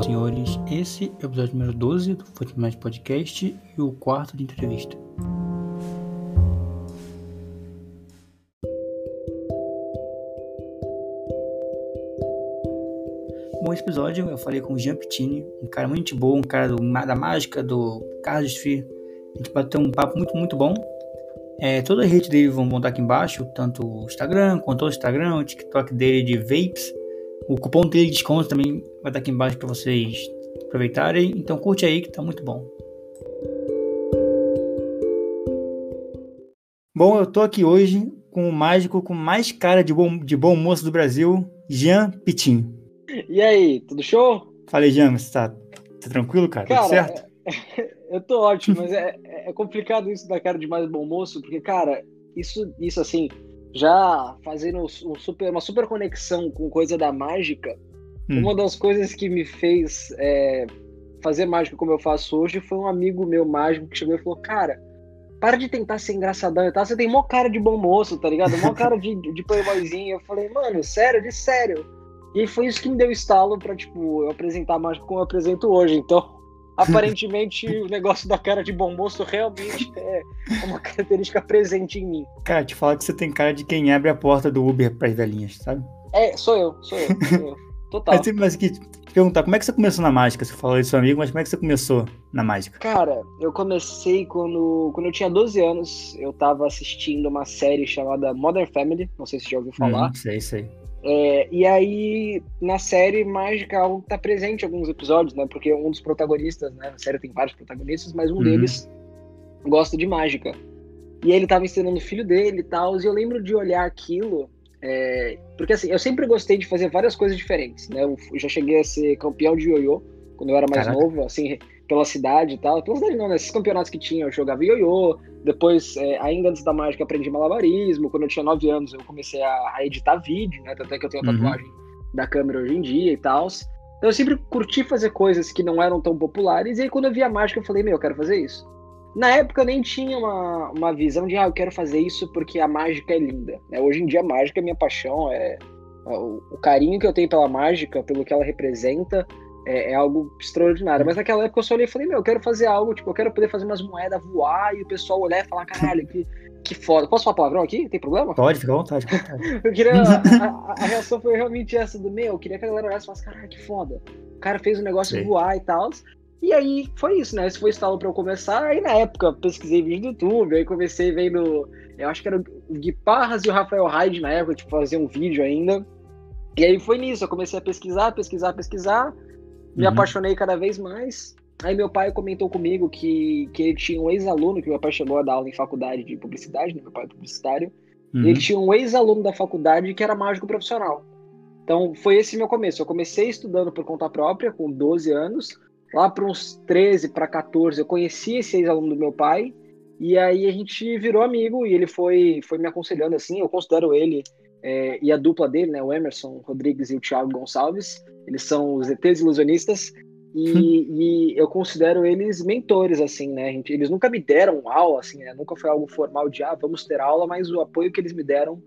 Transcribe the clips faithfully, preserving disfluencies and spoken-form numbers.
senhores, esse é o episódio número doze do Futmais Podcast e o quarto de entrevista. Bom, esse episódio eu falei com o Gian Piccin, um cara muito bom, um cara do, da mágica, do Cardistry. A gente bateu um papo muito, muito bom. É, toda a rede dele vão montar aqui embaixo, tanto o Instagram, quanto o Instagram, o TikTok dele de vapes. O cupom dele de desconto também vai estar aqui embaixo para vocês aproveitarem. Então curte aí que tá muito bom. Bom, eu tô aqui hoje com o mágico com mais cara de bom, de bom moço do Brasil, Gian Piccin. E aí, tudo show? Falei, Gian, você tá, tá tranquilo, cara? Cara, tudo certo? É, eu tô ótimo, mas é, é complicado isso da cara de mais bom moço, porque, cara, isso, isso assim... já fazendo um super, uma super conexão com coisa da mágica, hum. uma das coisas que me fez é, fazer mágica como eu faço hoje foi um amigo meu mágico que chegou e falou: cara, para de tentar ser engraçadão e tal, você tem mó cara de bom moço, tá ligado? Mó cara de, de playboyzinho. Eu falei, mano, sério, de sério. E foi isso que me deu estalo pra, tipo, eu apresentar a mágica como eu apresento hoje. Então, aparentemente, o negócio da cara de bom moço realmente é uma característica presente em mim. Cara, te falo que você tem cara de quem abre a porta do Uber para as velhinhas, sabe? É, sou eu, sou eu, sou eu. Total. Mas, mas que te perguntar, como é que você começou na mágica? Você falou isso, seu amigo, mas como é que você começou na mágica? Cara, eu comecei quando, quando eu tinha doze anos, eu tava assistindo uma série chamada Modern Family, não sei se já ouviu falar. Hum, sei, sei. É, e aí, na série, mágica algo tá presente em alguns episódios, né? Porque um dos protagonistas, né? Na série tem vários protagonistas, mas um uhum. deles gosta de mágica. E aí ele tava ensinando o filho dele e tal, e eu lembro de olhar aquilo, é... porque assim, eu sempre gostei de fazer várias coisas diferentes, né? Eu já cheguei a ser campeão de ioiô, quando eu era mais Caraca. novo, assim, pela cidade e tal. Pela cidade não, né? Esses campeonatos que tinha, eu jogava ioiô, depois, é, ainda antes da mágica, aprendi malabarismo. Quando eu tinha nove anos, eu comecei a, a editar vídeo, né? Até que eu tenho a tatuagem uhum. da câmera hoje em dia e tal. Então eu sempre curti fazer coisas que não eram tão populares. E aí quando eu vi a mágica, eu falei, meu, eu quero fazer isso. Na época eu nem tinha uma, uma visão de, ah, eu quero fazer isso porque a mágica é linda, né? Hoje em dia a mágica é minha paixão, é, é o, o carinho que eu tenho pela mágica, pelo que ela representa. É, é algo extraordinário, mas naquela época eu só olhei e falei, meu, eu quero fazer algo, tipo, eu quero poder fazer umas moedas voar e o pessoal olhar e falar, caralho, que, que foda. Posso falar palavrão aqui? Tem problema? Pode, fica à vontade. Eu queria, a, a, a reação foi realmente essa do meu, eu queria que a galera olhasse e falasse, caralho, que foda. O cara fez um negócio Sim. voar e tal, e aí foi isso, né, esse foi o estalo pra eu começar, aí na época pesquisei vídeo no YouTube, aí comecei vendo, eu acho que era o Gui Parras e o Rafael Hyde na época, tipo, fazer um vídeo ainda, e aí foi nisso, eu comecei a pesquisar, pesquisar, pesquisar, me uhum. apaixonei cada vez mais. Aí meu pai comentou comigo que, que ele tinha um ex-aluno, que meu pai chegou a dar aula em faculdade de publicidade, né? Meu pai é publicitário, uhum. e ele tinha um ex-aluno da faculdade que era mágico profissional. Então foi esse meu começo, eu comecei estudando por conta própria, com doze anos, lá para uns treze para catorze eu conheci esse ex-aluno do meu pai, e aí a gente virou amigo, e ele foi, foi me aconselhando assim, eu considero ele... É, e a dupla dele, né, o Emerson Rodrigues e o Thiago Gonçalves, eles são os E Ts ilusionistas, e, hum. e eu considero eles mentores, assim, né, gente, eles nunca me deram aula, assim, né, nunca foi algo formal de, ah, vamos ter aula, mas o apoio que eles me deram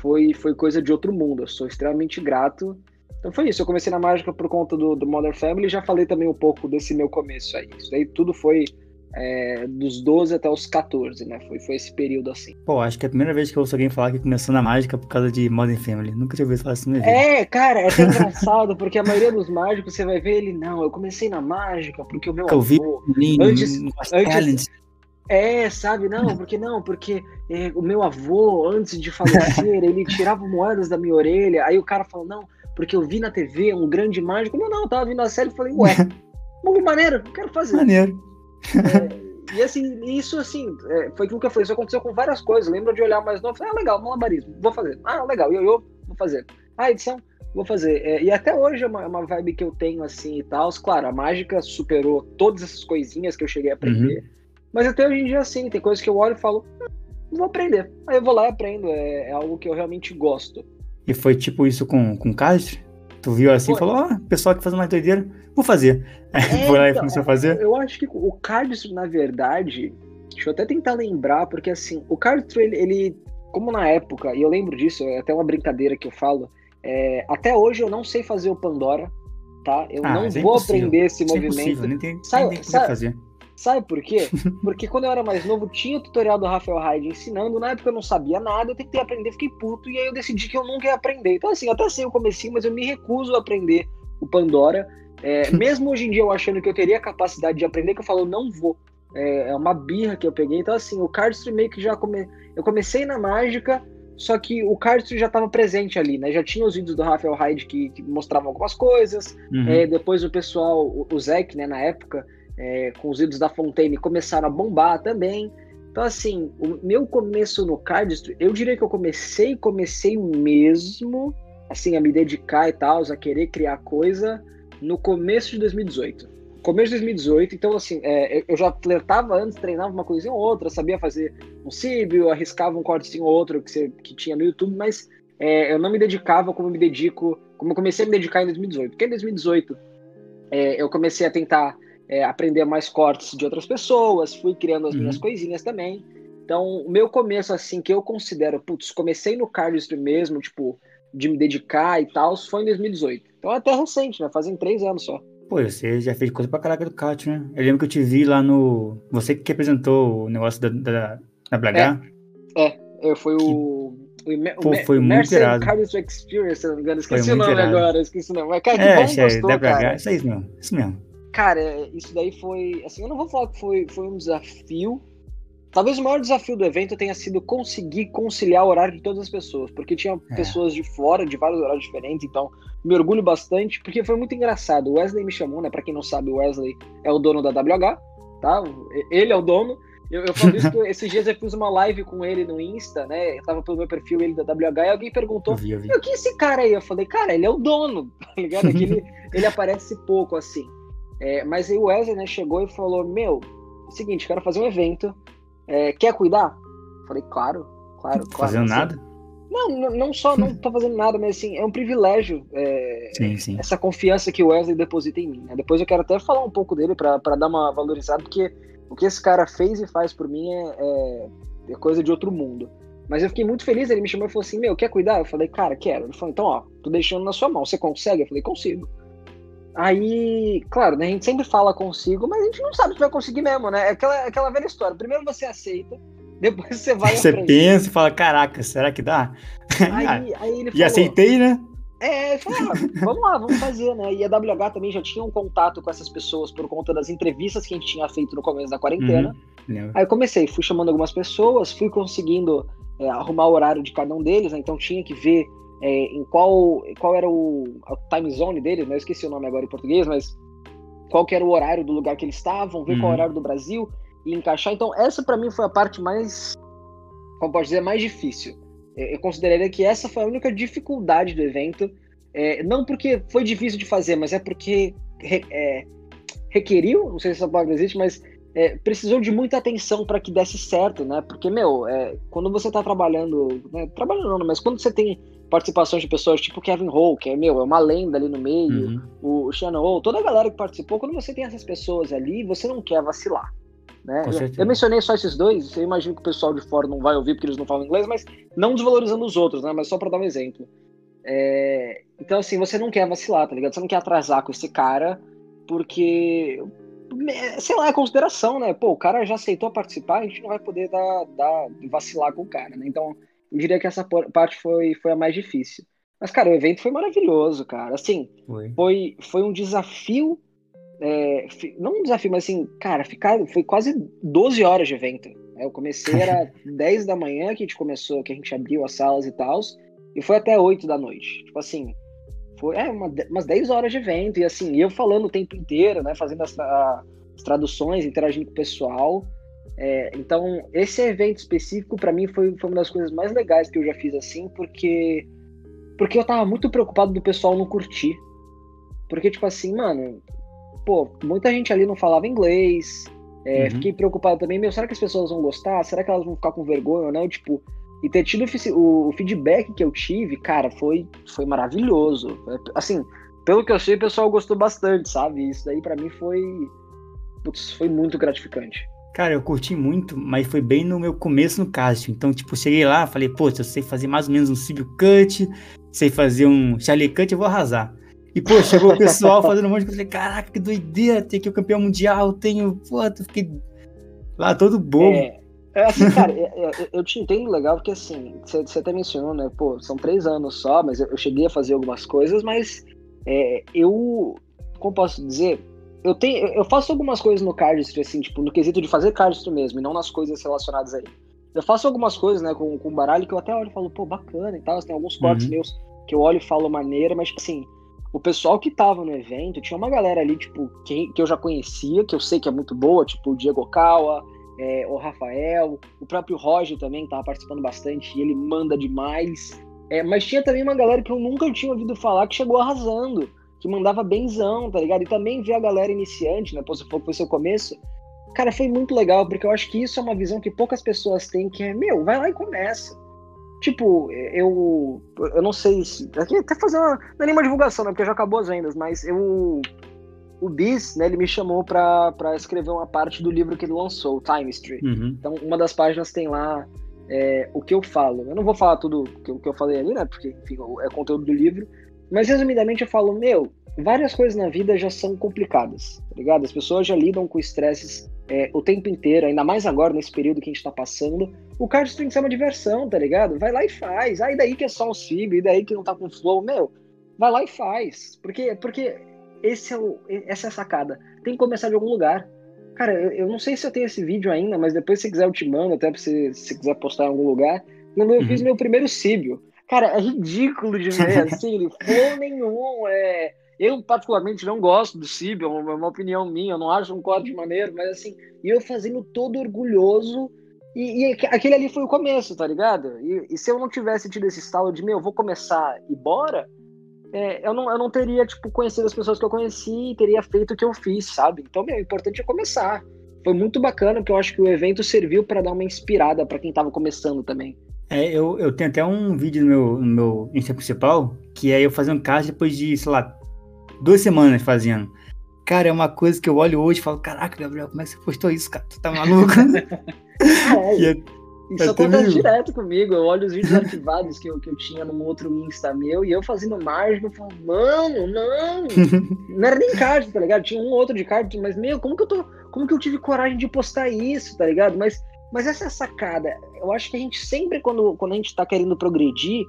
foi, foi coisa de outro mundo, eu sou extremamente grato, então foi isso, eu comecei na mágica por conta do, do Modern Family, já falei também um pouco desse meu começo aí, isso aí tudo foi... É, dos doze até os catorze, né? Foi, foi esse período assim. Pô, acho que é a primeira vez que eu ouço alguém falar que começou na mágica por causa de Modern Family. Nunca tinha ouvido falar assim na vida. É, cara, é até engraçado, porque a maioria dos mágicos, você vai ver ele, não, eu comecei na mágica porque o meu eu avô... Vi, antes, um, um, antes É, sabe, não, porque não, porque é, o meu avô, antes de falecer, ele tirava moedas da minha orelha, aí o cara falou, não, porque eu vi na T V um grande mágico. Não, não, eu tava vindo a série e falei, ué, maneiro, eu quero fazer. Maneiro. É, e assim, isso assim, é, foi aquilo que eu falei, isso aconteceu com várias coisas. Lembro de olhar mais novo e falar, ah, legal, malabarismo, vou fazer. Ah, legal, ioiô, vou fazer. Ah, edição, vou fazer. É, e até hoje é uma, uma vibe que eu tenho assim e tal. Claro, a mágica superou todas essas coisinhas que eu cheguei a aprender. Uhum. Mas até hoje em dia, assim, tem coisas que eu olho e falo, ah, vou aprender. Aí eu vou lá e aprendo, é, é algo que eu realmente gosto. E foi tipo isso com o Castro? Tu viu assim e falou, ó, oh, pessoal que faz mais doideira, vou fazer. Aí é, foi lá e começou a fazer. Eu acho que o Cardistry, na verdade, deixa eu até tentar lembrar, porque assim, o Cardistry, ele, ele, como na época, e eu lembro disso, é até uma brincadeira que eu falo, é, até hoje eu não sei fazer o Pandora, tá? Eu ah, não é vou aprender esse movimento. É impossível, nem tem, sabe, nem tem sabe, fazer. Sabe por quê? Porque quando eu era mais novo, tinha o tutorial do Rafael Hyde ensinando, na época eu não sabia nada, eu tentei aprender, fiquei puto, e aí eu decidi que eu nunca ia aprender. Então assim, eu até sei o comecinho, mas eu me recuso a aprender o Pandora. É, mesmo hoje em dia eu achando que eu teria a capacidade de aprender, que eu falo, eu não vou. É uma birra que eu peguei. Então assim, o Cardistry meio que já come... eu comecei na mágica, só que o Cardistry já estava presente ali, né? Já tinha os vídeos do Rafael Hyde que, que mostravam algumas coisas. Uhum. É, depois o pessoal, o, o Zeke, né, na época, é, com os vídeos da Fontaine, começaram a bombar também. Então assim, o meu começo no Cardistry, eu diria que eu comecei, comecei mesmo, assim, a me dedicar e tal, a querer criar coisa no começo de dois mil e dezoito. Começo de dois mil e dezoito, então assim, é, eu já flertava antes, treinava uma coisinha ou outra, sabia fazer um síbio, arriscava um cortezinho ou outro que, você, que tinha no YouTube, mas é, eu não me dedicava como eu me dedico, como eu comecei a me dedicar em dois mil e dezoito. Porque em dois mil e dezoito é, eu comecei a tentar é, aprender mais cortes de outras pessoas, fui criando as uhum. minhas coisinhas também. Então, o meu começo, assim, que eu considero, putz, comecei no Cardistry mesmo, tipo, de me dedicar e tal, foi em dois mil e dezoito. Então é até recente, né? Fazem três anos só. Pô, você já fez coisa pra caraca do Cat, né? Eu lembro que eu te vi lá no... Você que apresentou o negócio da, da, da Blagat. É, é, eu fui que... o... o Pô, foi o muito irado. Cardistry Experience, se não me engano. Esqueci o nome irado. agora, esqueci o nome. Mas, cara, que é, bom gostou, é, da Blagat, cara. Isso aí mesmo, isso mesmo. Cara, isso daí foi... Assim, eu não vou falar que foi, foi um desafio. Talvez o maior desafio do evento tenha sido conseguir conciliar o horário de todas as pessoas. Porque tinha é. pessoas de fora, de vários horários diferentes, então... Me orgulho bastante, porque foi muito engraçado. O Wesley me chamou, né? Pra quem não sabe, o Wesley é o dono da W H, tá? Ele é o dono. Eu, eu falo isso que esses dias eu fiz uma live com ele no Insta, né? Eu tava pelo meu perfil, ele da W H, e alguém perguntou, o que é esse cara aí? Eu falei, cara, ele é o dono, tá ligado? É que ele, ele aparece pouco, assim. É, mas aí o Wesley, né, chegou e falou, meu, é o seguinte, quero fazer um evento. É, quer cuidar? Eu falei, claro, claro, claro. Fazendo assim, nada? Não, não só não tô fazendo nada, mas assim, é um privilégio é, sim, sim. essa confiança que o Wesley deposita em mim, né? Depois eu quero até falar um pouco dele pra, pra dar uma valorizada, porque o que esse cara fez e faz por mim é, é, é coisa de outro mundo. Mas eu fiquei muito feliz, ele me chamou e falou assim, meu, quer cuidar? Eu falei, cara, quero. Ele falou, então ó, tô deixando na sua mão, você consegue? Eu falei, consigo. Aí, claro, né, a gente sempre fala consigo, mas a gente não sabe se vai conseguir mesmo, né? É aquela, aquela velha história, primeiro você aceita, depois você vai Você aprender. pensa e fala, caraca, será que dá? Aí, aí ele falou... E aceitei, né? É, ele falou, ah, vamos lá, vamos fazer, né? E a W H também já tinha um contato com essas pessoas por conta das entrevistas que a gente tinha feito no começo da quarentena. Uhum. Aí eu comecei, fui chamando algumas pessoas, fui conseguindo é, arrumar o horário de cada um deles, né? Então tinha que ver é, em qual, qual era o time zone deles, né? Eu esqueci o nome agora em português, mas qual que era o horário do lugar que eles estavam, ver uhum. qual o horário do Brasil... e encaixar. Então essa pra mim foi a parte mais, como pode dizer, mais difícil. Eu consideraria que essa foi a única dificuldade do evento, é, não porque foi difícil de fazer, mas é porque re, é, requeriu, não sei se essa palavra existe, mas é, precisou de muita atenção para que desse certo, né? Porque, meu, é, quando você tá trabalhando, né, trabalhando não, mas quando você tem participações de pessoas tipo o Kevin Hall, que é, meu, é uma lenda ali no meio, uhum. o Shannon Hall, toda a galera que participou, quando você tem essas pessoas ali, você não quer vacilar. Né? Eu mencionei só esses dois, eu imagino que o pessoal de fora não vai ouvir porque eles não falam inglês, mas não desvalorizando os outros, né? Mas só pra dar um exemplo. É... Então, assim, você não quer vacilar, tá ligado? Você não quer atrasar com esse cara, porque, sei lá, é consideração, né? Pô, o cara já aceitou participar, a gente não vai poder dar, dar, vacilar com o cara, né? Então, eu diria que essa parte foi, foi a mais difícil. Mas, cara, o evento foi maravilhoso, cara. Assim, foi, foi, foi um desafio. É, não um desafio, mas assim, cara, ficar, foi quase doze horas de evento. Eu comecei, era dez da manhã que a gente começou, que a gente abriu as salas e tal, e foi até oito da noite. Tipo assim, foi é, uma, umas dez horas de evento, e assim, eu falando o tempo inteiro, né, fazendo as, a, as traduções, interagindo com o pessoal. É, então, esse evento específico, pra mim, foi, foi uma das coisas mais legais que eu já fiz, assim, porque, porque eu tava muito preocupado do pessoal não curtir. Porque, tipo assim, mano... Pô, muita gente ali não falava inglês, é, uhum. fiquei preocupado também, meu, será que as pessoas vão gostar? Será que elas vão ficar com vergonha ou não? Tipo, e ter tido o, o feedback que eu tive, cara, foi, foi maravilhoso. Assim, pelo que eu sei, o pessoal gostou bastante, sabe? Isso daí pra mim foi, putz, foi muito gratificante. Cara, eu curti muito, mas foi bem no meu começo no cast. Então, tipo, cheguei lá, falei, pô, eu sei fazer mais ou menos um síbio cut, sei fazer um chalet cut, eu vou arrasar. E, pô, chegou o pessoal fazendo um monte de coisa. Caraca, que doideira, tem aqui o campeão mundial, tenho... Pô, eu fiquei lá todo bobo. É, é assim, cara, eu, eu te entendo legal, porque assim, você, você até mencionou, né? Pô, são três anos só, mas eu, eu cheguei a fazer algumas coisas, mas é, eu... Como posso dizer... Eu, tenho, eu faço algumas coisas no Cardistry, assim, tipo, no quesito de fazer Cardistry mesmo, e não nas coisas relacionadas a ele. Eu faço algumas coisas, né, com, com baralho, que eu até olho e falo, pô, bacana e tal, tem alguns cortes uhum. meus que eu olho e falo maneira, mas, tipo assim, o pessoal que tava no evento, tinha uma galera ali, tipo, que, que eu já conhecia, que eu sei que é muito boa, tipo, o Diego Okawa, é, o Rafael, o próprio Roger também, que tava participando bastante, e ele manda demais. É, mas tinha também uma galera que eu nunca tinha ouvido falar, que chegou arrasando, que mandava benzão, tá ligado? E também ver a galera iniciante, né? Pô, você falou que foi seu começo. Cara, foi muito legal, porque eu acho que isso é uma visão que poucas pessoas têm, que é, meu, vai lá e começa. Tipo, eu... Eu não sei se... Aqui até fazer uma... Não é nenhuma divulgação, né? Porque já acabou as vendas, mas eu... O Bis, né? Ele me chamou pra, pra escrever uma parte do livro que ele lançou, o Time Street. Uhum. Então, uma das páginas tem lá é, o que eu falo. Eu não vou falar tudo o que, que eu falei ali, né? Porque, enfim, é conteúdo do livro. Mas, resumidamente, eu falo, meu, várias coisas na vida já são complicadas, tá ligado? As pessoas já lidam com estresses é, o tempo inteiro, ainda mais agora, nesse período que a gente tá passando. O Cardistry tem que ser uma diversão, tá ligado? Vai lá e faz. Ah, e daí que é só um sib, e daí que não tá com flow, meu, vai lá e faz. Porque, porque esse é o, essa é a sacada. Tem que começar de algum lugar. Cara, eu, eu não sei se eu tenho esse vídeo ainda, mas depois se quiser eu te mando, até se, se quiser postar em algum lugar. Quando eu uhum. fiz meu primeiro síbio. Cara, é ridículo de ver, assim, flow nenhum, é... Eu, particularmente, não gosto do Sib, é uma opinião minha, eu não acho um corte maneiro, mas, assim, eu fazendo todo orgulhoso, e, e aquele ali foi o começo, tá ligado? E, e se eu não tivesse tido esse estalo de, meu, vou começar e bora, é, eu, não, eu não teria, tipo, conhecido as pessoas que eu conheci e teria feito o que eu fiz, sabe? Então, meu, o importante é começar. Foi muito bacana, porque eu acho que o evento serviu pra dar uma inspirada pra quem tava começando também. É, eu, eu tenho até um vídeo no meu, no meu Insta principal, que é eu fazendo card depois de, sei lá, duas semanas fazendo. Cara, é uma coisa que eu olho hoje e falo, caraca, Gabriel, como é que você postou isso, cara? Tu tá maluco? é, é, isso acontece direto comigo. Eu olho os vídeos arquivados que eu, que eu tinha num outro Insta meu, e eu fazendo margem, eu falo, mano, não! Não era nem card, tá ligado? Tinha um outro de card, mas, meu, como que eu tô... Como que eu tive coragem de postar isso, tá ligado? Mas... Mas essa sacada, eu acho que a gente sempre, quando, quando a gente tá querendo progredir,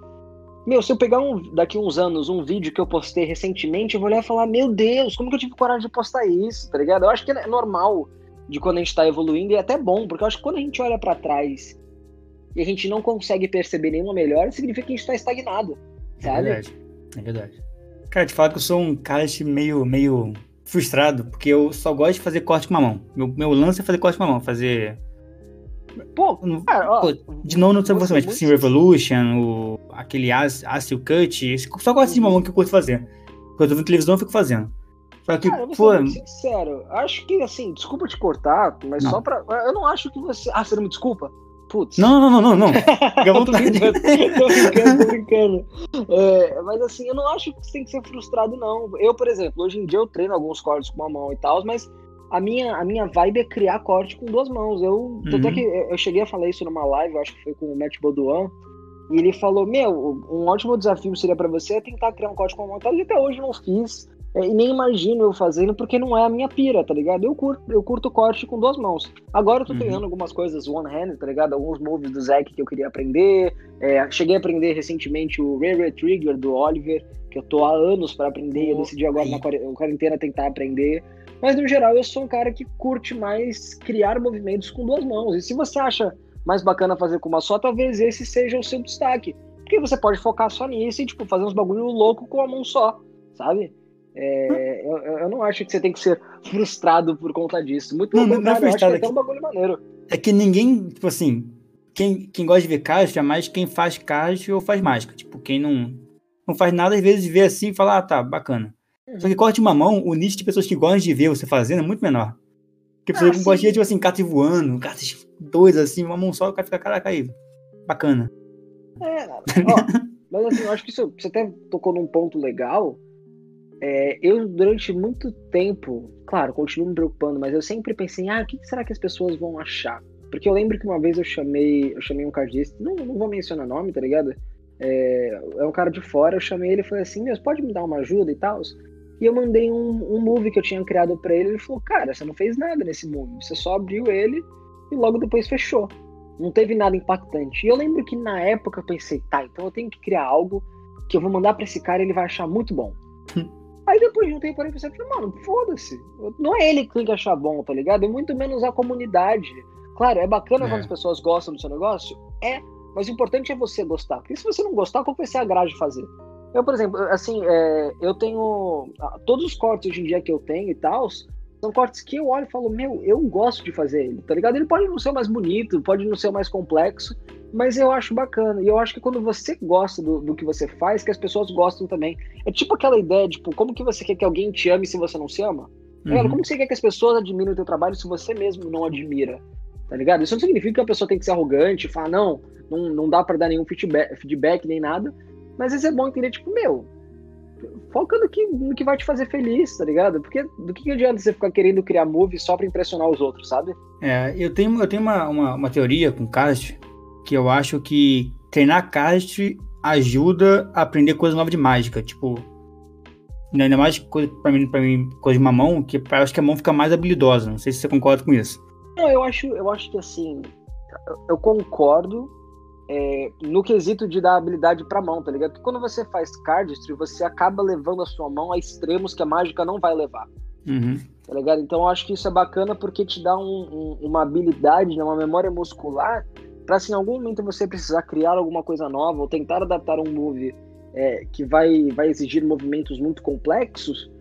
meu, se eu pegar um, daqui uns anos um vídeo que eu postei recentemente, eu vou olhar e falar, meu Deus, como que eu tive coragem de postar isso, tá ligado? Eu acho que é normal de quando a gente tá evoluindo, e é até bom, porque eu acho que quando a gente olha pra trás e a gente não consegue perceber nenhuma melhora, significa que a gente tá estagnado, sabe? É verdade, é verdade. Cara, te falo que eu sou um cara meio, meio frustrado, porque eu só gosto de fazer corte com a mão. Meu, meu lance é fazer corte com a mão, fazer... Pô, cara, ó, pô, de novo não sei você, mas tipo assim, Revolution, o, aquele Acil Cut, esse, só gosto de mamão que eu curto fazer. Quando eu tô vendo televisão, eu fico fazendo. Só que, cara, eu vou ser sincero, acho que assim, desculpa te cortar, mas não. Só pra. Eu não acho que você. Ah, você não me desculpa? Putz. Não, não, não, não, não. Eu tô brincando, tô brincando, tô brincando. É, mas assim, eu não acho que você tem que ser frustrado, não. Eu, por exemplo, hoje em dia eu treino alguns cortes com mamão e tal, mas. A minha, a minha vibe é criar corte com duas mãos. Eu, uhum. até que eu cheguei a falar isso numa live, acho que foi com o Matt Boduan, e ele falou, meu, um ótimo desafio seria pra você é tentar criar um corte com uma mão. E até hoje eu não fiz, é, e nem imagino eu fazendo, porque não é a minha pira, tá ligado? Eu curto, eu curto corte com duas mãos. Agora eu tô uhum. treinando algumas coisas one-handed, tá ligado? Alguns moves do Zeke que eu queria aprender. É, cheguei a aprender recentemente o Rare Trigger do Oliver, que eu tô há anos pra aprender, oh, eu decidi agora aí. Na quarentena tentar aprender. Mas, no geral, eu sou um cara que curte mais criar movimentos com duas mãos. E se você acha mais bacana fazer com uma só, talvez esse seja o seu destaque. Porque você pode focar só nisso e, tipo, fazer uns bagulho louco com a mão só, sabe? É, eu, eu não acho que você tem que ser frustrado por conta disso. Muito não, não, não é frustrado, eu acho que é até um bagulho maneiro. É que ninguém, tipo assim, quem, quem gosta de ver caixa, mais quem faz caixa ou faz mágica. Tipo, quem não, não faz nada, às vezes vê assim e fala, ah, tá, bacana. Só que corte de mamão, o nicho de pessoas que gostam de ver você fazendo é muito menor. Porque pessoas ah, que gostam de, tipo assim, carte voando, cartas dois, assim, uma mão só, o cara fica, caraca, aí, bacana. É, ó, mas assim, eu acho que isso, você até tocou num ponto legal. É, eu, durante muito tempo, claro, continuo me preocupando, mas eu sempre pensei, ah, o que será que as pessoas vão achar? Porque eu lembro que uma vez eu chamei, eu chamei um cardista, não, não vou mencionar nome, tá ligado? é, é um cara de fora, eu chamei ele e falei assim, meu, pode me dar uma ajuda e tal? E eu mandei um, um movie que eu tinha criado pra ele, ele falou, cara, você não fez nada nesse movie, você só abriu ele e logo depois fechou. Não teve nada impactante. E eu lembro que na época eu pensei, tá, então eu tenho que criar algo que eu vou mandar pra esse cara e ele vai achar muito bom. Aí depois de um tempo eu pensei, mano, foda-se. Não é ele que tem que achar bom, tá ligado? E muito menos a comunidade. Claro, é bacana é. quando as pessoas gostam do seu negócio? É, mas o importante é você gostar. Porque se você não gostar, qual vai ser a graça de fazer? Eu, por exemplo, assim, é, eu tenho... Todos os cortes hoje em dia que eu tenho e tal... São cortes que eu olho e falo, meu, eu gosto de fazer ele, tá ligado? Ele pode não ser o mais bonito, pode não ser o mais complexo, mas eu acho bacana. E eu acho que quando você gosta do, do que você faz, que as pessoas gostam também. É tipo aquela ideia, tipo, como que você quer que alguém te ame se você não se ama? Uhum. Cara, como você quer que as pessoas admirem o teu trabalho se você mesmo não admira? Tá ligado? Isso não significa que a pessoa tem que ser arrogante, falar, não, não, não dá pra dar nenhum feedback, feedback nem nada. Mas às vezes é bom entender, tipo, meu... foca no que, no que vai te fazer feliz, tá ligado? Porque do que adianta você ficar querendo criar movie só pra impressionar os outros, sabe? É, eu tenho, eu tenho uma, uma, uma teoria com cast, que eu acho que treinar cast ajuda a aprender coisas novas de mágica, tipo, ainda mais coisa, pra, mim, pra mim, coisa de mamão, que eu acho que a mão fica mais habilidosa, não sei se você concorda com isso. Não, eu acho, eu acho que assim, eu concordo, É, no quesito de dar habilidade pra mão, tá ligado? Porque quando você faz cardistry, você acaba levando a sua mão a extremos que a mágica não vai levar. Uhum. Tá ligado? Então eu acho que isso é bacana porque te dá um, um, uma habilidade, uma memória muscular pra se assim, em algum momento você precisar criar alguma coisa nova ou tentar adaptar um move é, que vai, vai exigir movimentos muito complexos,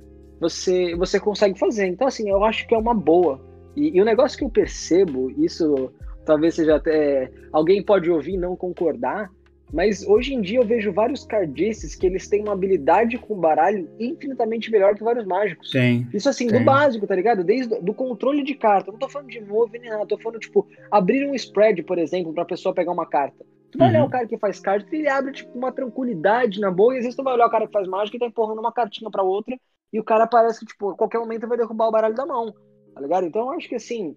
você, você consegue fazer. Então assim, eu acho que é uma boa. E, e o negócio que eu percebo, isso... Talvez seja até... Alguém pode ouvir e não concordar, mas hoje em dia eu vejo vários cardistas que eles têm uma habilidade com baralho infinitamente melhor que vários mágicos. Tem, Isso assim, tem. do básico, tá ligado? Desde do controle de carta. Eu não tô falando de move nem nada, tô falando, tipo, abrir um spread, por exemplo, pra pessoa pegar uma carta. Tu vai uhum. olhar o cara que faz carta, ele abre, tipo, uma tranquilidade na boa, e às vezes tu vai olhar o cara que faz mágica e tá empurrando uma cartinha pra outra, e o cara parece que, tipo, a qualquer momento vai derrubar o baralho da mão, tá ligado? Então eu acho que, assim...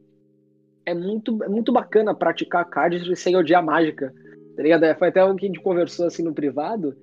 É muito, é muito bacana praticar cardistry sem odiar mágica, tá ligado? Foi até algo que a gente conversou assim no privado,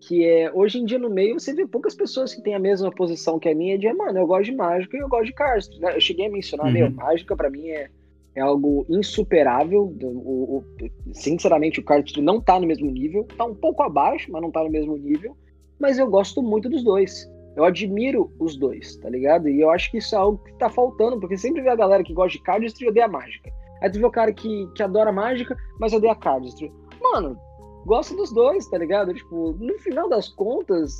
que é, hoje em dia no meio você vê poucas pessoas que têm a mesma posição que a minha, de, mano, eu gosto de mágica e eu gosto de cardistry, né? Eu cheguei a mencionar, uhum. meu, mágica pra mim é, é algo insuperável, o, o, sinceramente o cardistry não tá no mesmo nível, tá um pouco abaixo, mas não tá no mesmo nível, mas eu gosto muito dos dois. Eu admiro os dois, tá ligado? E eu acho que isso é algo que tá faltando, porque sempre vê a galera que gosta de cardistry e odeia mágica. Aí tu vê o cara que, que adora mágica, mas odeia cardistry. Mano, gosta dos dois, tá ligado? Tipo, no final das contas,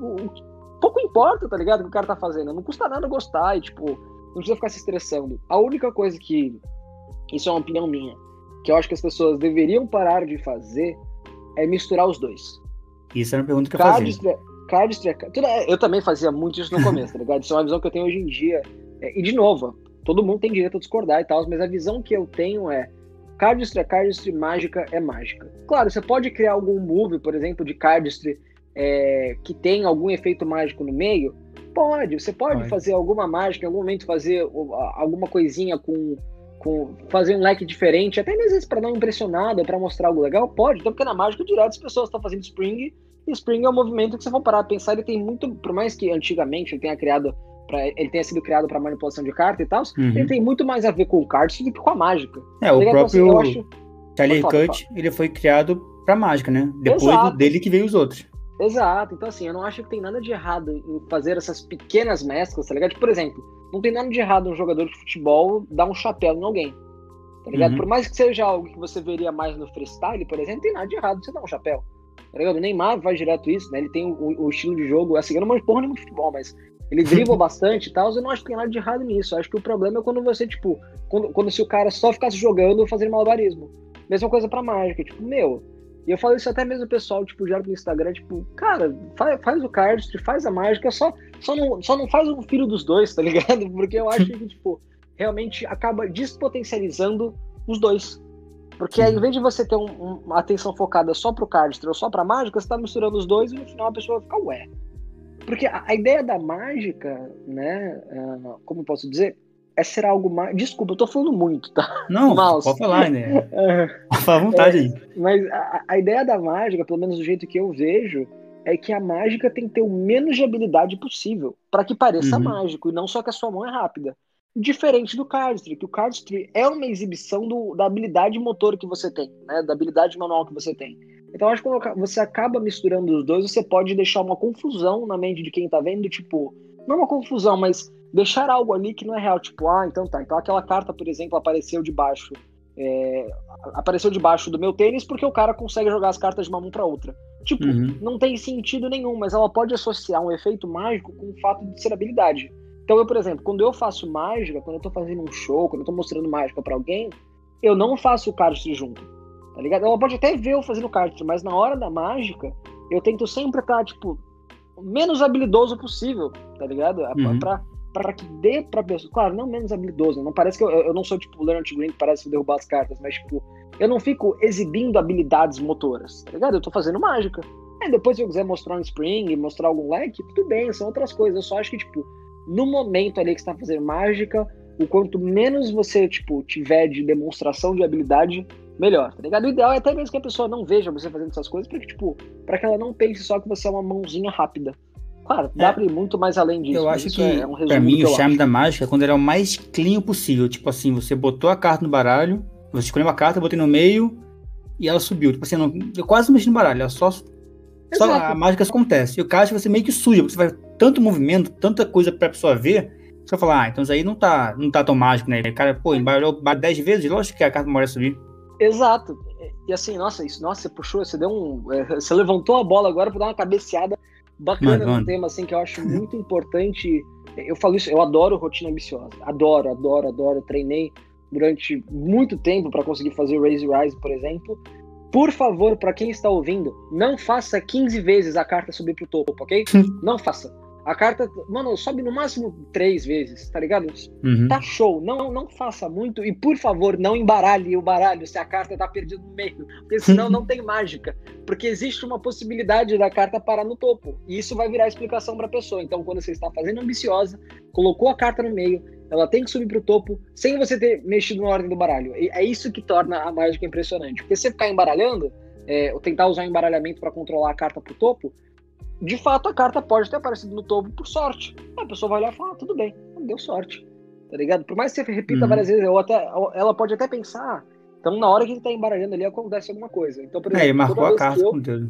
o, o, pouco importa, tá ligado? O que o cara tá fazendo. Não custa nada gostar e, tipo, não precisa ficar se estressando. A única coisa que, isso é uma opinião minha, que eu acho que as pessoas deveriam parar de fazer é misturar os dois. Isso era uma pergunta que eu fazia. Cardistry, eu também fazia muito isso no começo, tá ligado? Isso é uma visão que eu tenho hoje em dia. E de novo, todo mundo tem direito a discordar e tal, mas a visão que eu tenho é cardistry é cardistry, mágica é mágica. Claro, você pode criar algum move, por exemplo, de cardistry é, que tem algum efeito mágico no meio? Pode, você pode, pode. fazer alguma mágica, em algum momento fazer alguma coisinha com, com fazer um leque diferente, até às vezes pra dar uma impressionada, pra mostrar algo legal, pode, então porque na mágica direto as pessoas estão fazendo spring. Spring é um movimento que, se for parar a pensar, ele tem muito, por mais que antigamente ele tenha, criado pra, ele tenha sido criado para manipulação de carta e tal, uhum. ele tem muito mais a ver com o cardistry do que com a mágica. É, tá o próprio assim, Tally-Ho, ele foi criado para mágica, né? Depois Exato. dele que veio os outros. Exato, então assim, eu não acho que tem nada de errado em fazer essas pequenas mesclas, tá ligado? Tipo, por exemplo, não tem nada de errado um jogador de futebol dar um chapéu em alguém, tá ligado? Uhum. Por mais que seja algo que você veria mais no freestyle, por exemplo, não tem nada de errado você dar um chapéu. O Neymar faz direto isso, né? Ele tem o, o estilo de jogo, assim, eu não manjo porra nenhuma de futebol, mas ele dribla bastante e tal, eu não acho que tem nada de errado nisso. Eu acho que o problema é quando você, tipo, quando, quando se o cara só ficasse jogando, fazendo malabarismo. Mesma coisa pra mágica, tipo, meu, e eu falo isso até mesmo pessoal, tipo, diário no Instagram, tipo, cara, faz, faz o cardistry, faz a mágica, só, só, não, só não faz um filho dos dois, tá ligado? Porque eu acho que, tipo, realmente acaba despotencializando os dois. Porque ao invés de você ter um, um, uma atenção focada só pro cardistry ou só pra mágica, você tá misturando os dois e no final a pessoa vai ficar ué. Porque a, a ideia da mágica, né, uh, como eu posso dizer, é ser algo mais... Desculpa, eu tô falando muito, tá? Não, Mouse. Pode falar, né? Pode falar à vontade aí. É, mas a, a ideia da mágica, pelo menos do jeito que eu vejo, é que a mágica tem que ter o menos de habilidade possível, para que pareça uhum. mágico, e não só que a sua mão é rápida. Diferente do Cardistry, que o Cardistry é uma exibição do, da habilidade motor que você tem, né? Da habilidade manual que você tem. Então acho que quando você acaba misturando os dois, você pode deixar uma confusão na mente de quem tá vendo, tipo... Não uma confusão, mas deixar algo ali que não é real, tipo, ah, então tá, então aquela carta, por exemplo, apareceu debaixo é, apareceu debaixo do meu tênis porque o cara consegue jogar as cartas de uma mão pra outra. Tipo, uhum. não tem sentido nenhum, mas ela pode associar um efeito mágico com o fato de ser habilidade. Então eu, por exemplo, quando eu faço mágica, quando eu tô fazendo um show, quando eu tô mostrando mágica pra alguém, eu não faço o Cardistry junto, tá ligado? Ela pode até ver eu fazendo Cardistry, mas na hora da mágica, eu tento sempre estar, tipo, o menos habilidoso possível, tá ligado? Uhum. Pra, pra que dê pra pessoa... Claro, não menos habilidoso, não parece que eu, eu não sou tipo o Leonard Green, que parece que eu derrubo as cartas, mas tipo, eu não fico exibindo habilidades motoras, tá ligado? Eu tô fazendo mágica. Aí depois se eu quiser mostrar um spring, mostrar algum leque, tudo bem, são outras coisas. Eu só acho que, tipo, no momento ali que você tá fazendo mágica, o quanto menos você, tipo, tiver de demonstração de habilidade, melhor, tá ligado? O ideal é até mesmo que a pessoa não veja você fazendo essas coisas, pra que, tipo, pra que ela não pense só que você é uma mãozinha rápida. Claro, dá é. pra ir muito mais além disso. Eu acho que, é um pra mim, o charme acho. da mágica é quando ele é o mais clean possível. Tipo assim, você botou a carta no baralho, você escolheu uma carta, botei no meio e ela subiu. Tipo assim, não, eu quase não mexi no baralho, ela só... Só a mágica acontece. E o caso é que você meio que suja, porque você faz tanto movimento, tanta coisa pra pessoa ver... Você vai falar, ah, então isso aí não tá, não tá tão mágico, né? O cara, pô, embaralhou dez vezes, lógico que a carta demora a subir. Exato. E assim, nossa, isso, nossa, você puxou, você deu um... Você levantou a bola agora pra dar uma cabeceada bacana no tema, assim, que eu acho muito importante. Eu falo isso, eu adoro rotina ambiciosa. Adoro, adoro, adoro. Treinei durante muito tempo pra conseguir fazer o Raise Rise, por exemplo. Por favor, pra quem está ouvindo, não faça quinze vezes a carta subir pro topo, ok? Não faça. A carta, mano, sobe no máximo três vezes, tá ligado? Uhum. Tá show, não, não faça muito e, por favor, não embaralhe o baralho se a carta tá perdida no meio, porque senão não tem mágica, porque existe uma possibilidade da carta parar no topo e isso vai virar explicação pra pessoa. Então, quando você está fazendo ambiciosa, colocou a carta no meio, ela tem que subir pro topo sem você ter mexido na ordem do baralho. E é isso que torna a mágica impressionante, porque se você ficar embaralhando, é, ou tentar usar o embaralhamento pra controlar a carta pro topo, de fato, a carta pode ter aparecido no topo por sorte. A pessoa vai olhar e fala, ah, tudo bem, não deu sorte, tá ligado? Por mais que você repita uhum. várias vezes, ou até, ou ela pode até pensar, então na hora que ele tá embaralhando ali, acontece alguma coisa. Então, por exemplo, é, ele marcou a carta eu... com Deus.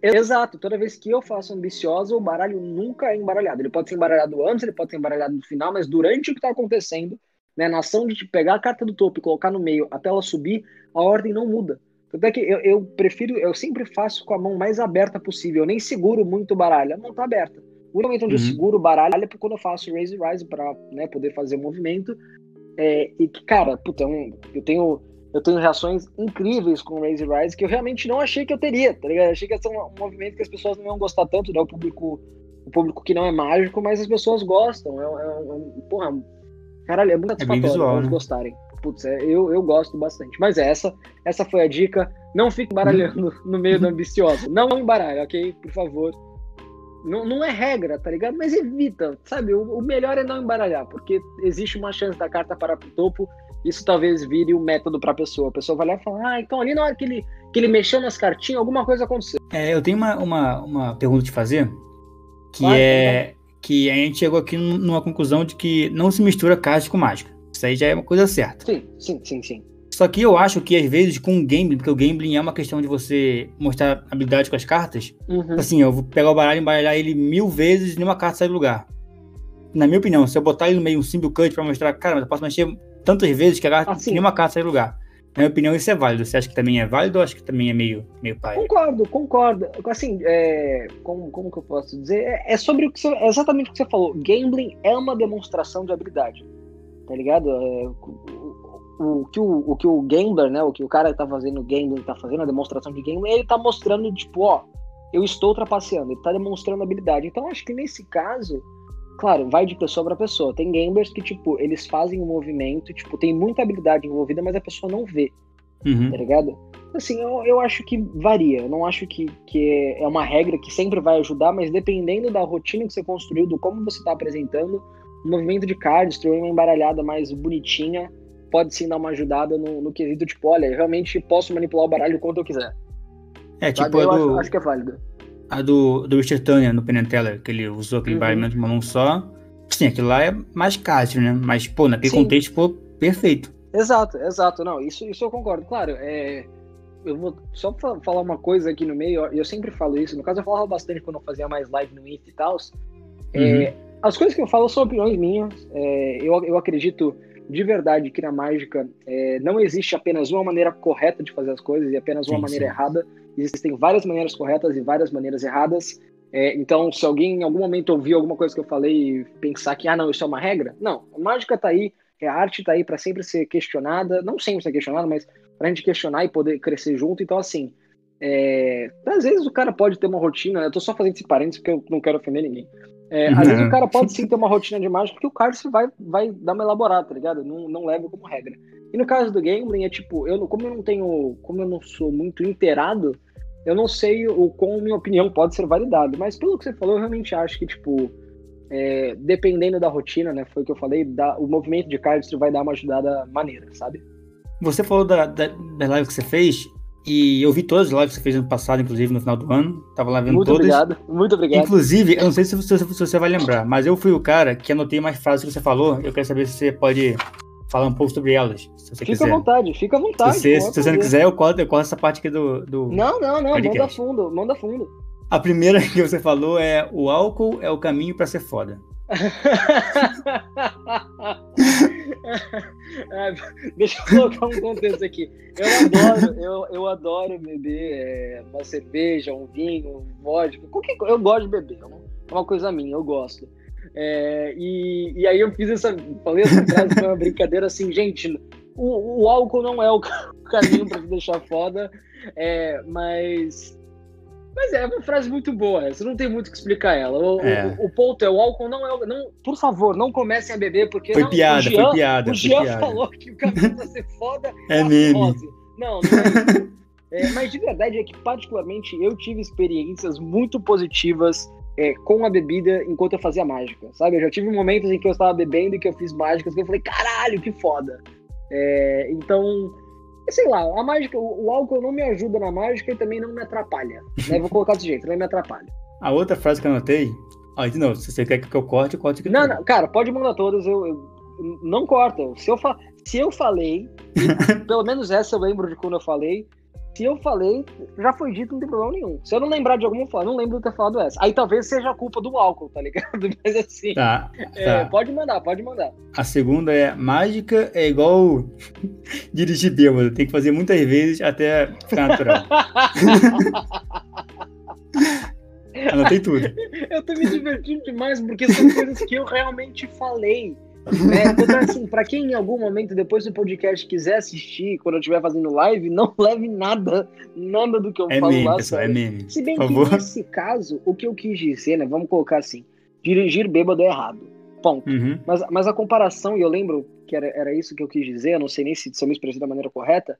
Exato, toda vez que eu faço ambiciosa, o baralho nunca é embaralhado. Ele pode ser embaralhado antes, ele pode ser embaralhado no final, mas durante o que tá acontecendo, né, na ação de pegar a carta do topo e colocar no meio até ela subir, a ordem não muda. Tanto é que eu, eu prefiro, eu sempre faço com a mão mais aberta possível, eu nem seguro muito o baralho, a mão tá aberta. O momento onde uhum. eu seguro o baralho é quando eu faço Raise Rise pra, né, poder fazer o movimento. É, e que, cara, puta, eu tenho, eu tenho reações incríveis com Raise Rise que eu realmente não achei que eu teria, tá ligado? Eu achei que ia ser um, um movimento que as pessoas não iam gostar tanto, né? O público, o público que não é mágico, mas as pessoas gostam. É, é, é, porra, caralho, é muito satisfatório, é visual, elas né? gostarem. Putz, eu, eu gosto bastante. Mas é, essa, essa foi a dica. Não fique embaralhando no meio do ambicioso. Não embaralhe, ok? Por favor. Não, não é regra, tá ligado? Mas evita, sabe? O, o melhor é não embaralhar, porque existe uma chance da carta parar pro topo. Isso talvez vire um método pra pessoa. A pessoa vai lá e fala, ah, então ali na hora que ele, que ele mexeu nas cartinhas, alguma coisa aconteceu. É, eu tenho uma, uma, uma pergunta de fazer, que vai, é vai. que a gente chegou aqui numa conclusão de que não se mistura caixa com mágica. Isso aí já é uma coisa certa. Sim, sim, sim, sim. Só que eu acho que às vezes com o gambling, porque o gambling é uma questão de você mostrar habilidade com as cartas, uhum. assim, eu vou pegar o baralho e embaralhar ele mil vezes e nenhuma carta sai do lugar. Na minha opinião, se eu botar ele no meio um symbol cut pra mostrar, cara, mas eu posso mexer tantas vezes que a carta, assim, nenhuma carta sai do lugar. Na minha opinião, isso é válido. Você acha que também é válido ou acha que também é meio, meio pai? Concordo, concordo. Assim, é, como, como que eu posso dizer? É, é, sobre o que você, é exatamente o que você falou. Gambling é uma demonstração de habilidade. Tá ligado? É, o, o, que o, o que o gambler, né? O que o cara que tá fazendo o gambling, tá fazendo a demonstração de gambling, ele tá mostrando, tipo, ó, eu estou ultrapassando, ele tá demonstrando habilidade. Então, acho que nesse caso, claro, vai de pessoa pra pessoa. Tem gamblers que, tipo, eles fazem um movimento, tipo, tem muita habilidade envolvida, mas a pessoa não vê, uhum. tá ligado? Assim, eu, eu acho que varia. Eu não acho que, que é uma regra que sempre vai ajudar, mas dependendo da rotina que você construiu, do como você tá apresentando, um movimento de cardistry, uma embaralhada mais bonitinha, pode sim dar uma ajudada no, no quesito, tipo, olha, eu realmente posso manipular o baralho quanto eu quiser. É, tipo, a do, acho, acho que é válido. A do, do Richard Turner, no Penn and Teller, que ele usou aquele uhum. baralho de uma mão só. Sim, aquilo lá é mais cardistry, né? Mas, pô, naquele sim. contexto, pô, perfeito. Exato, exato. Não, isso, isso eu concordo. Claro, é... eu vou só falar uma coisa aqui no meio, eu sempre falo isso, no caso eu falava bastante quando eu fazia mais live no I F e tal, uhum. é, as coisas que eu falo são opiniões minhas, é, eu, eu acredito de verdade que na mágica é, não existe apenas uma maneira correta de fazer as coisas e apenas uma sim, maneira sim. errada, existem várias maneiras corretas e várias maneiras erradas, é, então se alguém em algum momento ouvir alguma coisa que eu falei e pensar que, ah não, isso é uma regra, não, a mágica tá aí, a arte tá aí para sempre ser questionada, não sempre ser questionada, mas pra gente questionar e poder crescer junto. Então, assim, é... às vezes o cara pode ter uma rotina, eu tô só fazendo esse parênteses porque eu não quero ofender ninguém, é, às vezes o cara pode sim ter uma rotina de mágica que o cardistry vai, vai dar uma elaborada, tá ligado? Não, não leva como regra. E no caso do gambling, é tipo, eu, como eu não tenho, como eu não sou muito inteirado, eu não sei o como minha opinião pode ser validada, mas pelo que você falou, eu realmente acho que, tipo, É, dependendo da rotina, né, foi o que eu falei, dá, o movimento de cardistry vai dar uma ajudada maneira, sabe? Você falou da, da, da live que você fez, e eu vi todas as lives que você fez ano passado, inclusive no final do ano, tava lá vendo muito todas. Muito obrigado, muito obrigado. Inclusive, eu não sei se você, se você vai lembrar, mas eu fui o cara que anotei mais frases que você falou, eu quero saber se você pode falar um pouco sobre elas, se você fica quiser. Fica à vontade, fica à vontade. Se você, se você não quiser, eu corto, eu corto essa parte aqui do, do Não, não, não, podcast. Manda fundo, manda fundo. A primeira que você falou é: o álcool é o caminho pra ser foda. Deixa eu colocar um contexto aqui. Eu adoro, eu, eu adoro beber é, uma cerveja, um vinho, um vodka. Qualquer coisa. Eu gosto de beber, é uma coisa minha, eu gosto. É, e, e aí eu fiz essa. Falei essa frase, foi uma brincadeira assim, gente. O, o álcool não é o caminho pra te deixar foda, é, mas. Mas é uma frase muito boa, essa não tem muito o que explicar ela. O, é. o, o ponto é, o álcool não é... Não, por favor, não comecem a beber, porque... Foi não, piada, Gian, foi piada. O Gian piada. falou que o caminho vai ser foda é a dose. Não, não é isso. É, mas de verdade é que, particularmente, eu tive experiências muito positivas é, com a bebida enquanto eu fazia mágica, sabe? Eu já tive momentos em que eu estava bebendo e que eu fiz mágicas que eu falei, caralho, que foda. É, então... sei lá, a mágica, o álcool não me ajuda na mágica e também não me atrapalha, né? Vou colocar desse jeito, não me atrapalha. A outra frase que eu anotei, ó, de novo, se você quer que eu corte, eu corte aqui. Não, não, cara, pode mandar todas, eu, eu não corta. Se eu, fa... se eu falei, pelo menos essa eu lembro de quando eu falei, se eu falei, já foi dito, não tem problema nenhum. Se eu não lembrar de alguma forma, não lembro de ter falado essa. Aí talvez seja a culpa do álcool, tá ligado? Mas assim, tá, tá. É, pode mandar, pode mandar. A segunda é, mágica é igual dirigir bêbado, tem que fazer muitas vezes até ficar natural. Anotei tudo. Eu tô me divertindo demais, porque são coisas que eu realmente falei. É, então, assim, pra quem em algum momento depois do podcast quiser assistir, quando eu estiver fazendo live, não leve nada nada do que eu é falo meme, lá pessoal, é meme. Se bem Por que favor. Nesse caso, o que eu quis dizer, né, vamos colocar assim, dirigir bêbado é errado, ponto. Uhum. mas, mas a comparação, e eu lembro que era, era isso que eu quis dizer, eu não sei nem se, se eu me expressei da maneira correta,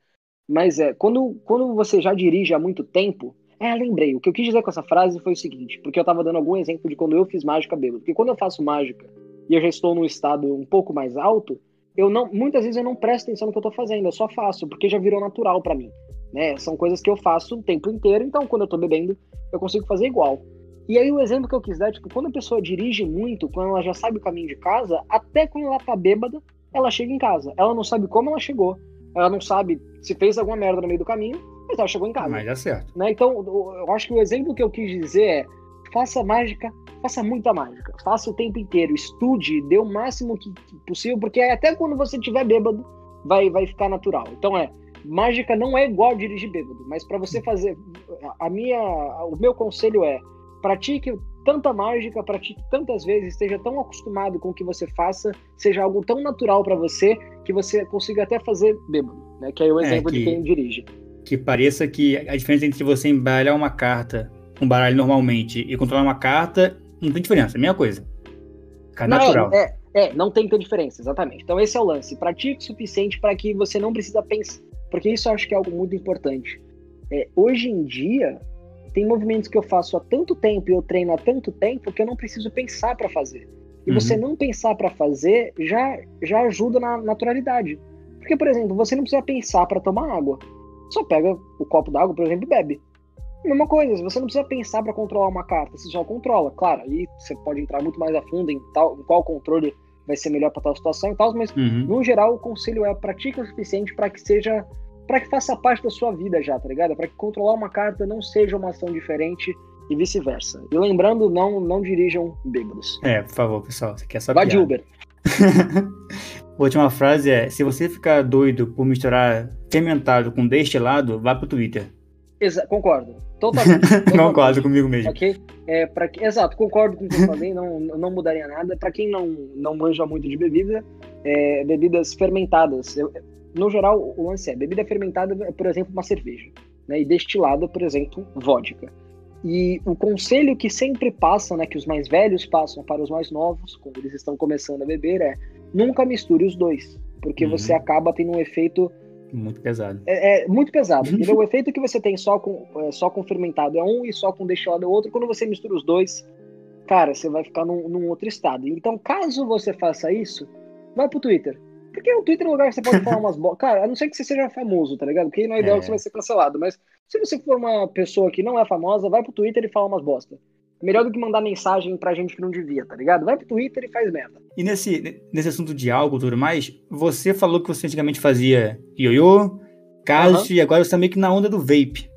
mas é, quando, quando você já dirige há muito tempo, é, lembrei, o que eu quis dizer com essa frase foi o seguinte, porque eu tava dando algum exemplo de quando eu fiz mágica bêbado, porque quando eu faço mágica e eu já estou num estado um pouco mais alto, eu não, muitas vezes eu não presto atenção no que eu estou fazendo, eu só faço, porque já virou natural para mim, né? São coisas que eu faço o tempo inteiro, então quando eu estou bebendo, eu consigo fazer igual. E aí o exemplo que eu quis dar é, tipo, quando a pessoa dirige muito, quando ela já sabe o caminho de casa, até quando ela está bêbada, ela chega em casa. Ela não sabe como ela chegou, ela não sabe se fez alguma merda no meio do caminho, mas ela chegou em casa. Mas dá certo. Né? Então, eu acho que o exemplo que eu quis dizer é, faça mágica, faça muita mágica, faça o tempo inteiro, estude, dê o máximo que possível, porque até quando você estiver bêbado, vai, vai ficar natural. Então é, mágica não é igual dirigir bêbado, mas para você fazer, a minha, o meu conselho é, pratique tanta mágica, pratique tantas vezes, esteja tão acostumado com o que você faça, seja algo tão natural para você, que você consiga até fazer bêbado, né? Que é o exemplo é que, de quem dirige. Que pareça que a diferença entre você embaralhar uma carta, um baralho normalmente, e controlar uma carta, não tem diferença, é a mesma coisa. Cada não, natural. É, é, não tem que ter diferença, exatamente. Então esse é o lance. Pratique o suficiente para que você não precisa pensar. Porque isso eu acho que é algo muito importante. É, hoje em dia, tem movimentos que eu faço há tanto tempo e eu treino há tanto tempo que eu não preciso pensar para fazer. E uhum. você não pensar para fazer já, já ajuda na naturalidade. Porque, por exemplo, você não precisa pensar para tomar água. Só pega o copo d'água, por exemplo, e bebe. Mesma coisa, você não precisa pensar para controlar uma carta, você só controla. Claro, aí você pode entrar muito mais a fundo em, tal, em qual controle vai ser melhor para tal situação e tal, mas uhum. no geral o conselho é pratica o suficiente para que seja, para que faça parte da sua vida já, tá ligado? Para que controlar uma carta não seja uma ação diferente e vice-versa. E lembrando, não, não dirijam bêbados. É, por favor, pessoal, você quer saber? Vá de Uber. A última frase é: se você ficar doido por misturar fermentado com destilado, vá pro Twitter. Exa- concordo. Totalmente. totalmente. Concordo comigo mesmo. Okay? É, pra que... Exato, concordo com o que eu falei, não, não mudaria nada. Para quem não, não manja muito de bebida, é, bebidas fermentadas. Eu, no geral, o lance é: bebida fermentada é, por exemplo, uma cerveja. Né? E destilada, por exemplo, vodka. E o conselho que sempre passa, né, que os mais velhos passam para os mais novos, quando eles estão começando a beber, é: nunca misture os dois. Porque uhum. você acaba tendo um efeito. Muito pesado. É, é muito pesado. Entendeu? O efeito que você tem só com, é, só com fermentado é um e só com destilado é outro. Quando você mistura os dois, cara, você vai ficar num, num outro estado. Então, caso você faça isso, vai pro Twitter. Porque o Twitter é um lugar que você pode falar umas bo... Cara, a não ser que você seja famoso, tá ligado? Porque não é ideal é. que você vai ser cancelado. Mas se você for uma pessoa que não é famosa, vai pro Twitter e fala umas bosta. Melhor do que mandar mensagem pra gente que não devia, tá ligado? Vai pro Twitter e faz merda. E nesse, nesse assunto de álcool e tudo mais, você falou que você antigamente fazia ioiô, cacho, uhum. e agora você tá meio que na onda do vape.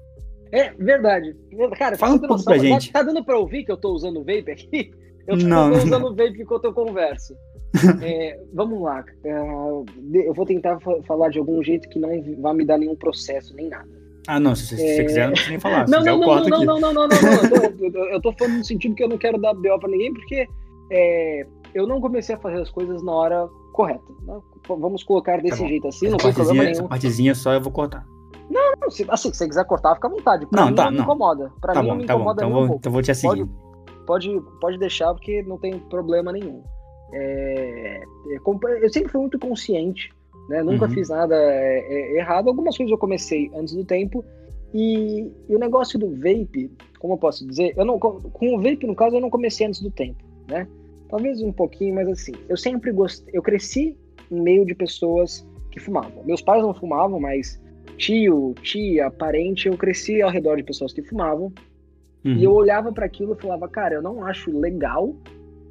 É, verdade. Cara, fala um pouco noção, pra gente. Tá dando pra ouvir que eu tô usando vape aqui? Eu tô não, usando não. vape enquanto eu converso. é, vamos lá. Eu vou tentar falar de algum jeito que não vai me dar nenhum processo, nem nada. Ah, não, se você é... quiser, não precisa nem falar. Não, não, não, não, não, não, não, não, não, não. Eu tô falando no sentido que eu não quero dar B O pra ninguém, porque é, eu não comecei a fazer as coisas na hora correta. Né? Vamos colocar desse tá jeito assim, essa não tem problema nenhum. Essa partezinha só eu vou cortar. Não, não, se, assim, se você quiser cortar, fica à vontade. Pra não, mim tá, não me incomoda. Pra tá mim bom, não me tá incomoda bom. Então, vou, um então vou te seguir. Pode, pode, pode deixar, porque não tem problema nenhum. É, eu sempre fui muito consciente. Né? Nunca uhum. fiz nada é, é, errado. Algumas coisas eu comecei antes do tempo. E, e o negócio do vape, como eu posso dizer, eu não, com, com o vape, no caso, eu não comecei antes do tempo, né? Talvez um pouquinho, mas assim, eu sempre gostei. Eu cresci em meio de pessoas que fumavam. Meus pais não fumavam, mas tio, tia, parente, eu cresci ao redor de pessoas que fumavam. Uhum. E eu olhava para aquilo e falava: cara, eu não acho legal,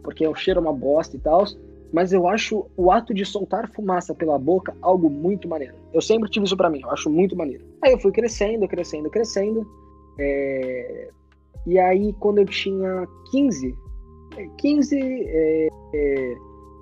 porque o cheiro é uma bosta e tal, mas eu acho o ato de soltar fumaça pela boca algo muito maneiro. Eu sempre tive isso pra mim, eu acho muito maneiro. Aí eu fui crescendo, crescendo, crescendo. É... E aí, quando eu tinha quinze... quinze... É... É...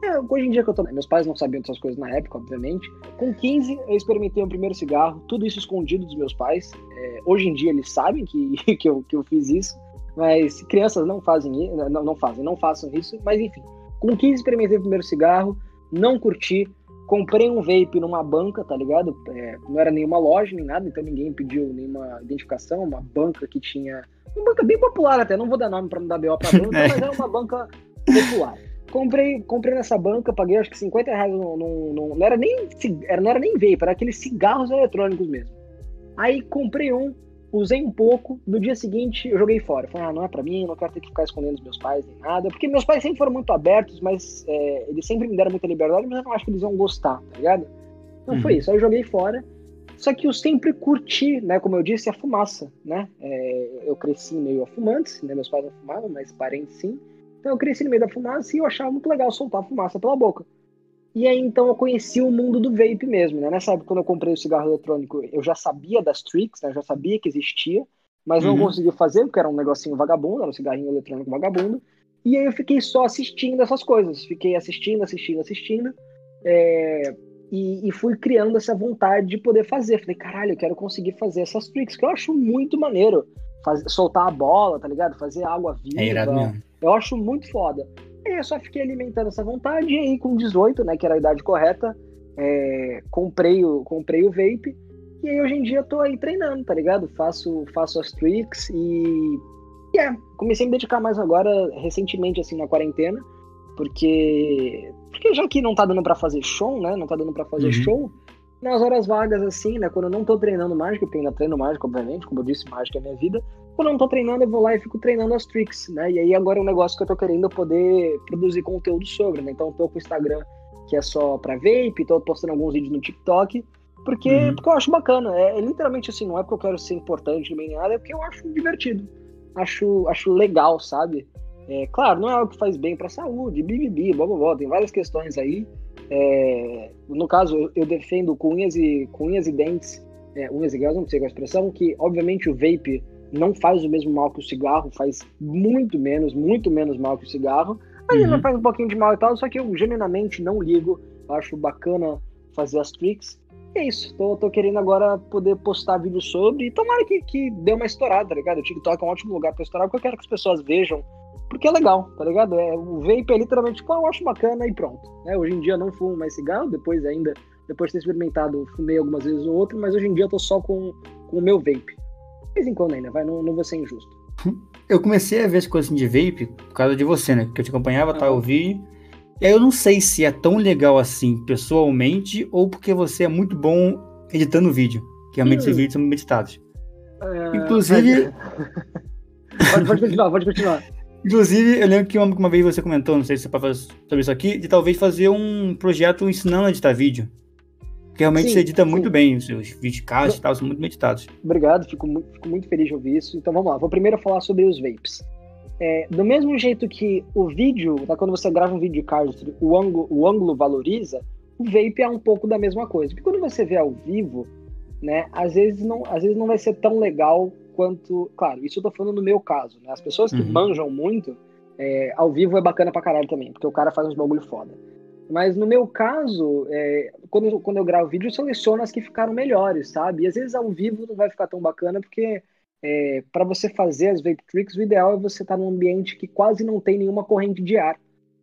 É, hoje em dia que eu tô... Meus pais não sabiam dessas coisas na época, obviamente. Com quinze, eu experimentei o primeiro cigarro, tudo isso escondido dos meus pais. É... Hoje em dia, eles sabem que, que, eu, que eu fiz isso, mas crianças não fazem isso, não, não fazem, não façam isso, mas enfim. Com quinze experimentei o primeiro cigarro, não curti, comprei um vape numa banca, tá ligado? É, não era nenhuma loja, nem nada, então ninguém pediu nenhuma identificação, uma banca que tinha... Uma banca bem popular até, não vou dar nome pra não dar B O pra banca, mas era uma banca popular. Comprei, comprei nessa banca, paguei acho que cinquenta reais, no, no, no, não, era nem, não era nem vape, era aqueles cigarros eletrônicos mesmo. Aí comprei um, usei um pouco, no dia seguinte eu joguei fora. Falei: ah, não é pra mim, não quero ter que ficar escondendo os meus pais nem nada. Porque meus pais sempre foram muito abertos, mas é, eles sempre me deram muita liberdade, mas eu não acho que eles vão gostar, tá ligado? Então uhum. foi isso, aí eu joguei fora. Só que eu sempre curti, né, como eu disse, a fumaça, né? É, eu cresci meio a fumantes, né? Meus pais não fumavam, mas parentes sim. Então eu cresci no meio da fumaça e eu achava muito legal soltar a fumaça pela boca. E aí então eu conheci o mundo do vape mesmo, né? Nessa época, quando eu comprei o cigarro eletrônico, eu já sabia das tricks, né? Eu já sabia que existia, mas não uhum. consegui fazer, porque era um negocinho vagabundo, era um cigarrinho eletrônico vagabundo. E aí eu fiquei só assistindo essas coisas, fiquei assistindo, assistindo, assistindo, é... e, e fui criando essa vontade de poder fazer. Falei: caralho, eu quero conseguir fazer essas tricks, que eu acho muito maneiro. Faz... soltar a bola, tá ligado? Fazer água viva. É irado mesmo. Eu acho muito foda. Aí eu só fiquei alimentando essa vontade, e aí com dezoito, né, que era a idade correta, é, comprei, o, comprei o vape, e aí hoje em dia eu tô aí treinando, tá ligado? Faço, faço as tricks e... e é, comecei a me dedicar mais agora, recentemente, assim, na quarentena, porque, porque já que não tá dando pra fazer show, né, não tá dando pra fazer uhum. show, nas horas vagas, assim, né, quando eu não tô treinando mágica, porque eu ainda treino mágica, obviamente, como eu disse, mágica é minha vida, quando eu não tô treinando, eu vou lá e fico treinando as tricks, né? E aí agora é um negócio que eu tô querendo poder produzir conteúdo sobre, né? Então eu tô com o Instagram, que é só pra vape, tô postando alguns vídeos no TikTok, porque, uhum. porque eu acho bacana. É, é literalmente assim, não é porque eu quero ser importante nem nada, é porque eu acho divertido. Acho, acho legal, sabe? É, claro, não é algo que faz bem pra saúde, bibibi, blá blá blá, tem várias questões aí. É, no caso, eu, eu defendo com unhas e, com unhas e dentes, é, unhas e gás, não sei qual é a expressão, que obviamente o vape não faz o mesmo mal que o cigarro, faz muito menos, muito menos mal que o cigarro. Aí uhum. faz um pouquinho de mal e tal, só que eu genuinamente não ligo, acho bacana fazer as tricks. E é isso, tô, tô querendo agora poder postar vídeo sobre, e tomara que, que dê uma estourada, tá ligado? O TikTok é um ótimo lugar pra estourar, porque eu quero que as pessoas vejam, porque é legal, tá ligado? É, o vape é literalmente, tipo, ah, eu acho bacana e pronto. É, hoje em dia eu não fumo mais cigarro, depois ainda, depois de ter experimentado, fumei algumas vezes ou outro, mas hoje em dia eu tô só com, com o meu vape. De vez em quando ainda, vai, não, não vou ser injusto. Eu comecei a ver as coisas assim de vape por causa de você, né? Que eu te acompanhava, ah. tá, eu vi. E aí eu não sei se é tão legal assim pessoalmente ou porque você é muito bom editando vídeo, que realmente hum. seus vídeos são meditados. É... Inclusive... pode, pode continuar, pode continuar. Inclusive, eu lembro que uma, uma vez você comentou, não sei se você pode falar sobre isso aqui, de talvez fazer um projeto ensinando a editar vídeo. Porque realmente sim, você edita sim. muito bem, os seus vídeos caixas e tal, são muito meditados. Obrigado, fico muito, fico muito feliz de ouvir isso. Então vamos lá, vou primeiro falar sobre os vapes. É, do mesmo jeito que o vídeo, tá, quando você grava um vídeo de cardistry, o ângulo, o ângulo valoriza, o vape é um pouco da mesma coisa. Porque quando você vê ao vivo, né, às vezes não, às vezes não vai ser tão legal quanto... Claro, isso eu tô falando no meu caso, né? As pessoas que uhum. manjam muito, é, ao vivo é bacana pra caralho também, porque o cara faz uns bagulho foda. Mas no meu caso, é, quando, quando eu gravo vídeo, eu seleciono as que ficaram melhores, sabe? E às vezes ao vivo não vai ficar tão bacana, porque... É, para você fazer as vape tricks, o ideal é você estar num ambiente que quase não tem nenhuma corrente de ar,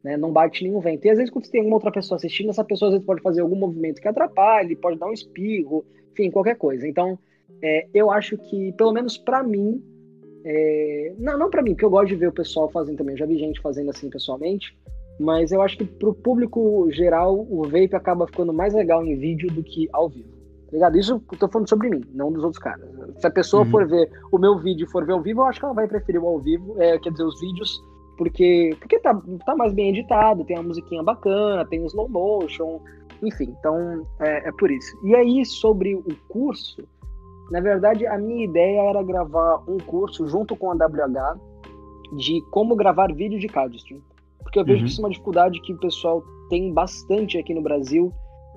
né? Não bate nenhum vento. E às vezes quando você tem uma outra pessoa assistindo, essa pessoa às vezes pode fazer algum movimento que atrapalhe, pode dar um espirro, enfim, qualquer coisa. Então, é, eu acho que, pelo menos para mim, é... não, não para mim, porque eu gosto de ver o pessoal fazendo também, eu já vi gente fazendo assim pessoalmente, mas eu acho que pro público geral, o vape acaba ficando mais legal em vídeo do que ao vivo. Ligado? Isso eu tô falando sobre mim, não dos outros caras. Se a pessoa uhum. for ver o meu vídeo e for ver ao vivo, eu acho que ela vai preferir o ao vivo, é, quer dizer, os vídeos, porque, porque tá, tá mais bem editado, tem uma musiquinha bacana, tem um slow motion, enfim, então é, é por isso. E aí, sobre o curso, na verdade, a minha ideia era gravar um curso junto com a W H de como gravar vídeo de cardistry, porque eu vejo uhum. que isso é uma dificuldade que o pessoal tem bastante aqui no Brasil.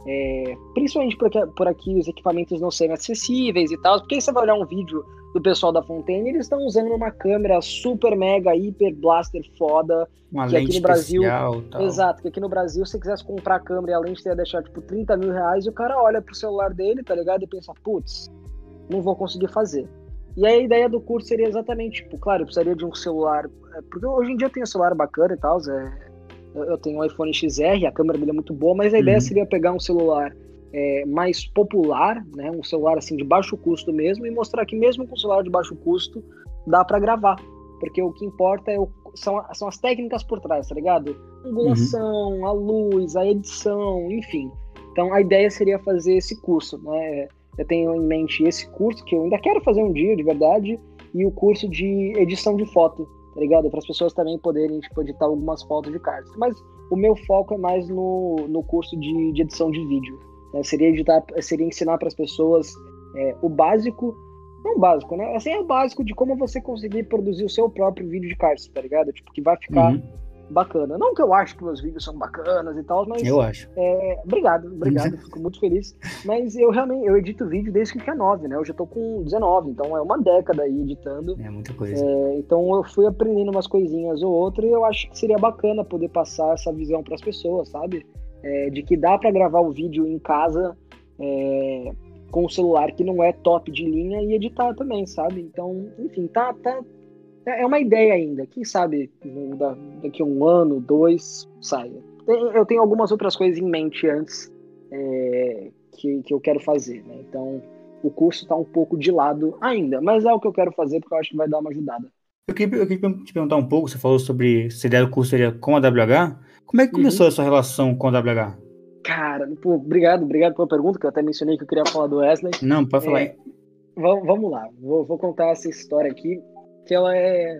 É, principalmente por aqui, por aqui os equipamentos não serem acessíveis e tal, porque aí você vai olhar um vídeo do pessoal da Fontaine, eles estão usando uma câmera super mega, hiper blaster foda, uma que lente aqui no Brasil especial, tal. Exato, que aqui no Brasil se você quisesse comprar a câmera e a lente ia deixar tipo trinta mil reais, e o cara olha pro celular dele, tá ligado? E pensa, putz, não vou conseguir fazer. E aí a ideia do curso seria exatamente, tipo, claro, eu precisaria de um celular, porque hoje em dia tem um celular bacana e tal, é... Eu tenho um iPhone X R, a câmera dele é muito boa, mas a uhum. ideia seria pegar um celular é, mais popular, né, um celular assim de baixo custo mesmo, e mostrar que mesmo com um celular de baixo custo dá pra gravar, porque o que importa é o, são, são as técnicas por trás, tá ligado? Angulação, uhum. a luz, a edição, enfim. Então a ideia seria fazer esse curso, né? Eu tenho em mente esse curso, que eu ainda quero fazer um dia, de verdade, e o curso de edição de foto, tá ligado? Para as pessoas também poderem, tipo, editar algumas fotos de cardistry. Mas o meu foco é mais no, no curso de, de edição de vídeo, né? Seria editar, seria ensinar para as pessoas é, o básico, não o básico, né? Assim, é o básico de como você conseguir produzir o seu próprio vídeo de cardistry, tá ligado? Tipo, que vai ficar uhum. bacana. Não que eu acho que meus vídeos são bacanas e tal, mas... Eu acho. É, obrigado, obrigado, fico muito feliz. Mas eu realmente, eu edito vídeo desde que tinha nove, né? Hoje eu tô com dezenove, então é uma década aí editando. É muita coisa. É, então eu fui aprendendo umas coisinhas ou outra e eu acho que seria bacana poder passar essa visão pras pessoas, sabe? É, de que dá pra gravar o vídeo em casa é, com o celular que não é top de linha e editar também, sabe? Então, enfim, tá... tá é uma ideia ainda, quem sabe daqui a um ano, dois, saia. Eu tenho algumas outras coisas em mente antes é, que, que eu quero fazer, né? Então o curso tá um pouco de lado ainda, mas é o que eu quero fazer porque eu acho que vai dar uma ajudada. Eu queria, eu queria te perguntar um pouco, você falou sobre se der o curso seria com a W H, como é que começou uhum. a sua relação com a W H? Cara, pô, obrigado, obrigado pela pergunta, que eu até mencionei que eu queria falar do Wesley. Não, pode falar é, aí. Vamos lá, vou, vou contar essa história aqui. que ela é...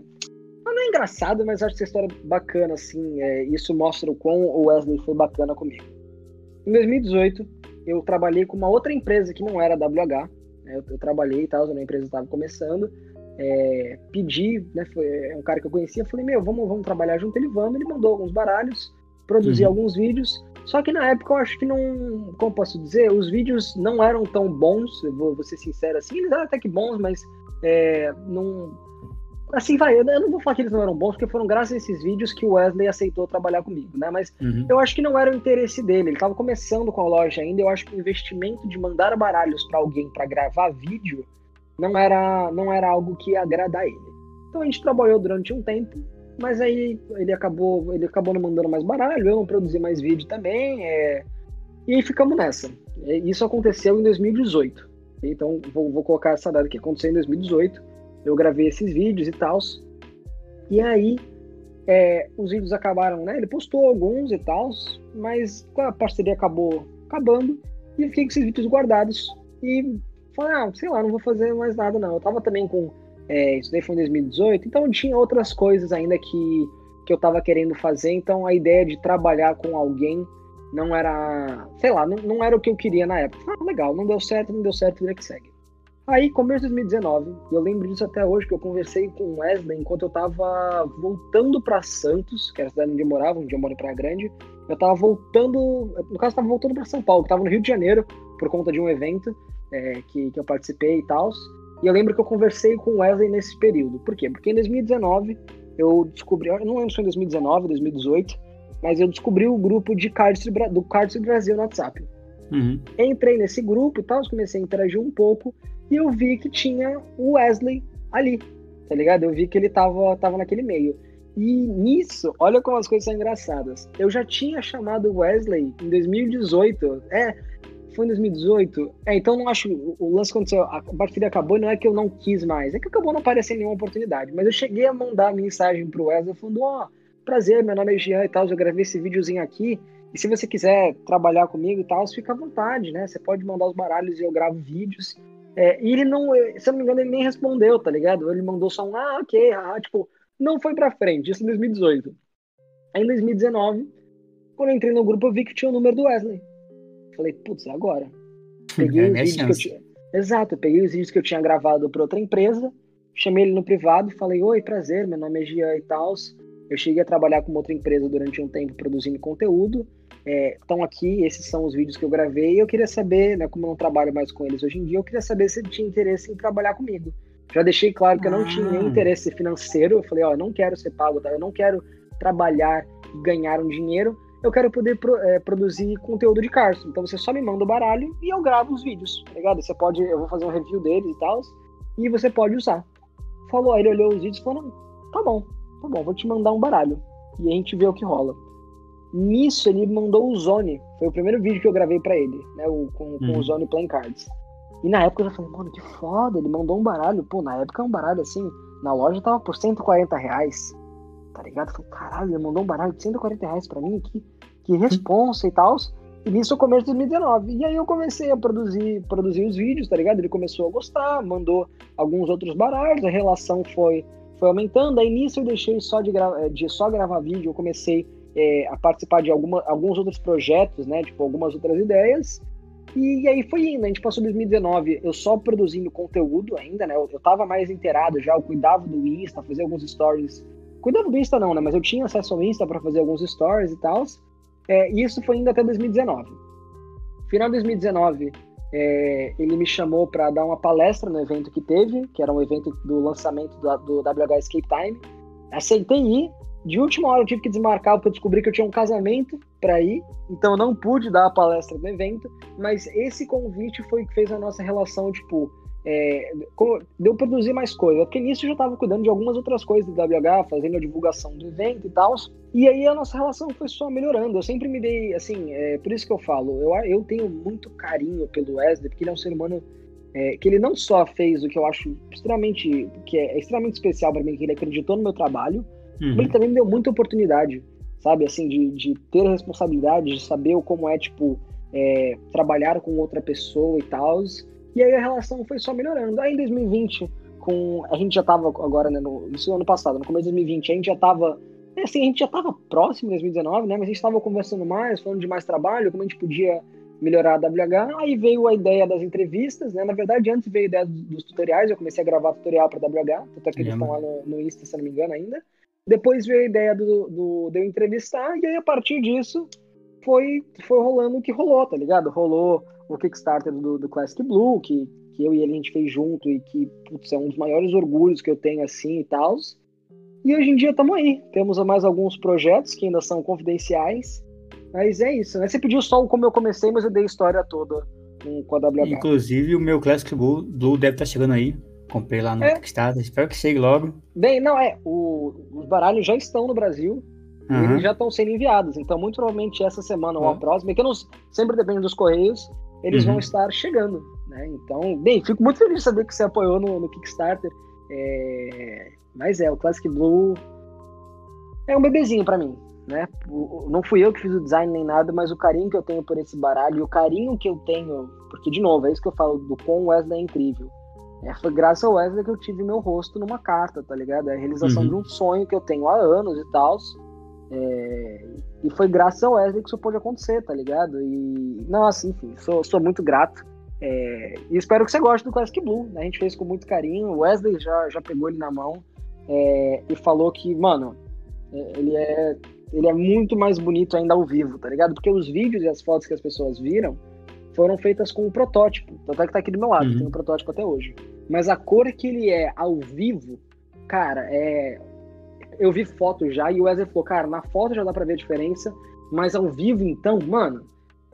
Ela não é engraçada, mas acho essa história bacana, assim. É, isso mostra o quão o Wesley foi bacana comigo. Em dois mil e dezoito, eu trabalhei com uma outra empresa que não era a W H. Né, eu, eu trabalhei e tal, a empresa estava começando. É, pedi, né, foi um cara que eu conhecia, falei, meu, vamos, vamos trabalhar junto, ele vamos, ele mandou alguns baralhos, produzi uhum. alguns vídeos, só que na época eu acho que não, como posso dizer, os vídeos não eram tão bons, eu vou, vou ser sincero assim, eles eram até que bons, mas é, não, assim vai, eu não vou falar que eles não eram bons, porque foram graças a esses vídeos que o Wesley aceitou trabalhar comigo, né, mas uhum. eu acho que não era o interesse dele, ele estava começando com a loja ainda, eu acho que o investimento de mandar baralhos para alguém para gravar vídeo Não era, não era algo que ia agradar ele. Então a gente trabalhou durante um tempo, mas aí ele acabou, ele acabou não mandando mais baralho, eu não produzi mais vídeo também, é... e aí ficamos nessa. Isso aconteceu em dois mil e dezoito. Então vou, vou colocar essa data aqui. Aconteceu em dois mil e dezoito, eu gravei esses vídeos e tal. E aí é, os vídeos acabaram, né? Ele postou alguns e tal, mas a parceria acabou acabando e eu fiquei com esses vídeos guardados e... Falei, ah, sei lá, não vou fazer mais nada não. Eu tava também com, é, isso daí foi em dois mil e dezoito, então tinha outras coisas ainda que, que eu tava querendo fazer, então a ideia de trabalhar com alguém não era, sei lá, não, não era o que eu queria na época. Falei, ah, legal, não deu certo, não deu certo, vida que segue. Aí, começo de dois mil e dezenove, eu lembro disso até hoje, que eu conversei com o Wesley enquanto eu tava voltando pra Santos, que era a cidade onde eu morava, onde eu moro em Praia Grande, eu tava voltando, no caso, eu tava voltando pra São Paulo, que tava no Rio de Janeiro, por conta de um evento, É, que, que eu participei e tal, e eu lembro que eu conversei com o Wesley nesse período. Por quê? Porque em dois mil e dezenove eu descobri, eu não lembro se foi em dois mil e dezenove, dois mil e dezoito, mas eu descobri o grupo de Cardistry, do Cardistry Brasil no WhatsApp. Uhum. Entrei nesse grupo e tal, comecei a interagir um pouco, e eu vi que tinha o Wesley ali, tá ligado? Eu vi que ele tava, tava naquele meio. E nisso, olha como as coisas são engraçadas. Eu já tinha chamado o Wesley em dois mil e dezoito, é... Foi em dois mil e dezoito. É, então não acho. O lance aconteceu. A partida acabou, não é que eu não quis mais. É que acabou não aparecendo nenhuma oportunidade. Mas eu cheguei a mandar mensagem pro Wesley falando: Ó, oh, prazer, meu nome é Gian e tal. Eu gravei esse videozinho aqui. E se você quiser trabalhar comigo e tal, fica à vontade, né? Você pode mandar os baralhos e eu gravo vídeos. É, e ele não. Se eu não me engano, ele nem respondeu, tá ligado? Ele mandou só um: Ah, ok. Ah, tipo, não foi pra frente. Isso em dois mil e dezoito. Aí em dois mil e dezenove, quando eu entrei no grupo, eu vi que tinha o número do Wesley. Falei, putz, agora. Peguei é os vídeos chance. que eu tinha. Exato, eu peguei os vídeos que eu tinha gravado para outra empresa, chamei ele no privado, falei, oi, prazer, meu nome é Gian e tal. Eu cheguei a trabalhar com outra empresa durante um tempo produzindo conteúdo. É, estão aqui, esses são os vídeos que eu gravei. E eu queria saber, né? Como eu não trabalho mais com eles hoje em dia, eu queria saber se ele tinha interesse em trabalhar comigo. Já deixei claro que eu não ah. tinha nenhum interesse financeiro. Eu falei, ó, eu não quero ser pago, tá? Eu não quero trabalhar e ganhar um dinheiro. Eu quero poder pro, é, produzir conteúdo de Cardistry. Então você só me manda o baralho e eu gravo os vídeos, tá ligado? Você pode, eu vou fazer um review deles e tal, e você pode usar. Falou, aí ele olhou os vídeos e falou, tá bom, tá bom, vou te mandar um baralho. E a gente vê o que rola. Nisso ele mandou o Zone, foi o primeiro vídeo que eu gravei pra ele, né, o, com, com hum. o Zone Playing Cards. E na época eu já falei, mano, que foda, ele mandou um baralho. Pô, na época um baralho assim, na loja tava por cento e quarenta reais. Tá ligado? Falei, caralho, ele mandou um baralho de cento e quarenta reais pra mim, que, que responsa e tal. E nisso eu começo de dois mil e dezenove. E aí eu comecei a produzir, produzir os vídeos, tá ligado? Ele começou a gostar, mandou alguns outros baralhos, a relação foi, foi aumentando. Aí nisso eu deixei só de, gra- de só gravar vídeo, eu comecei é, a participar de alguma, alguns outros projetos, né? Tipo, algumas outras ideias. E, e aí foi indo, a gente passou dois mil e dezenove eu só produzindo conteúdo ainda, né? Eu, eu tava mais inteirado já, eu cuidava do Insta, fazia alguns stories. Cuidando do Insta não, né? Mas eu tinha acesso ao Insta para fazer alguns stories e tal. É, e isso foi indo até dois mil e dezenove. Final de dois mil e dezenove, é, ele me chamou para dar uma palestra no evento que teve, que era um evento do lançamento do, do W H Escape Time. Aceitei ir. De última hora eu tive que desmarcar porque eu descobri que eu tinha um casamento para ir. Então eu não pude dar a palestra do evento. Mas esse convite foi o que fez a nossa relação, tipo... É, deu pra produzir mais coisa, porque nisso eu já tava cuidando de algumas outras coisas do W H, fazendo a divulgação do evento e tal, e aí a nossa relação foi só melhorando. Eu sempre me dei, assim, é, por isso que eu falo, eu, eu tenho muito carinho pelo Wesley, porque ele é um ser humano é, que ele não só fez o que eu acho extremamente, que é, é extremamente especial pra mim, que ele acreditou no meu trabalho, uhum. mas ele também me deu muita oportunidade, sabe, assim, de, de ter a responsabilidade, de saber como é, tipo, é, trabalhar com outra pessoa e tal. E aí a relação foi só melhorando. Aí em dois mil e vinte com... A gente já tava agora, né, no, no ano passado, no começo de dois mil e vinte, a gente já tava... Assim, a gente já tava próximo em dois mil e dezenove, né? Mas a gente tava conversando mais, falando de mais trabalho, como a gente podia melhorar a W H. Aí veio a ideia das entrevistas, né? Na verdade, antes veio a ideia dos tutoriais, eu comecei a gravar tutorial pra W H, tanto que eles estão lá no, no Insta, se não me engano, ainda. Depois veio a ideia do, do, de eu entrevistar, e aí a partir disso foi, foi rolando o que rolou, tá ligado? Rolou o Kickstarter do, do Classic Blue, que, que eu e ele a gente fez junto, e que, putz, é um dos maiores orgulhos que eu tenho, assim, e tal. E hoje em dia estamos aí, temos mais alguns projetos que ainda são confidenciais, mas é isso, né? Você pediu só como eu comecei, mas eu dei a história toda com a W H. Inclusive o meu Classic Blue, Blue deve estar chegando aí, comprei lá no é. Kickstarter, espero que chegue logo. Bem, não, é, o, os baralhos já estão no Brasil, uhum. E eles já estão sendo enviados, então muito provavelmente essa semana ou uhum. a próxima, que eu não, sempre depende dos correios, eles uhum. vão estar chegando, né? Então, bem, fico muito feliz de saber que você apoiou no, no Kickstarter, é... Mas é, o Classic Blue é um bebezinho pra mim, né? Não fui eu que fiz o design nem nada, mas o carinho que eu tenho por esse baralho e o carinho que eu tenho, porque de novo, é isso que eu falo do quão o Wesley é incrível. É, foi graças ao Wesley que eu tive meu rosto numa carta, tá ligado? É a realização uhum. de um sonho que eu tenho há anos e tal. É, e foi graças ao Wesley que isso pôde acontecer, tá ligado? E, nossa, enfim, sou, sou muito grato. É, e espero que você goste do Classic Blue, né? A gente fez com muito carinho, o Wesley já, já pegou ele na mão. É, e falou que, mano, ele é, ele é muito mais bonito ainda ao vivo, tá ligado? Porque os vídeos e as fotos que as pessoas viram foram feitas com o protótipo. Tanto é que tá aqui do meu lado, uhum. tem um protótipo até hoje. Mas a cor que ele é ao vivo, cara, é... eu vi foto já e o Wesley falou, cara, na foto já dá pra ver a diferença, mas ao vivo, então, mano,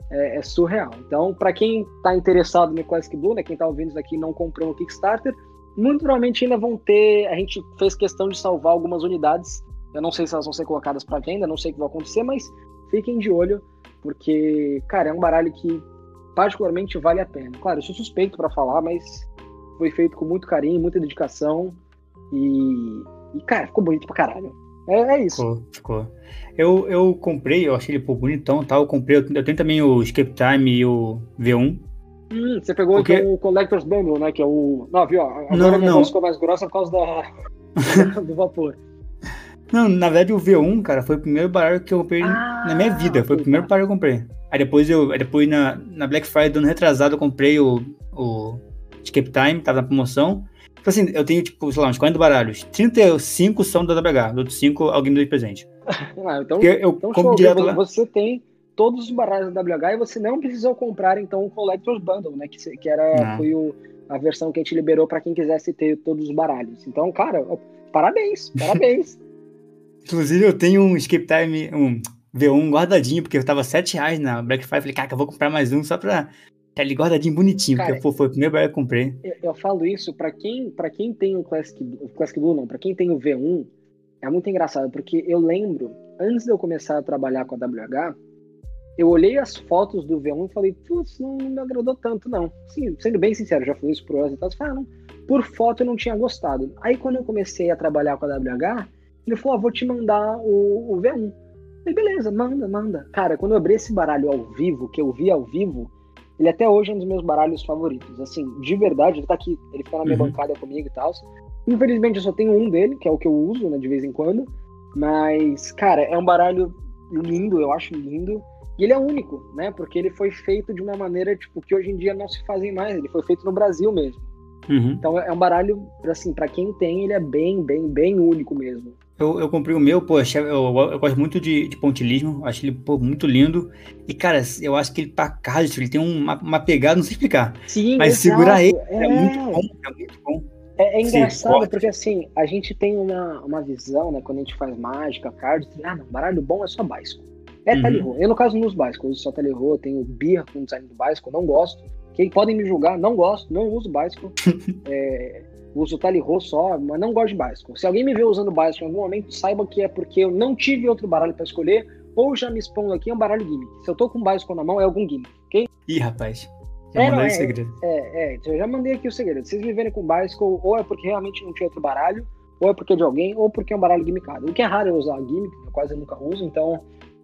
é, é surreal. Então, pra quem tá interessado no Classic Blue, né, quem tá ouvindo isso aqui e não comprou o Kickstarter, muito provavelmente ainda vão ter... A gente fez questão de salvar algumas unidades. Eu não sei se elas vão ser colocadas para venda, não sei o que vai acontecer, mas fiquem de olho, porque, cara, é um baralho que particularmente vale a pena. Claro, eu sou suspeito para falar, mas foi feito com muito carinho, muita dedicação e, e cara, ficou bonito pra caralho. É, é isso. Ficou, ficou. Eu, eu comprei, eu achei ele pô, bonitão e tal. Eu comprei, eu tenho também o Escape Time e o V um. Hum, você pegou porque... então, o Collector's Bundle, né? Que é o... Não, viu? Agora não, a minha não. ficou mais grossa por causa da... do vapor. Não, na verdade o V um, cara, foi o primeiro baralho que eu comprei ah, na minha vida. Foi o primeiro tá. baralho que eu comprei. Aí depois, eu, aí depois na, na Black Friday do ano retrasado eu comprei o, o Escape Time, tava na promoção. Então assim, eu tenho tipo, sei lá, uns quarenta baralhos. trinta e cinco são da W H, os outros cinco alguém me deu de presente. Ah, então eu então compro show, direto lá. Você tem... todos os baralhos da W H e você não precisou comprar então o Collector's Bundle, né, que, que era, foi o, a versão que a gente liberou para quem quisesse ter todos os baralhos. Então, cara, parabéns, parabéns. Inclusive eu tenho um Escape Time, um V um guardadinho, porque eu tava sete reais na Black Friday, falei, cara, eu vou comprar mais um só pra tá ali guardadinho bonitinho, cara, porque foi, foi o primeiro baralho que eu comprei. Eu, eu falo isso para quem, para quem tem o Classic, o Classic Blue não, para quem tem o V um, é muito engraçado, porque eu lembro, antes de eu começar a trabalhar com a W H, eu olhei as fotos do V um e falei, putz, não, não me agradou tanto, não. Sim, sendo bem sincero, já falei isso pro Oz e tal, falei, ah, não, por foto eu não tinha gostado. Aí quando eu comecei a trabalhar com a W H, ele falou, ah, vou te mandar o, o V um. Eu falei, beleza, manda, manda. Cara, quando eu abri esse baralho ao vivo, que eu vi ao vivo, ele até hoje é um dos meus baralhos favoritos. Assim, de verdade, ele tá aqui, ele fica na minha uhum. bancada comigo e tal. Infelizmente eu só tenho um dele, que é o que eu uso, né, de vez em quando. Mas, cara, é um baralho lindo, eu acho lindo. E ele é único, né? Porque ele foi feito de uma maneira tipo, que hoje em dia não se fazem mais. Ele foi feito no Brasil mesmo. Uhum. Então é um baralho, assim, pra quem tem, ele é bem, bem, bem único mesmo. Eu, eu comprei o meu, pô, eu, eu, eu gosto muito de, de pontilismo. Acho ele, pô, muito lindo. E, cara, eu acho que ele pra Cardistry, ele tem uma, uma pegada, não sei explicar. Sim, mas exato. Segurar ele é... é muito bom, é muito bom. É, é engraçado, sim, porque, assim, a gente tem uma, uma visão, né? Quando a gente faz mágica, Cardistry, ah, não, baralho bom é só básico. É uhum. Tally-Ho. Eu, no caso, não uso Bicycle, eu uso só Tally-Ho, eu tenho birra com o design do Bicycle, não gosto. Quem podem me julgar, não gosto, não uso Bicycle. é, uso Tally-Ho só, mas não gosto de Bicycle. Se alguém me vê usando Bicycle em algum momento, saiba que é porque eu não tive outro baralho pra escolher, ou já me expondo aqui, é um baralho gimmick. Se eu tô com Bicycle na mão, é algum gimmick, ok? Ih, rapaz, já é, mandei é, o segredo. É, é, eu já mandei aqui o segredo. Se vocês viverem com Bicycle, ou é porque realmente não tinha outro baralho, ou é porque é de alguém, ou porque é um baralho gimmickado. O que é raro é usar gimmick, eu quase nunca uso, então...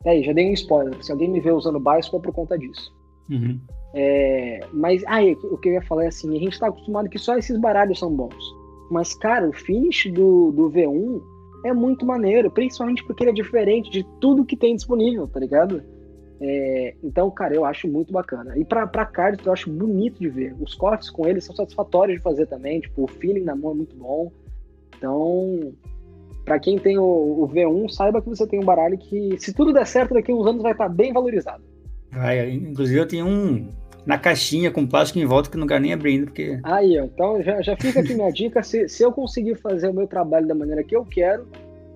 É, já dei um spoiler, se alguém me vê usando Bicycle é por conta disso. Uhum. É, mas aí, ah, o que eu ia falar é assim, a gente tá acostumado que só esses baralhos são bons. Mas, cara, o finish do, do V um é muito maneiro, principalmente porque ele é diferente de tudo que tem disponível, tá ligado? É, então, cara, eu acho muito bacana. E pra, pra Cardistry eu acho bonito de ver. Os cortes com ele são satisfatórios de fazer também, tipo, o feeling na mão é muito bom. Então, pra quem tem o, o V um, saiba que você tem um baralho que, se tudo der certo, daqui a uns anos vai estar bem valorizado. Vai, inclusive eu tenho um na caixinha com plástico em volta que não quero nem abrir ainda, porque... Aí, então já, já fica aqui minha dica. Se, se eu conseguir fazer o meu trabalho da maneira que eu quero,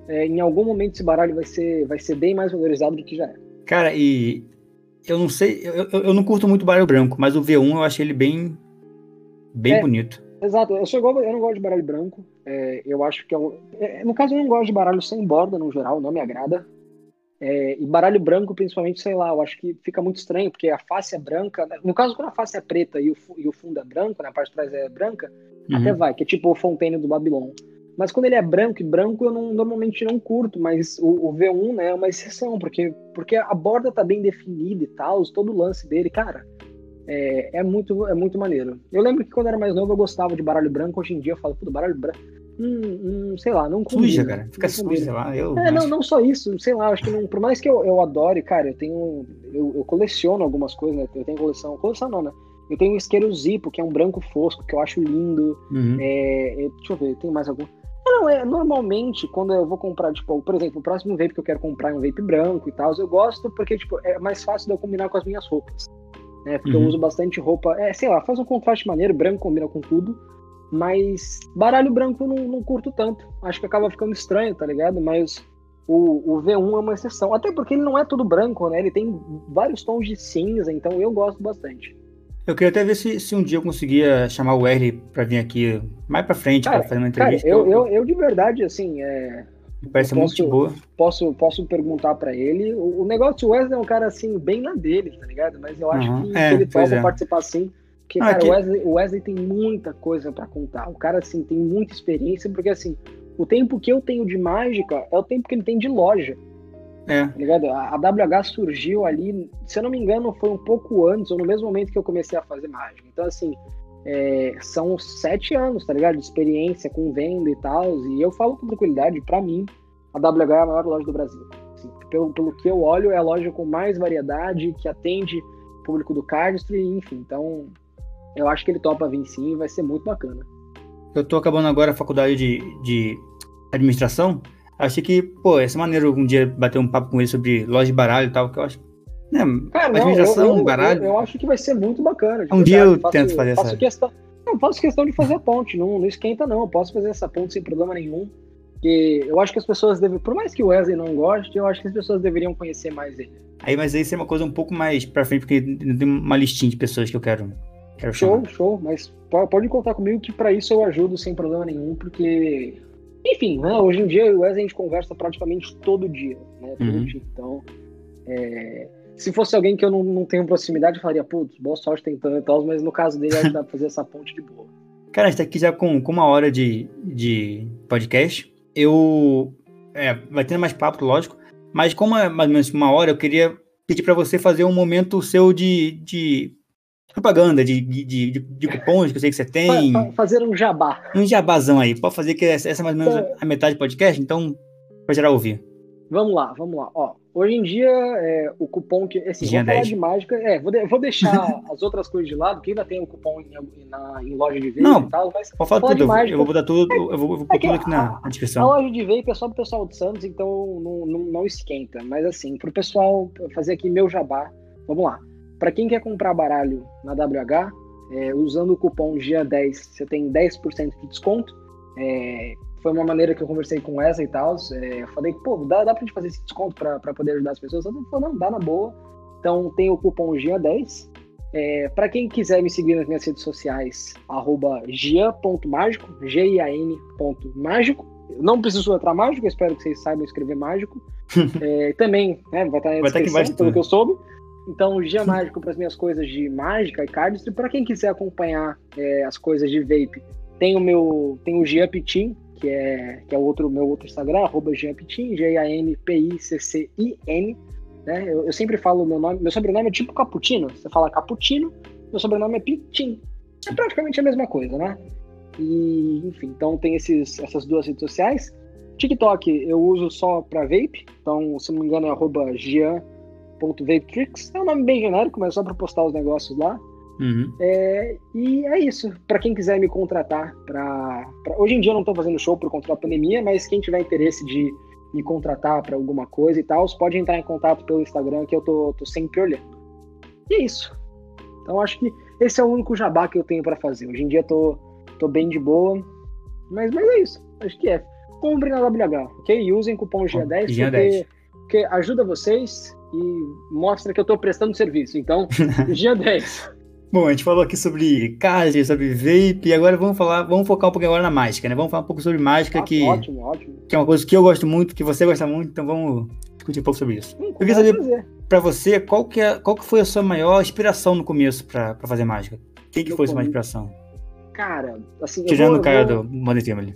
é, em algum momento esse baralho vai ser, vai ser bem mais valorizado do que já é. Cara, e eu não sei, eu, eu, eu não curto muito baralho branco, mas o V um eu achei ele bem, bem é, bonito. Exato, eu, sou igual, eu não gosto de baralho branco, é, eu acho que é um... É, no caso eu não gosto de baralho sem borda no geral, não me agrada. É, e baralho branco, principalmente, sei lá, eu acho que fica muito estranho, porque a face é branca, no caso quando a face é preta e o, e o fundo é branco, né, a parte de trás é branca, uhum. até vai, que é tipo o Fontaine do Babilônia. Mas quando ele é branco, e branco eu não, normalmente não curto, mas o, o V um, né, é uma exceção, porque, porque a borda tá bem definida e tal, todo o lance dele, cara, é, é, muito, é muito maneiro. Eu lembro que quando eu era mais novo eu gostava de baralho branco, hoje em dia eu falo, puta, baralho branco, hum, hum, sei lá, não combina. Suja, cara, fica suja lá. Eu... É, não, não só isso, sei lá, acho que não, por mais que eu, eu adore, cara, eu tenho, eu, eu coleciono algumas coisas, né, eu tenho coleção, coleção não, né, eu tenho um isqueiro Zippo, que é um branco fosco, que eu acho lindo, uhum. é, é, deixa eu ver, tem mais algum... Não, é, normalmente, quando eu vou comprar, tipo, por exemplo, o próximo vape que eu quero comprar é um vape branco e tal, eu gosto porque, tipo, é mais fácil de eu combinar com as minhas roupas, né, porque uhum. eu uso bastante roupa, é, sei lá, faz um contraste maneiro, branco combina com tudo, mas baralho branco eu não, não curto tanto, acho que acaba ficando estranho, tá ligado, mas o, o V um é uma exceção, até porque ele não é todo branco, né, ele tem vários tons de cinza, então eu gosto bastante. Eu queria até ver se, se um dia eu conseguia chamar o Wesley pra vir aqui mais pra frente, cara, pra fazer uma entrevista. Cara, eu, eu, eu de verdade, assim, é, me parece posso, muito boa. Posso, posso perguntar pra ele. O, o negócio do Wesley é um cara, assim, bem na dele, tá ligado? Mas eu acho uhum. que, é, que ele pode é. participar, sim. Porque, ah, cara, o que... Wesley, Wesley tem muita coisa pra contar. O cara, assim, tem muita experiência, porque, assim, o tempo que eu tenho de mágica é o tempo que ele tem de loja. É. Tá ligado? A, a W H surgiu ali, se eu não me engano, foi um pouco antes, ou no mesmo momento que eu comecei a fazer mágica. Então, assim, é, são sete anos, tá ligado? De experiência com venda e tal. E eu falo com tranquilidade, pra mim, a W H é a maior loja do Brasil. Assim, pelo, pelo que eu olho, é a loja com mais variedade, que atende o público do Cardistry, enfim. Então, eu acho que ele topa vir sim e vai ser muito bacana. Eu tô acabando agora a faculdade de, de administração. Achei que, pô, ia ser maneiro algum dia bater um papo com ele sobre loja de baralho e tal, que eu acho... Né, cara, não, administração, eu, eu, baralho... Eu, eu acho que vai ser muito bacana. Um verdade. dia eu faço, tento fazer essa... Questão, eu faço questão de fazer a ponte, não, não esquenta não, eu posso fazer essa ponte sem problema nenhum, porque eu acho que as pessoas devem... Por mais que o Wesley não goste, eu acho que as pessoas deveriam conhecer mais ele. Aí, mas aí isso é uma coisa um pouco mais pra frente, porque tem uma listinha de pessoas que eu quero... quero show, chamar. show, mas pode contar comigo que pra isso eu ajudo sem problema nenhum, porque... Enfim, né, hoje em dia eu e o Wesley a gente conversa praticamente todo dia, né, todo uhum. dia. Então, é, se fosse alguém que eu não, não tenho proximidade, eu falaria, putz, boa sorte tentando e tal, mas no caso dele acho que dá pra fazer essa ponte de boa. Cara, a gente tá aqui já com, com uma hora de, de podcast, eu... É, vai tendo mais papo, lógico, mas como é mais ou menos uma hora, eu queria pedir pra você fazer um momento seu de... de... propaganda de, de, de, de cupons que eu sei que você tem. Fazer um jabá. Um jabazão aí. Pode fazer que essa é mais ou menos a metade do podcast, então pra geral ouvir. Vamos lá, vamos lá. Ó, hoje em dia, é, o cupom que... Assim, vou falar de mágica. É, vou, de, vou deixar as outras coisas de lado, porque ainda tem um cupom em, na, em loja de vape e tal. Mas pode falar tudo, de eu, mágica, eu vou botar tudo, é, eu vou, eu vou é pôr tudo aqui na, na descrição. A loja de vape é só pro pessoal de Santos, então não, não, não esquenta. Mas assim, pro pessoal fazer aqui meu jabá, vamos lá. Para quem quer comprar baralho na W H, é, usando o cupom G I A dez, você tem dez por cento de desconto. É, foi uma maneira que eu conversei com essa e tal. É, eu falei, pô, dá, dá pra gente fazer esse desconto para poder ajudar as pessoas? Ela falou, não, dá na boa. Então tem o cupom G I A dez. É, para quem quiser me seguir nas minhas redes sociais, arroba gia.mágico, G I A N ponto mágico. Não preciso entrar mágico, espero que vocês saibam escrever mágico. É, também, né, vai estar na descrição, pelo que eu soube. Então, o Gia Mágico para as minhas coisas de mágica e Cardistry. Para quem quiser acompanhar é, as coisas de vape, tem o meu, tem o Gian Piccin, que é que é o outro meu outro Instagram, arroba Gian Piccin, G A N P I C C I N, né? Eu, eu sempre falo meu nome, meu sobrenome é tipo Cappuccino. Você fala Cappuccino, meu sobrenome é Piccin. É praticamente a mesma coisa, né? E, enfim, então tem esses, essas duas redes sociais. TikTok eu uso só pra vape, então, se não me engano, é arroba gian.vapetricks. É um nome bem genérico, mas é só pra postar os negócios lá. Uhum. É, e é isso. Pra quem quiser me contratar pra, pra... Hoje em dia eu não tô fazendo show por conta da pandemia, mas quem tiver interesse de me contratar pra alguma coisa e tal, pode entrar em contato pelo Instagram, que eu tô, tô sempre olhando. E é isso. Então acho que esse é o único jabá que eu tenho pra fazer. Hoje em dia eu tô, tô bem de boa, mas, mas é isso. Acho que é. Compre na W H, ok? E usem cupom G dez, G dez. Porque, porque ajuda vocês e mostra que eu tô prestando serviço. Então, G dez. Bom, a gente falou aqui sobre card, sobre vape, e agora vamos falar, vamos focar um pouquinho agora na mágica, né? Vamos falar um pouco sobre mágica, ah, que, ótimo, ótimo. que é uma coisa que eu gosto muito, que você gosta muito, então vamos discutir um pouco sobre isso. Hum, eu queria saber fazer. pra você, qual que, é, qual que foi a sua maior inspiração no começo pra, pra fazer mágica? Quem que eu foi a sua maior inspiração? Cara, assim... Tirando eu vou, o cara vou... do Modern Family.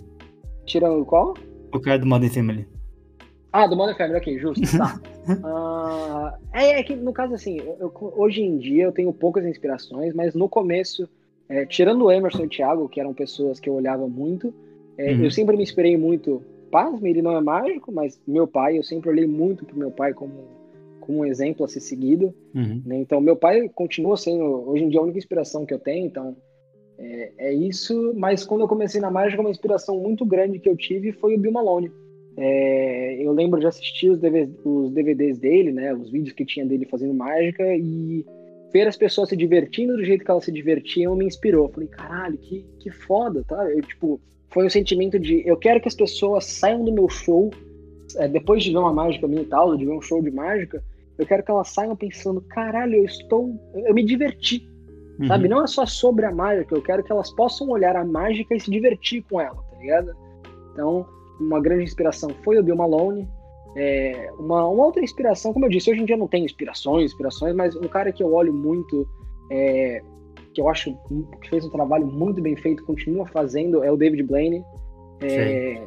Tirando qual? O cara do Modern Family. Ah, do Modern Family, ok, justo, tá. uh, é, é que, no caso, assim, eu, eu, hoje em dia eu tenho poucas inspirações, mas no começo, é, tirando o Emerson e o Thiago, que eram pessoas que eu olhava muito, é, uhum. eu sempre me inspirei muito, pasme, ele não é mágico, mas meu pai, eu sempre olhei muito pro meu pai como, como um exemplo a ser seguido, uhum. né? Então, meu pai continua sendo, hoje em dia, a única inspiração que eu tenho, então... É, é isso, mas quando eu comecei na mágica, uma inspiração muito grande que eu tive foi o Bill Malone. É, eu lembro de assistir os D V Ds, os D V Ds dele, né, os vídeos que tinha dele fazendo mágica, e ver as pessoas se divertindo do jeito que elas se divertiam me inspirou. Eu falei, caralho, que, que foda, tá? Eu, tipo, foi um sentimento de, eu quero que as pessoas saiam do meu show, é, depois de ver uma mágica minha e tal, de ver um show de mágica, eu quero que elas saiam pensando, caralho, eu estou, eu me diverti. Sabe, uhum. não é só sobre a mágica, eu quero que elas possam olhar a mágica e se divertir com ela, tá ligado? Então, uma grande inspiração foi o Bill Malone. É, uma, uma outra inspiração, como eu disse, hoje em dia não tem inspirações, inspirações, mas um cara que eu olho muito, é, que eu acho que fez um trabalho muito bem feito, continua fazendo, é o David Blaine. É,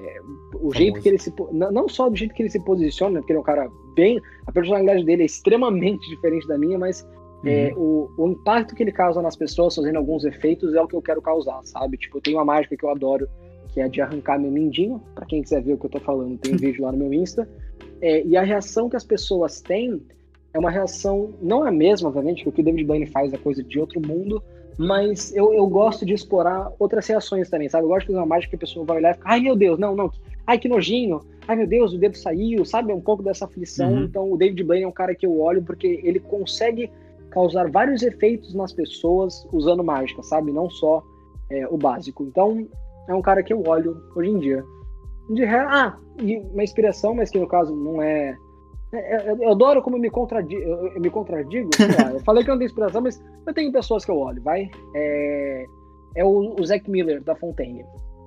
o jeito Famoso. que ele se não só do jeito que ele se posiciona, porque ele é um cara bem, a personalidade dele é extremamente diferente da minha, mas É, o, o impacto que ele causa nas pessoas fazendo alguns efeitos é o que eu quero causar, sabe? Tipo, eu tenho uma mágica que eu adoro, que é de arrancar meu mindinho. Pra quem quiser ver o que eu tô falando, tem um vídeo lá no meu Insta. É, e a reação que as pessoas têm é uma reação, não é a mesma, obviamente, que o que o David Blaine faz é coisa de outro mundo, mas eu, eu gosto de explorar outras reações também, sabe? Eu gosto de fazer uma mágica que a pessoa vai olhar e fica, ai meu Deus, não, não, ai que nojinho, ai meu Deus, o dedo saiu, sabe? É um pouco dessa aflição. Uhum. Então o David Blaine é um cara que eu olho porque ele consegue causar vários efeitos nas pessoas usando mágica, sabe? Não só é, o básico. Então, é um cara que eu olho hoje em dia. De re... Ah, e uma inspiração, mas que no caso não é... é, é eu adoro como eu me contradigo. Eu, eu me contradigo? Lá, eu falei que eu não tenho inspiração, mas eu tenho pessoas que eu olho, vai? É, é o, o Zeke Miller, da Fontaine.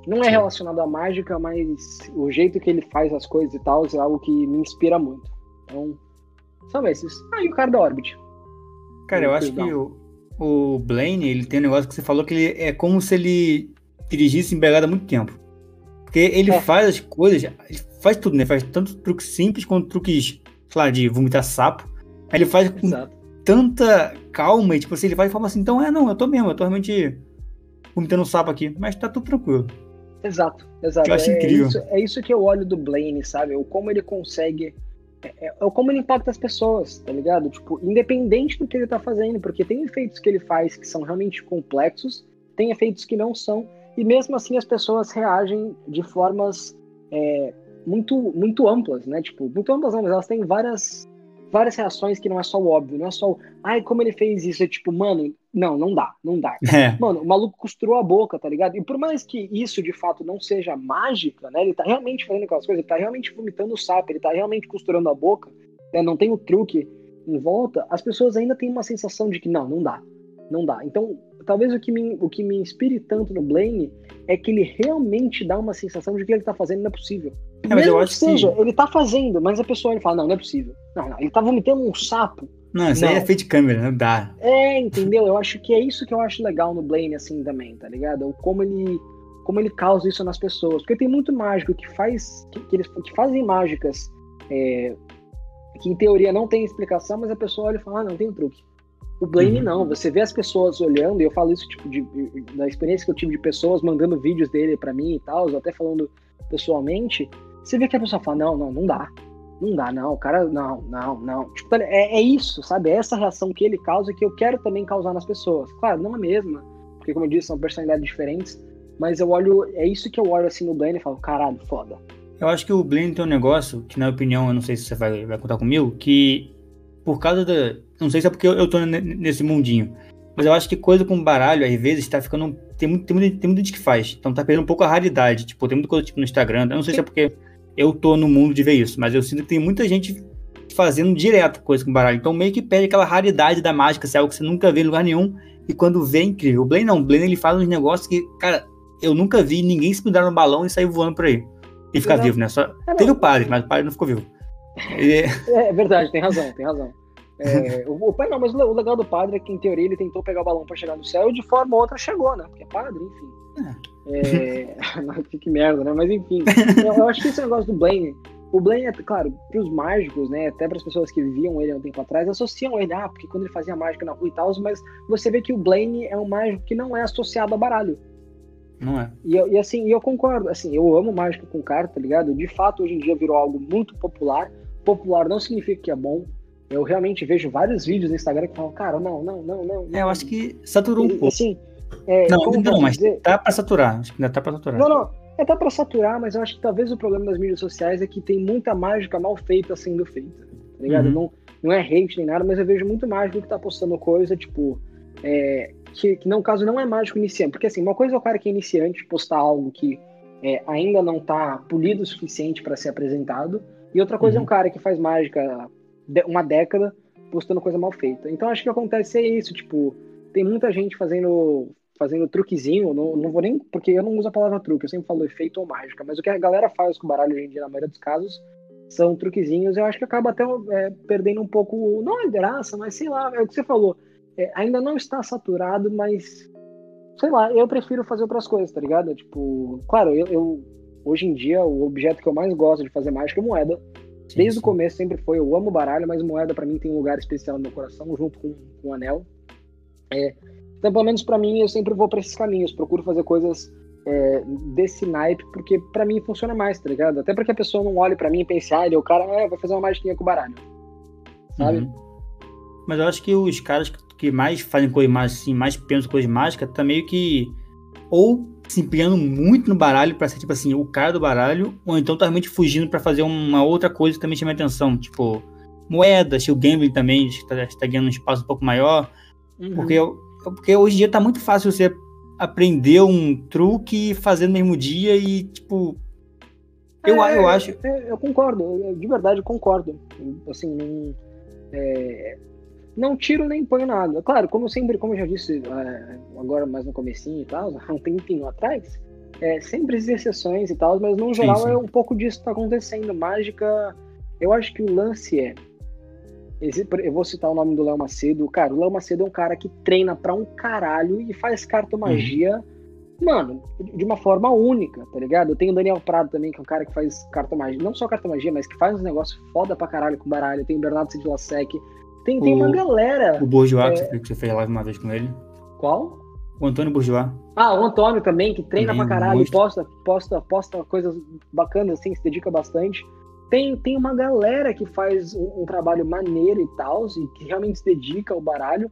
Não é relacionado à mágica, mas o jeito que ele faz as coisas e tal é algo que me inspira muito. Então, são esses. Ah, e o cara da Orbit. Cara, eu acho que o, o Blaine, ele tem um negócio que você falou que ele é como se ele dirigisse em Belgrado há muito tempo. Porque ele é. faz as coisas, ele faz tudo, né? Faz tanto truques simples quanto truques, sei lá, de vomitar sapo. Aí ele faz com Exato. tanta calma e, tipo assim, ele faz de forma assim, então é, não, eu tô mesmo, eu tô realmente vomitando um sapo aqui, mas tá tudo tranquilo. Exato, exato. Eu acho é, incrível. É isso, é isso que eu olho do Blaine, sabe? O como ele consegue... É, é como ele impacta as pessoas, tá ligado? Tipo, independente do que ele tá fazendo, porque tem efeitos que ele faz que são realmente complexos, tem efeitos que não são, e mesmo assim as pessoas reagem de formas é, muito, muito amplas, né? Tipo, muito amplas, mas elas têm várias, várias reações que não é só o óbvio, não é só o, ai, como ele fez isso, é tipo, mano, não, não dá, não dá. É. Mano, o maluco costurou a boca, tá ligado? E por mais que isso, de fato, não seja mágica, né? Ele tá realmente fazendo aquelas coisas, ele tá realmente vomitando o sapo, ele tá realmente costurando a boca, né? Não tem o truque em volta, as pessoas ainda têm uma sensação de que não, não dá, não dá. Então, talvez o que me, o que me inspire tanto no Blaine é que ele realmente dá uma sensação de que ele tá fazendo não é possível. É, mas eu acho que seja, que... ele tá fazendo, mas a pessoa ele fala, não, não é possível. Não, não, ele tá vomitando um sapo. Não, isso não. Aí é feito de câmera, não dá. É, entendeu? Eu acho que é isso que eu acho legal no Blaine, assim, também, tá ligado? Como ele, como ele causa isso nas pessoas. Porque tem muito mágico que faz, que, que eles que fazem mágicas é, que, em teoria, não tem explicação, mas a pessoa olha e fala, ah, não, tem um truque. O Blaine, uhum. não, você vê as pessoas olhando, e eu falo isso, tipo, de, de, da experiência que eu tive de pessoas mandando vídeos dele pra mim e tal, até falando pessoalmente, você vê que a pessoa fala, não, não, não dá, não dá, não, o cara, não, não, não, tipo, é, é isso, sabe, é essa reação que ele causa que eu quero também causar nas pessoas, claro, não a mesma, porque como eu disse, são personalidades diferentes, mas eu olho, é isso que eu olho assim no Blaine e falo, caralho, foda. Eu acho que o Blaine tem um negócio, que na minha opinião, eu não sei se você vai, vai contar comigo, que por causa da... Não sei se é porque eu tô nesse mundinho, mas eu acho que coisa com baralho, às vezes, tá ficando... Tem muito, tem muito, tem muito gente que faz, então tá perdendo um pouco a raridade. Tipo, tem muita coisa tipo, no Instagram, eu não sei se é porque eu tô no mundo de ver isso, mas eu sinto que tem muita gente fazendo direto coisa com baralho. Então meio que perde aquela raridade da mágica, se é algo que você nunca vê em lugar nenhum, e quando vê é incrível. O Blaine não, o Blaine ele faz uns negócios que, cara, eu nunca vi ninguém se pendurando no balão e sair voando por aí. E ficar vivo, né? Só... É, teve o padre, mas o padre não ficou vivo. E... É verdade, tem razão, tem razão. É, o pai não, mas o legal do padre é que em teoria ele tentou pegar o balão pra chegar no céu e de forma ou outra chegou, né, porque é padre, enfim é. É... que merda, né, mas enfim eu, eu acho que esse negócio do Blaine, o Blaine é, claro, pros mágicos, né, até pras pessoas que viam ele há um tempo atrás, associam ele, ah, porque quando ele fazia mágica na rua e tal, mas você vê que o Blaine é um mágico que não é associado a baralho, não é? E, eu, e assim, eu concordo, assim, eu amo mágica com carta, tá ligado, de fato hoje em dia virou algo muito popular, popular não significa que é bom. Eu realmente vejo vários vídeos no Instagram que falam, cara, não, não, não, não. não. É, eu acho que saturou um pouco. Assim, é, não, não, mas dizer... tá pra saturar. Acho que ainda tá pra saturar. Não, não, é tá pra saturar, mas eu acho que talvez o problema das mídias sociais é que tem muita mágica mal feita sendo feita, tá ligado? Uhum. Não, não é hate nem nada, mas eu vejo muito mágico que tá postando coisa, tipo, é, que, que no caso não é mágico iniciante. Porque assim, uma coisa é o cara que é iniciante postar algo que é, ainda não tá polido o suficiente pra ser apresentado, e outra coisa uhum. é um cara que faz mágica... uma década postando coisa mal feita. Então acho que acontece é isso, tipo, tem muita gente fazendo, fazendo truquezinho, não, não vou nem, porque eu não uso a palavra truque, eu sempre falo efeito ou mágica, mas o que a galera faz com o baralho hoje em dia, na maioria dos casos, são truquezinhos, eu acho que acaba até é, perdendo um pouco, não é graça, mas sei lá, é o que você falou, é, ainda não está saturado, mas sei lá, eu prefiro fazer outras coisas, tá ligado? Tipo, claro, eu, eu hoje em dia, o objeto que eu mais gosto de fazer mágica é moeda. Desde sim, sim. o começo sempre foi, eu amo baralho, mas moeda pra mim tem um lugar especial no meu coração, junto com, com o anel. É, então, pelo menos pra mim, eu sempre vou pra esses caminhos, procuro fazer coisas é, desse naipe, porque pra mim funciona mais, tá ligado? Até porque a pessoa não olhe pra mim e pense, ah, ele é o cara, ah, vai fazer uma magiquinha com o baralho, sabe? Uhum. Mas eu acho que os caras que mais fazem coisa mágica, assim, mais pensam coisa mágica, tá meio que... ou se empenhando muito no baralho pra ser, tipo assim, o cara do baralho, ou então tá realmente fugindo pra fazer uma outra coisa que também chama atenção, tipo, moedas, o gambling também, que tá, tá ganhando um espaço um pouco maior, uhum. porque, porque hoje em dia tá muito fácil você aprender um truque, fazer no mesmo dia e, tipo, eu, é, eu acho... É, eu concordo, eu, de verdade eu concordo, assim, não... É... Não tiro nem ponho nada. Claro, como sempre, como eu já disse agora mais no comecinho e tal, há um tempinho atrás, é, sempre existem exceções e tal, mas no geral sim, sim. é um pouco disso que tá acontecendo. Mágica, eu acho que o lance é... Eu vou citar o nome do Léo Macedo. Cara, o Léo Macedo é um cara que treina pra um caralho e faz cartomagia, uhum. mano, de uma forma única, tá ligado? Eu tenho o Daniel Prado também, que é um cara que faz cartomagia, não só cartomagia, mas que faz uns negócios foda pra caralho com baralho. Eu tenho o Bernardo Sedilacek. Tem, tem o, uma galera... O Bourgeois, é... que você fez live uma vez com ele. Qual? O Antônio Bourgeois. Ah, o Antônio também, que treina também, pra caralho, um posta, posta, posta coisas bacanas, assim, se dedica bastante. Tem, tem uma galera que faz um, um trabalho maneiro e tal, e que realmente se dedica ao baralho,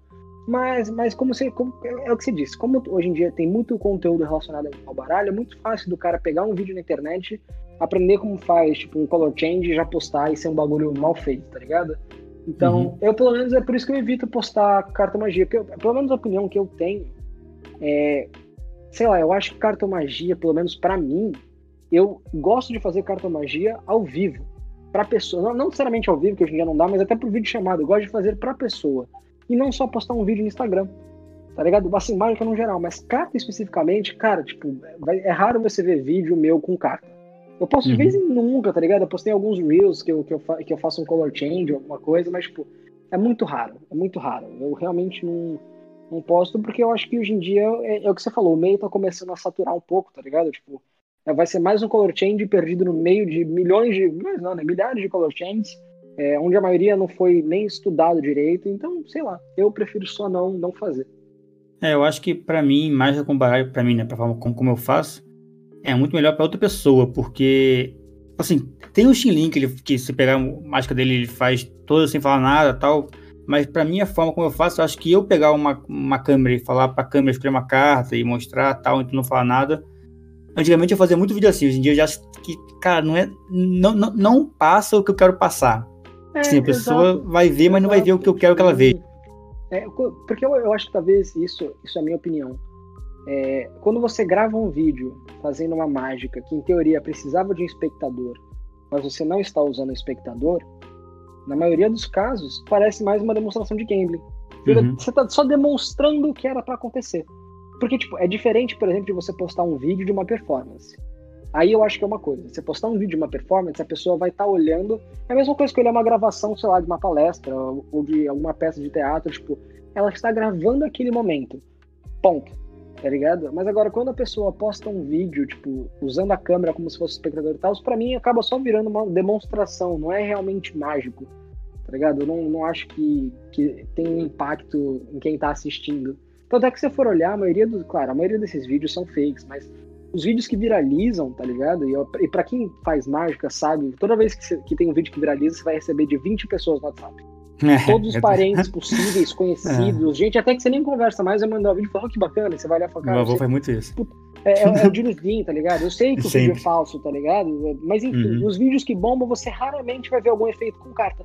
mas, mas como você... Como, é o que você disse, como hoje em dia tem muito conteúdo relacionado ao baralho, é muito fácil do cara pegar um vídeo na internet, aprender como faz, tipo, um color change, já postar e ser um bagulho mal feito, tá ligado? Então, uhum. eu pelo menos, é por isso que eu evito postar cartomagia, porque eu, pelo menos a opinião que eu tenho, é, sei lá, eu acho que cartomagia, pelo menos pra mim, eu gosto de fazer cartomagia ao vivo, pra pessoa, não, não necessariamente ao vivo, que hoje em dia não dá, mas até pro vídeo chamado, eu gosto de fazer pra pessoa, e não só postar um vídeo no Instagram, tá ligado? Assim, mágica no geral, mas carta especificamente, cara, tipo, vai, é raro você ver vídeo meu com carta. Eu posto de uhum. vez em nunca, tá ligado? Eu postei alguns reels que eu, que, eu fa- que eu faço um color change, alguma coisa, mas, tipo, é muito raro, é muito raro. Eu realmente não, não posto, porque eu acho que hoje em dia, é, é o que você falou, o meio tá começando a saturar um pouco, tá ligado? Tipo, é, vai ser mais um color change perdido no meio de milhões de, mas não, né, milhares de color changes, é, onde a maioria não foi nem estudado direito, então, sei lá, eu prefiro só não, não fazer. É, eu acho que pra mim, mais comparar pra mim, né, pra forma como, como eu faço, é muito melhor pra outra pessoa, porque, assim, tem o Xinlin que, ele, que se pegar a mágica dele, ele faz toda sem falar nada e tal, mas pra mim, a forma como eu faço, eu acho que eu pegar uma, uma câmera e falar pra câmera escolher uma carta e mostrar tal, então não falar nada. Antigamente eu fazia muito vídeo assim, hoje em dia eu já acho que, cara, não é, não, não, não passa o que eu quero passar. É, assim, a pessoa exato, vai ver, mas exato. Não vai ver o que eu quero que ela veja. É, porque eu, eu acho que talvez isso, isso é a minha opinião. É, quando você grava um vídeo fazendo uma mágica que em teoria precisava de um espectador, mas você não está usando o espectador, na maioria dos casos parece mais uma demonstração de gambling. Uhum. Você está só demonstrando o que era para acontecer. Porque tipo, é diferente, por exemplo, de você postar um vídeo de uma performance. Aí eu acho que é uma coisa, você postar um vídeo de uma performance, a pessoa vai estar tá olhando, é a mesma coisa que olhar uma gravação, sei lá, de uma palestra ou de alguma peça de teatro, tipo, ela está gravando aquele momento, ponto, tá ligado? Mas agora, quando a pessoa posta um vídeo, tipo, usando a câmera como se fosse espectador e tal, isso pra mim acaba só virando uma demonstração, não é realmente mágico, tá ligado? Eu não, não acho que, que tem um impacto em quem tá assistindo. Então, até que você for olhar, a maioria do, claro, a maioria desses vídeos são fakes, mas os vídeos que viralizam, tá ligado? E, eu, e pra quem faz mágica, sabe, toda vez que, cê, que tem um vídeo que viraliza, você vai receber de vinte pessoas no WhatsApp. É, Todos os parentes possíveis, conhecidos, é. gente, até que você nem conversa mais, vai mandar um vídeo e fala, oh, que bacana, e você vai olhar e fala, cara... Meu avô faz muito isso. É, é, é o Dinuzinho, tá ligado? Eu sei que o Sempre. vídeo é falso, tá ligado? Mas, enfim, uhum. os vídeos que bombam, você raramente vai ver algum efeito com carta.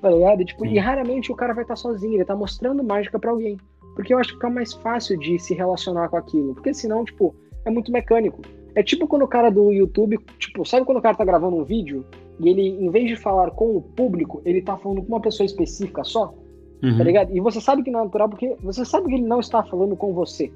Tá ligado? E, tipo, e raramente o cara vai estar tá sozinho, ele tá mostrando mágica pra alguém. Porque eu acho que fica mais fácil de se relacionar com aquilo. Porque senão, tipo, é muito mecânico. É tipo quando o cara do YouTube, tipo, sabe quando o cara tá gravando um vídeo e ele, em vez de falar com o público, ele tá falando com uma pessoa específica só, uhum. tá ligado? E você sabe que não é natural porque você sabe que ele não está falando com você,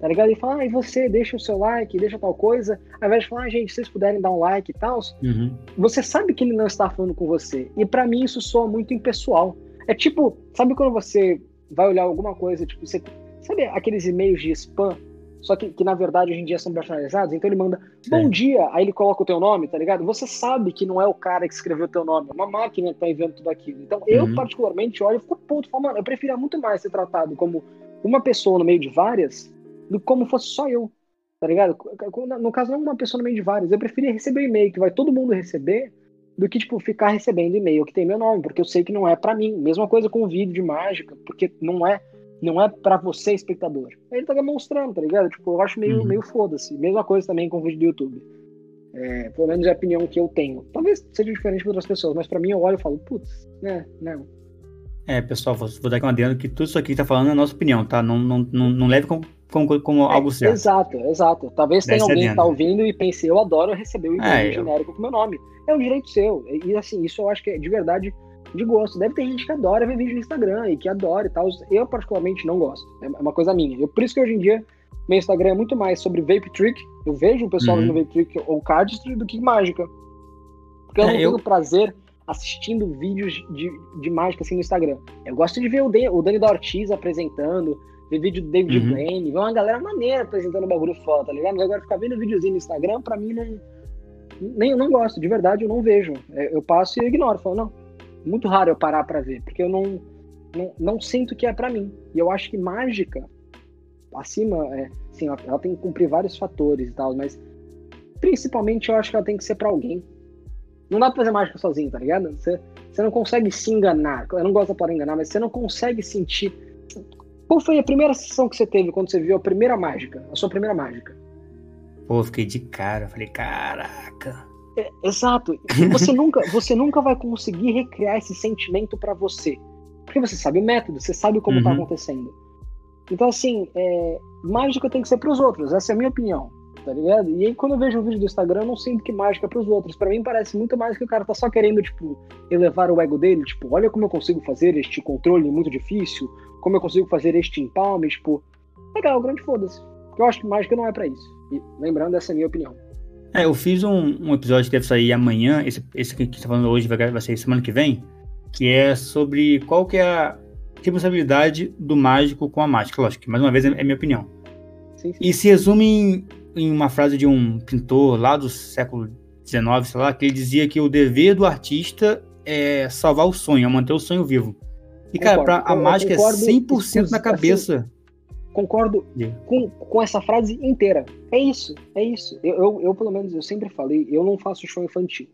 tá ligado? Ele fala, ah, e você, deixa o seu like, deixa tal coisa, ao invés de falar, ah, gente, se vocês puderem dar um like e tal, uhum. você sabe que ele não está falando com você. E pra mim isso soa muito impessoal. É tipo, sabe quando você... vai olhar alguma coisa, tipo, você, sabe aqueles e-mails de spam, só que, que na verdade hoje em dia são personalizados, então ele manda bom Sim. dia, aí ele coloca o teu nome, tá ligado? Você sabe que não é o cara que escreveu o teu nome, é uma máquina que tá enviando tudo aquilo. Então eu uhum. particularmente olho e fico puto, falo, mano, eu prefiro muito mais ser tratado como uma pessoa no meio de várias do que como fosse só eu, tá ligado? No caso, não uma pessoa no meio de várias, eu preferia receber e-mail que vai todo mundo receber do que, tipo, ficar recebendo e-mail que tem meu nome, porque eu sei que não é pra mim. Mesma coisa com o vídeo de mágica, porque não é, não é pra você, espectador. Ele tá demonstrando, tá ligado? Tipo, eu acho meio, uhum. meio foda-se. Mesma coisa também com o vídeo do YouTube. É, pelo menos é a opinião que eu tenho. Talvez seja diferente pra outras pessoas, mas pra mim eu olho e falo, putz, né, não. É, pessoal, vou, vou dar aqui uma adendo que tudo isso aqui que tá falando é a nossa opinião, tá? Não, não, não, não leve como... Como, como é, algo certo. Exato, exato. Talvez tenha alguém que tá ouvindo e pense, eu adoro receber um e-mail é, genérico eu... com meu nome. É um direito seu. E assim, isso eu acho que é de verdade de gosto. Deve ter gente que adora ver vídeo no Instagram e que adora e tal. Eu particularmente não gosto. É uma coisa minha. Eu, por isso que hoje em dia meu Instagram é muito mais sobre Vape Trick. Eu vejo o pessoal uhum. no Vape Trick ou Cardistry do que mágica. Porque eu é, não tenho eu... prazer assistindo vídeos de, de mágica assim no Instagram. Eu gosto de ver o, de, o Dani DaOrtiz apresentando, ver vídeo do David uhum. Blaine, ver uma galera maneira apresentando o bagulho foda, tá ligado? Mas agora ficar vendo videozinho no Instagram, pra mim, não, nem, eu não gosto, de verdade, eu não vejo. Eu passo e eu ignoro, falo, não, muito raro eu parar pra ver, porque eu não, não, não sinto que é pra mim. E eu acho que mágica, acima, é, assim, ela, ela tem que cumprir vários fatores e tal, mas principalmente eu acho que ela tem que ser pra alguém. Não dá pra fazer mágica sozinho, tá ligado? Você, você não consegue se enganar, eu não gosto da palavra enganar, mas você não consegue sentir... Qual foi a primeira sessão que você teve quando você viu a primeira mágica? A sua primeira mágica? Pô, eu fiquei de cara. Falei, caraca. É, exato. Você, nunca, você nunca vai conseguir recriar esse sentimento pra você. Porque você sabe o método, você sabe como uhum. tá acontecendo. Então, assim, é, mágica tem que ser pros outros. Essa é a minha opinião, tá ligado? E aí, quando eu vejo um vídeo do Instagram, eu não sinto que mágica é pros outros. Pra mim, parece muito mais que o cara tá só querendo, tipo, elevar o ego dele. Tipo, olha como eu consigo fazer este controle muito difícil... como eu consigo fazer este empalme, tipo, legal, grande foda-se. Porque eu acho que mágica não é pra isso. E, lembrando, essa é a minha opinião. É, eu fiz um, um episódio que deve sair amanhã, esse, esse que a gente tá falando hoje vai, vai sair semana que vem, que é sobre qual que é a responsabilidade do mágico com a mágica. Lógico, que mais uma vez é, é minha opinião. Sim, sim. E se resume em, em uma frase de um pintor lá do século dezenove, sei lá, que ele dizia que o dever do artista é, salvar o sonho, é manter o sonho vivo. E, concordo, cara, pra, a mágica concordo, é cem por cento na cabeça. Assim, concordo yeah. com, com essa frase inteira. É isso, é isso. Eu, eu, eu, pelo menos, eu sempre falei, eu não faço show infantil.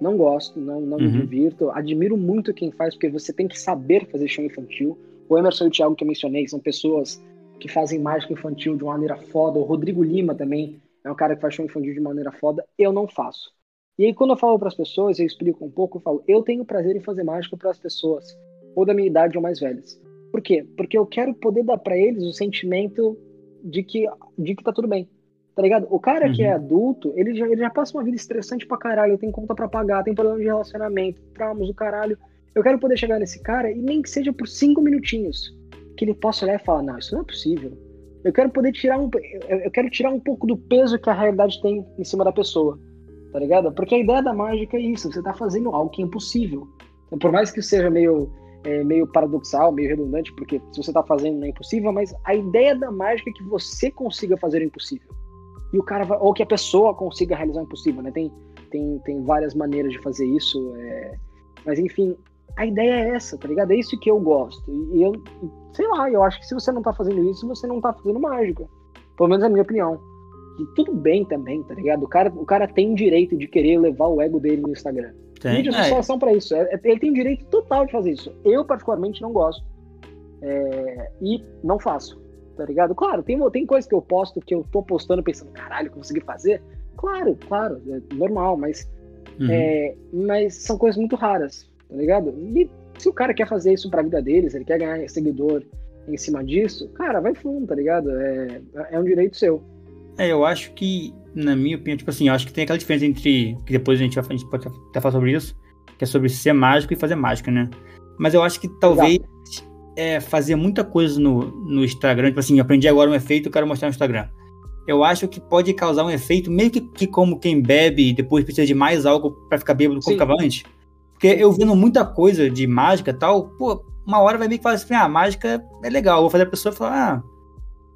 Não gosto, não, não uhum. me divirto. Admiro muito quem faz, porque você tem que saber fazer show infantil. O Emerson e o Thiago, que eu mencionei, são pessoas que fazem mágica infantil de uma maneira foda. O Rodrigo Lima também é um cara que faz show infantil de maneira foda. Eu não faço. E aí, quando eu falo para as pessoas, eu explico um pouco, eu falo, eu tenho prazer em fazer mágica para as pessoas, ou da minha idade ou mais velhas. Por quê? Porque eu quero poder dar pra eles o sentimento de que, de que tá tudo bem, tá ligado? O cara uhum. que é adulto, ele já, ele já passa uma vida estressante pra caralho, tem conta pra pagar, tem problema de relacionamento, traumas, o caralho. Eu quero poder chegar nesse cara e nem que seja por cinco minutinhos, que ele possa olhar e falar, não, isso não é possível. Eu quero poder tirar um, eu quero tirar um pouco do peso que a realidade tem em cima da pessoa, tá ligado? Porque a ideia da mágica é isso, você tá fazendo algo que é impossível. Então, por mais que seja meio... É meio paradoxal, meio redundante, porque se você tá fazendo não é impossível, mas a ideia da mágica é que você consiga fazer o impossível. E o cara vai, ou que a pessoa consiga realizar o impossível, né? Tem, tem, tem várias maneiras de fazer isso, é... mas enfim, a ideia é essa, tá ligado? É isso que eu gosto. E eu, sei lá, eu acho que se você não tá fazendo isso, você não tá fazendo mágica. Pelo menos é a minha opinião. E tudo bem também, tá ligado? O cara, o cara tem direito de querer levar o ego dele no Instagram. Tem. Mídias sociais são pra isso. Ele tem direito total de fazer isso. Eu, particularmente, não gosto. É... E não faço, tá ligado? Claro, tem, tem coisa que eu posto que eu tô postando pensando, caralho, consegui fazer? Claro, claro, é normal, mas, uhum. é... mas são coisas muito raras, tá ligado? E se o cara quer fazer isso pra vida deles, ele quer ganhar seguidor em cima disso, cara, vai fundo, tá ligado? É, é um direito seu. É, eu acho que, na minha opinião, tipo assim, eu acho que tem aquela diferença entre, que depois a gente, vai, a gente pode até falar sobre isso, que é sobre ser mágico e fazer mágica, né? Mas eu acho que talvez é, fazer muita coisa no, no Instagram, tipo assim, aprendi agora um efeito, eu quero mostrar no Instagram. Eu acho que pode causar um efeito, meio que, que como quem bebe e depois precisa de mais algo pra ficar bêbado como ficava antes. Porque eu vendo muita coisa de mágica e tal, pô, uma hora vai meio que falar assim, ah, mágica é legal, eu vou fazer a pessoa falar, ah,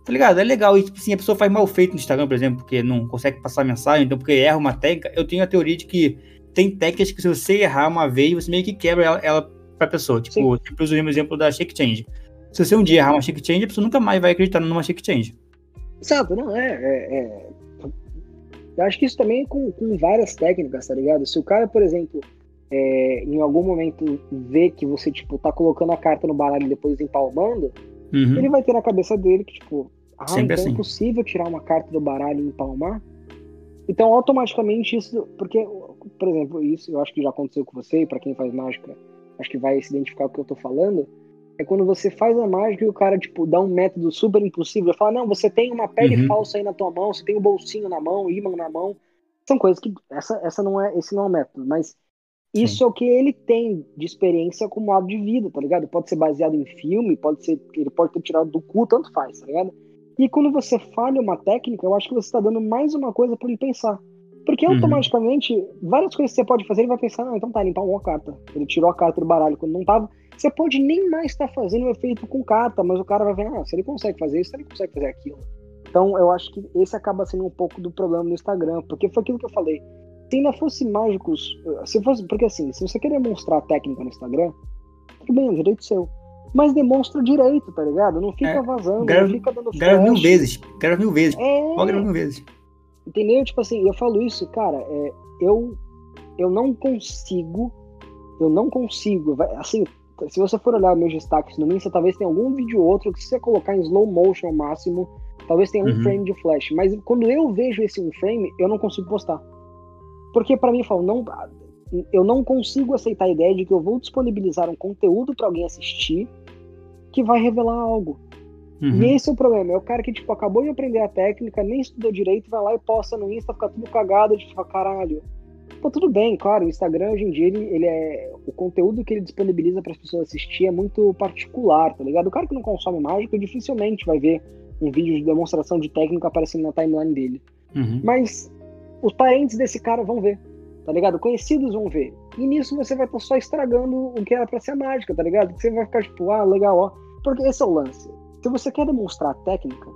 tá ligado? É legal. E, tipo assim, a pessoa faz mal feito no Instagram, por exemplo, porque não consegue passar mensagem, então porque erra uma técnica. Eu tenho a teoria de que tem técnicas que se você errar uma vez, você meio que quebra ela, ela pra pessoa. Tipo, tipo, eu usei o exemplo da shake change. Se você um dia errar uma shake change, a pessoa nunca mais vai acreditar numa shake change. Exato, não, é, é, é... Eu acho que isso também é com, com várias técnicas, tá ligado? Se o cara, por exemplo, é, em algum momento vê que você, tipo, tá colocando a carta no baralho e depois empalmando, uhum. ele vai ter na cabeça dele que, tipo, ah, sempre então assim. É impossível tirar uma carta do baralho e empalmar. Então, automaticamente, isso... Porque, por exemplo, isso eu acho que já aconteceu com você, e pra quem faz mágica, acho que vai se identificar com o que eu tô falando, é quando você faz a mágica e o cara, tipo, dá um método super impossível, fala, não, você tem uma pele uhum. falsa aí na tua mão, você tem um bolsinho na mão, um ímã na mão. São coisas que... Essa, essa não é, esse não é o método, mas isso Sim. é o que ele tem de experiência acumulado de vida, tá ligado? Pode ser baseado em filme, pode ser... Ele pode ter tirado do cu, tanto faz, tá ligado? E quando você falha uma técnica, eu acho que você está dando mais uma coisa para ele pensar. Porque automaticamente, uhum. várias coisas que você pode fazer, ele vai pensar, não, então tá, limpar uma carta. Ele tirou a carta do baralho quando não tava. Você pode nem mais estar tá fazendo o efeito com carta, mas o cara vai ver, ah, se ele consegue fazer isso, se ele consegue fazer aquilo. Então eu acho que esse acaba sendo um pouco do problema do Instagram, porque foi aquilo que eu falei. Se ainda fosse mágicos, se fosse, porque assim, se você quer demonstrar a técnica no Instagram, tudo bem, é um direito seu. Mas demonstra direito, tá ligado? Não fica é, vazando, grave, não fica dando flash. Grava mil vezes, grava mil vezes, é, pode gravar mil vezes. Entendeu? Tipo assim, eu falo isso, cara, é, eu, eu não consigo, eu não consigo, assim, se você for olhar meus destaques no Insta, talvez tenha algum vídeo ou outro que se você colocar em slow motion ao máximo, talvez tenha um uhum. frame de flash, mas quando eu vejo esse um frame, eu não consigo postar. Porque pra mim, eu falo, não, eu não consigo aceitar a ideia de que eu vou disponibilizar um conteúdo pra alguém assistir que vai revelar algo. Uhum. E esse é o problema. É o cara que, tipo, acabou de aprender a técnica, nem estudou direito, vai lá e posta no Insta, fica tudo cagado, a gente fala, caralho. Pô, tudo bem, claro, o Instagram hoje em dia, ele, ele é... O conteúdo que ele disponibiliza para as pessoas assistir é muito particular, tá ligado? O cara que não consome mágica dificilmente vai ver um vídeo de demonstração de técnica aparecendo na timeline dele. Uhum. Mas os parentes desse cara vão ver, tá ligado? Conhecidos vão ver. E nisso você vai estar só estragando o que era pra ser a mágica, tá ligado? Você vai ficar tipo, ah, legal, ó. Porque esse é o lance. Se você quer demonstrar a técnica,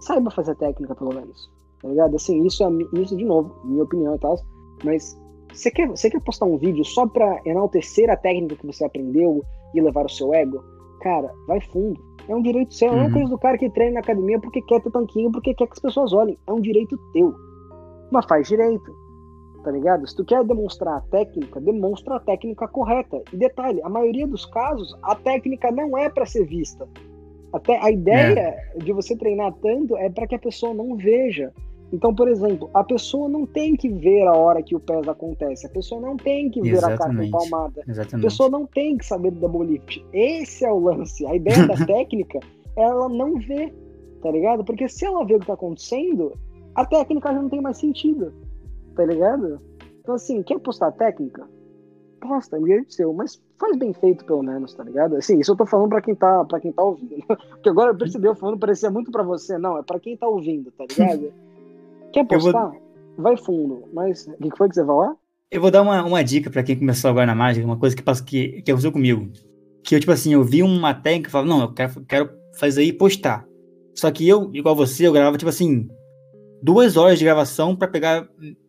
saiba fazer a técnica, pelo menos. Tá ligado? Assim, isso, é, isso de novo, minha opinião e tal. Mas Você quer, você quer postar um vídeo só pra enaltecer a técnica que você aprendeu e levar o seu ego? Cara, vai fundo. É um direito seu. Uhum. Não é coisa do cara que treina na academia porque quer ter tanquinho, porque quer que as pessoas olhem. É um direito teu. Mas faz direito. Tá ligado? Se tu quer demonstrar a técnica, demonstra a técnica correta. E detalhe, a maioria dos casos, a técnica não é pra ser vista. Até a ideia é. de você treinar tanto é pra que a pessoa não veja. Então, por exemplo, a pessoa não tem que ver a hora que o pés acontece. A pessoa não tem que ver Exatamente. a carta empalmada. Exatamente. A pessoa não tem que saber do double lift. Esse é o lance. A ideia da técnica, ela não vê, tá ligado? Porque se ela vê o que tá acontecendo, a técnica já não tem mais sentido, tá ligado? Então, assim, quer postar a técnica? Posta, é direito seu, mas faz bem feito pelo menos, tá ligado? Assim, isso eu tô falando pra quem tá, pra quem tá ouvindo. Porque agora eu percebi, eu falando parecia muito pra você. Não, é pra quem tá ouvindo, tá ligado? Quer postar? Vou... Vai fundo. Mas o que foi que você vai lá? Eu vou dar uma, uma dica pra quem começou agora na mágica, uma coisa que, que, que aconteceu comigo. Que eu, tipo assim, eu vi uma técnica e falava, não, eu quero, quero fazer e postar. Só que eu, igual você, eu gravava, tipo assim, duas horas de gravação pra pegar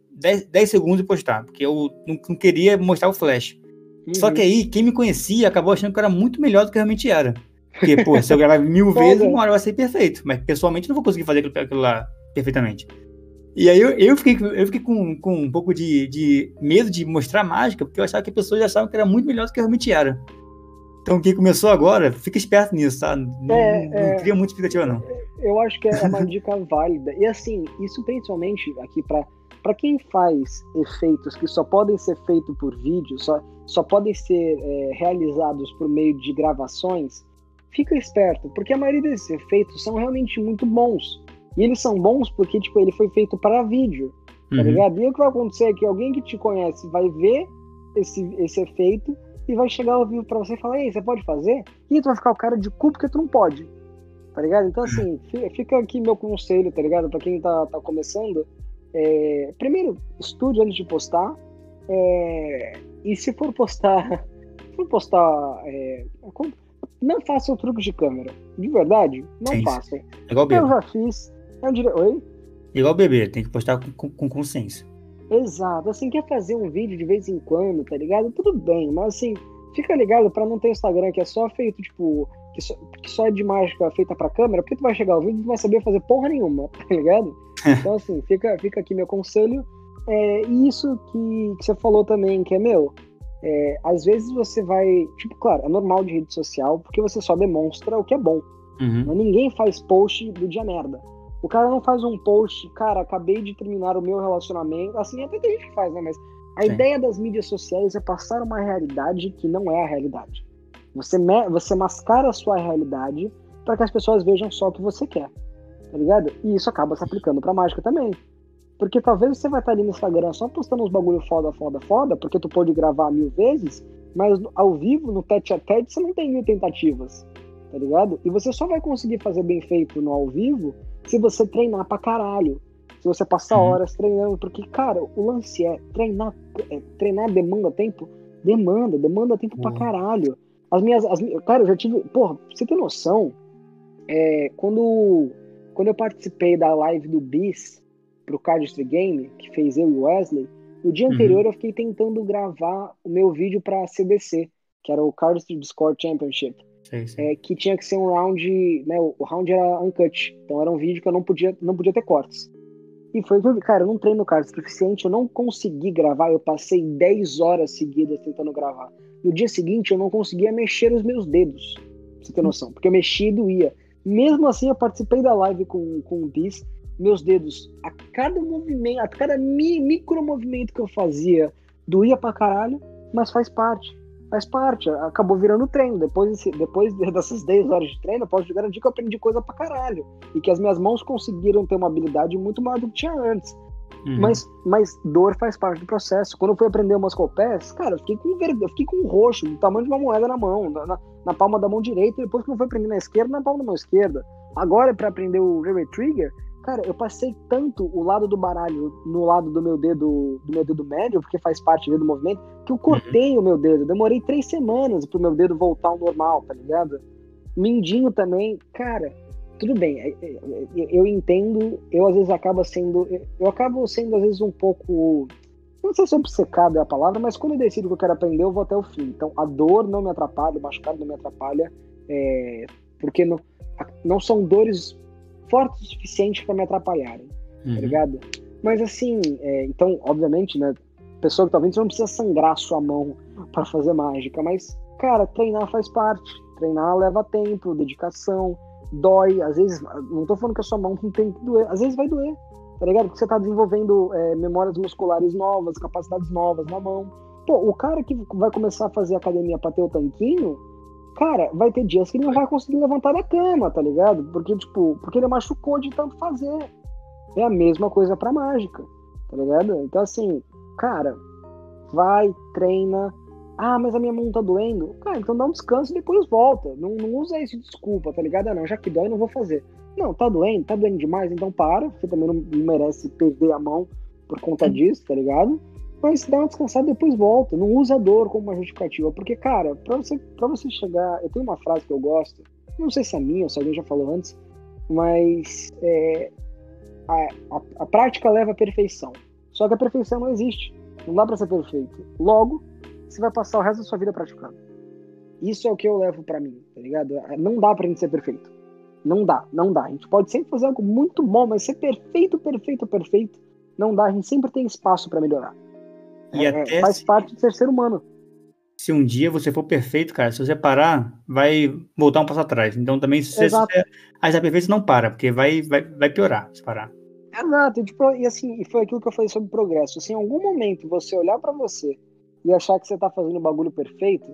dez, dez segundos e postar. Porque eu não, não queria mostrar o flash. Uhum. Só que aí, quem me conhecia acabou achando que eu era muito melhor do que realmente era. Porque, pô, se eu gravar mil vezes, uma hora vai ser perfeito. Mas, pessoalmente, eu não vou conseguir fazer aquilo, aquilo lá perfeitamente. E aí eu, eu fiquei, eu fiquei com, com um pouco de, de medo de mostrar mágica, porque eu achava que as pessoas achavam que era muito melhor do que realmente era. Então quem começou agora, fica esperto nisso, tá? Não, é, não, não cria muita expectativa, não. Eu acho que é uma dica válida. E assim, isso principalmente aqui pra, pra quem faz efeitos que só podem ser feitos por vídeo, só, só podem ser é, realizados por meio de gravações, fica esperto, porque a maioria desses efeitos são realmente muito bons. E eles são bons porque, tipo, ele foi feito para vídeo, tá uhum. ligado? E o que vai acontecer é que alguém que te conhece vai ver esse, esse efeito e vai chegar ao vivo para você e falar, ei, você pode fazer? E tu vai ficar o cara de cu porque tu não pode, tá ligado? Então, assim, fica aqui meu conselho, tá ligado? Para quem tá, tá começando, é... primeiro, estude antes de postar, é... e se for postar, se for postar... É... não façam truques de câmera, de verdade, não façam. Eu bem. já fiz... É um dire... Oi? Igual bebê, tem que postar com, com consciência. Exato, assim, quer fazer um vídeo de vez em quando, tá ligado? Tudo bem, mas assim, fica ligado pra não ter Instagram que é só feito, tipo, que só, que só é de mágica feita pra câmera, porque tu vai chegar ao vídeo e não vai saber fazer porra nenhuma, tá ligado? Então assim, fica, fica aqui meu conselho. É, e isso que, que você falou também, que é meu, é, às vezes você vai, tipo, claro, é normal de rede social, porque você só demonstra o que é bom. Uhum. Mas ninguém faz post do dia merda. O cara não faz um post, cara, acabei de terminar o meu relacionamento, assim, até tem gente que faz, né, mas a Sim. ideia das mídias sociais é passar uma realidade que não é a realidade. Você, me, você mascara a sua realidade para que as pessoas vejam só o que você quer, tá ligado? E isso acaba se aplicando pra mágica também, porque talvez você vai estar ali no Instagram só postando uns bagulho foda, foda, foda, porque tu pode gravar mil vezes, mas ao vivo, no tete-a-tete, você não tem mil tentativas, tá ligado? E você só vai conseguir fazer bem feito no ao vivo se você treinar pra caralho, se você passar uhum. horas treinando, porque, cara, o lance é treinar, é, treinar demanda tempo, demanda, demanda tempo uhum. pra caralho. As minhas, as, cara, eu já tive, porra, pra você ter noção, é, quando, quando eu participei da live do Bis pro Cardistry Game, que fez eu e o Wesley, no dia anterior uhum. eu fiquei tentando gravar o meu vídeo pra C D C, que era o Cardistry Discord Championship. Sim, sim. É, que tinha que ser um round, né, o round era uncut, então era um vídeo que eu não podia, não podia ter cortes. E foi que eu vi, cara, eu não treino card suficiente, eu não consegui gravar, eu passei dez horas seguidas tentando gravar. No dia seguinte eu não conseguia mexer os meus dedos, pra você ter noção, porque eu mexia e doía. Mesmo assim eu participei da live com, com o Bis, meus dedos, a cada movimento, a cada mi, micro movimento que eu fazia, doía pra caralho, mas faz parte. Faz parte, acabou virando treino. Depois, depois dessas dez horas de treino, eu posso te garantir que eu aprendi coisa pra caralho. E que as minhas mãos conseguiram ter uma habilidade muito maior do que tinha antes. Uhum. Mas, mas dor faz parte do processo. Quando eu fui aprender umas copés, cara, eu fiquei com verde, eu fiquei com um roxo, do tamanho de uma moeda na mão, na, na, na palma da mão direita. E depois que eu fui aprender na esquerda, na palma da mão esquerda. Agora, pra aprender o Ray Trigger, cara, eu passei tanto o lado do baralho no lado do meu dedo, do meu dedo médio, porque faz parte do movimento, que eu cortei uhum. o meu dedo. Demorei três semanas pro meu dedo voltar ao normal, tá ligado? Mindinho também, cara, tudo bem. Eu entendo, eu às vezes acabo sendo, eu acabo sendo às vezes um pouco não sei se obcecado é a palavra, mas quando eu decido que eu quero aprender, eu vou até o fim. Então, a dor não me atrapalha, o machucado não me atrapalha, é, porque não, não são dores fortes o suficiente para me atrapalharem, uhum. tá ligado? Mas assim, é, então, obviamente, né, pessoa que tá vendo, você não precisa sangrar sua mão para fazer mágica, mas, cara, treinar faz parte, treinar leva tempo, dedicação, dói, às vezes, não tô falando que a sua mão não tem que doer, às vezes vai doer, tá ligado? Porque você tá desenvolvendo é, memórias musculares novas, capacidades novas na mão. Pô, o cara que vai começar a fazer academia pra ter o tanquinho, cara, vai ter dias que ele não vai conseguir levantar da cama, tá ligado? Porque, tipo, porque ele machucou de tanto fazer. É a mesma coisa pra mágica, tá ligado? Então, assim, cara, vai, treina. Ah, mas a minha mão tá doendo. Cara, então dá um descanso e depois volta. Não, não usa isso de desculpa, tá ligado? Ah, não, já que dói, não vou fazer. Não, tá doendo, tá doendo demais, então para. Você também não merece perder a mão por conta disso, tá ligado? Mas dá uma descansada e depois volta. Não usa a dor como uma justificativa. Porque, cara, pra você, pra você chegar... Eu tenho uma frase que eu gosto. Não sei se é minha ou se alguém já falou antes. Mas... É, a, a, a prática leva à perfeição. Só que a perfeição não existe. Não dá pra ser perfeito. Logo, você vai passar o resto da sua vida praticando. Isso é o que eu levo pra mim, tá ligado? Não dá pra gente ser perfeito. Não dá, não dá. A gente pode sempre fazer algo muito bom, mas ser perfeito, perfeito, perfeito, não dá. A gente sempre tem espaço pra melhorar. E é, até faz se... parte de ser ser humano. Se um dia você for perfeito, cara, se você parar, vai voltar um passo atrás. Então também, se você... Mas a perfeição não para, porque vai, vai, vai piorar se parar. Exato. E, tipo, e assim, e foi aquilo que eu falei sobre progresso. Se em algum momento você olhar pra você e achar que você tá fazendo o bagulho perfeito,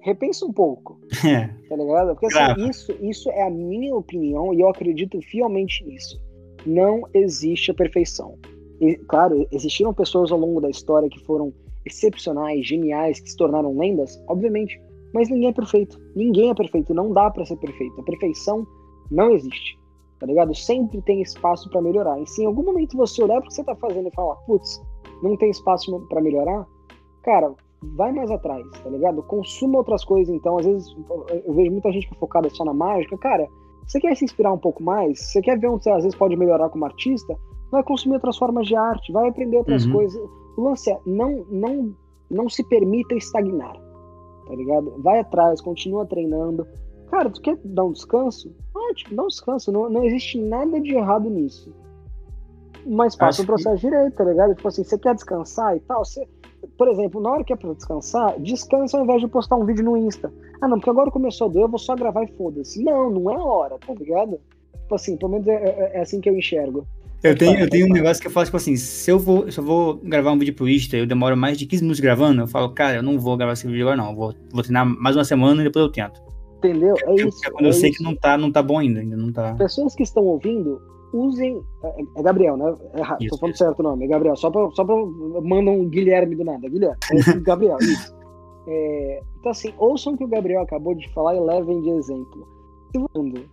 repensa um pouco, é. tá ligado? Porque assim, isso, isso é a minha opinião e eu acredito fielmente nisso. Não existe a perfeição. E, claro, existiram pessoas ao longo da história que foram excepcionais, geniais, que se tornaram lendas, obviamente, mas ninguém é perfeito. Ninguém é perfeito, não dá pra ser perfeito. A perfeição não existe, tá ligado? Sempre tem espaço pra melhorar. E se em algum momento você olhar pro que você tá fazendo e falar, putz, não tem espaço pra melhorar, cara, vai mais atrás, tá ligado? Consuma outras coisas, então. Às vezes eu vejo muita gente que é focada só na mágica. Cara, você quer se inspirar um pouco mais? Você quer ver onde você às vezes pode melhorar como artista? Vai consumir outras formas de arte, vai aprender outras uhum. coisas. O lance é, não, não, não se permita estagnar, tá ligado? Vai atrás, continua treinando. Cara, tu quer dar um descanso? Ótimo, dá um descanso, não, não existe nada de errado nisso. Mas passa o processo que... direito, tá ligado? Tipo assim, você quer descansar e tal, você... Por exemplo, na hora que é pra descansar, descansa ao invés de postar um vídeo no Insta. Ah, não, porque agora começou a doer, eu vou só gravar e foda-se. Não, não é a hora, tá ligado? Tipo assim, pelo menos é, é, é assim que eu enxergo. Eu tenho, eu tenho um negócio que eu faço, tipo assim, se eu vou, se eu vou gravar um vídeo pro Insta e eu demoro mais de quinze minutos gravando, eu falo, cara, eu não vou gravar esse vídeo agora não, eu vou, vou treinar mais uma semana e depois eu tento. Entendeu? É eu, isso. Quando é eu isso. sei que não tá, não tá bom ainda, ainda não tá... As pessoas que estão ouvindo... Usem, é Gabriel, né? É, isso, tô falando isso. certo o nome, é Gabriel, só pra, só pra mandar um Guilherme do nada, Guilherme, é Gabriel, isso. É, então assim, ouçam o que o Gabriel acabou de falar e levem de exemplo. Se você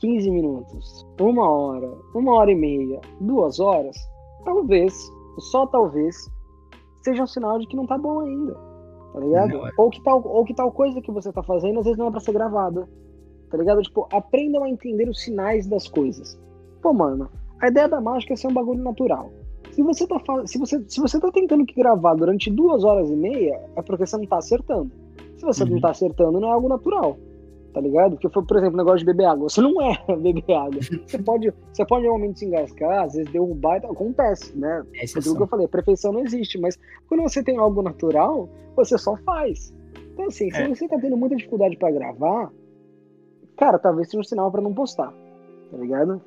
quinze minutos, uma hora, uma hora e meia, duas horas, talvez, só talvez, seja um sinal de que não tá bom ainda, tá ligado? Ou que, tal, ou que tal coisa que você tá fazendo, às vezes não é pra ser gravada, tá ligado? Tipo, aprendam a entender os sinais das coisas. Pô, mano, a ideia da mágica é ser um bagulho natural. Se você tá, se você, se você tá tentando que gravar durante duas horas e meia, é porque você não tá acertando. Se você uhum. não tá acertando, não é algo natural, tá ligado? Porque, por exemplo, o negócio de beber água, você não é beber água. Você pode, você pode realmente se engasgar, às vezes derrubar e tal, acontece, né? É aquilo que eu falei, perfeição não existe, mas quando você tem algo natural, você só faz. Então, assim, se é. você tá tendo muita dificuldade pra gravar, cara, talvez seja um sinal pra não postar, tá ligado?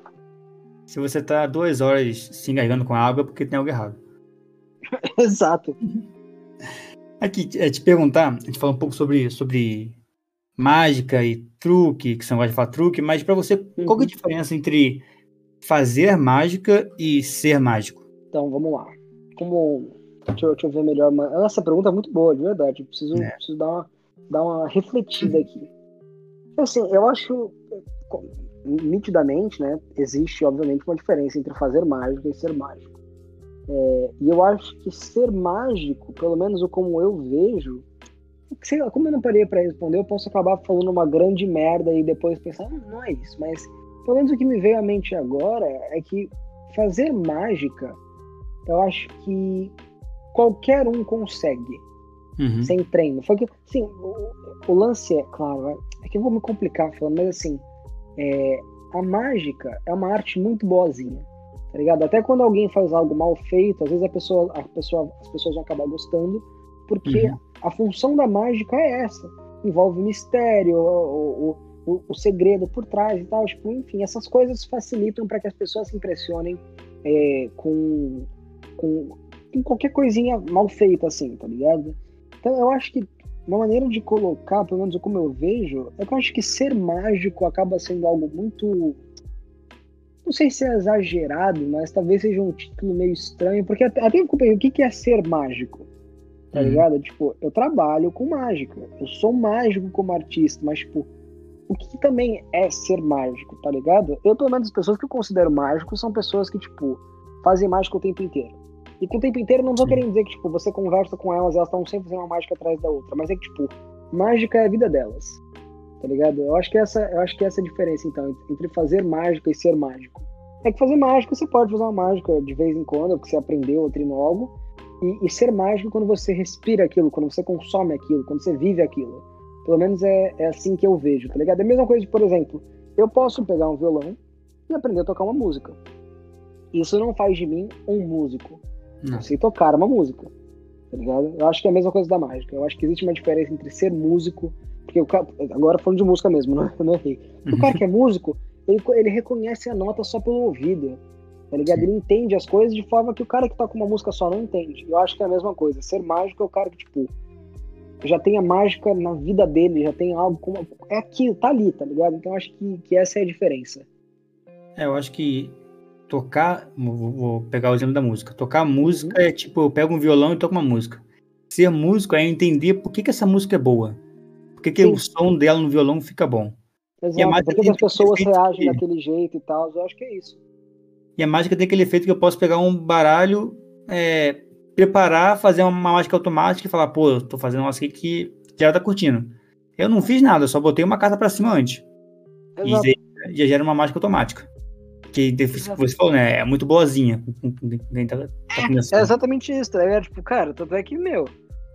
Se você tá duas horas se engasgando com a água, é porque tem algo errado. Exato. Aqui, é te perguntar, a gente falou um pouco sobre, sobre mágica e truque, que você não gosta de falar truque, mas pra você, uhum. qual que é a diferença entre fazer mágica e ser mágico? Então, vamos lá. Como, deixa, eu, deixa eu ver melhor. Essa pergunta é muito boa, de verdade. Eu preciso, é. preciso dar, uma, dar uma refletida aqui. Assim, eu acho... nitidamente, né, existe obviamente uma diferença entre fazer mágica e ser mágico, é, e eu acho que ser mágico, pelo menos como eu vejo, sei lá, como eu não parei pra responder, eu posso acabar falando uma grande merda e depois pensar, ah, não é isso, mas pelo menos o que me veio à mente agora é que fazer mágica, eu acho que qualquer um consegue. Uhum. Sem treino. Foi que, sim, o, o lance é, claro, é que eu vou me complicar falando, mas assim, é, a mágica é uma arte muito boazinha, tá ligado? Até quando alguém faz algo mal feito, às vezes a pessoa, a pessoa, as pessoas vão acabar gostando, porque uhum. a função da mágica é essa. Envolve o mistério, o, o, o, o segredo por trás e tal. Tipo, enfim, essas coisas facilitam para que as pessoas se impressionem é, com, com, com qualquer coisinha mal feita, assim, tá ligado? Então eu acho que uma maneira de colocar, pelo menos como eu vejo, é que eu acho que ser mágico acaba sendo algo muito... Não sei se é exagerado, mas talvez seja um título meio estranho, porque até, até eu comprei, o que é ser mágico? Tá uhum. ligado? Tipo, eu trabalho com mágica, eu sou mágico como artista, mas tipo, o que também é ser mágico, tá ligado? Eu, pelo menos, as pessoas que eu considero mágico são pessoas que, tipo, fazem mágica o tempo inteiro. E com o tempo inteiro não tô querendo dizer que, tipo, você conversa com elas, elas estão sempre fazendo uma mágica atrás da outra, mas é que, tipo, mágica é a vida delas, tá ligado? Eu acho que essa, eu acho que essa é a diferença, então, entre fazer mágica e ser mágico. É que fazer mágica, você pode fazer uma mágica de vez em quando, porque você aprendeu ou treinou algo, e, e ser mágico quando você respira aquilo, quando você consome aquilo, quando você vive aquilo. Pelo menos é, é assim que eu vejo, tá ligado? É a mesma coisa de, por exemplo, eu posso pegar um violão e aprender a tocar uma música. Isso não faz de mim um músico. Não sei tocar uma música, tá ligado? Eu acho que é a mesma coisa da mágica. Eu acho que existe uma diferença entre ser músico, porque o cara, agora falando de música mesmo, não, eu não errei. O cara que é músico, ele, ele reconhece a nota só pelo ouvido, tá ligado? Sim. Ele entende as coisas de forma que o cara que toca uma música só não entende. Eu acho que é a mesma coisa. Ser mágico é o cara que, tipo, já tem a mágica na vida dele, já tem algo como... É aquilo, tá ali, tá ligado? Então eu acho que, que essa é a diferença. É, eu acho que... Tocar, vou pegar o exemplo da música. Tocar música é tipo, eu pego um violão e toco uma música. Ser músico é entender por que, que essa música é boa. Por que, que o som dela no violão fica bom. Exato, por que as pessoas reagem daquele jeito e tal. Eu acho que é isso. E a mágica tem aquele efeito que eu posso pegar um baralho, é, preparar, fazer uma mágica automática e falar, pô, eu tô fazendo uma aqui que já tá curtindo. Eu não fiz nada, eu só botei uma carta pra cima antes. Exato. E já gera uma mágica automática. Que você falou, né? É muito boazinha. É, é exatamente isso, tá? É, tipo, cara, tanto é que, meu,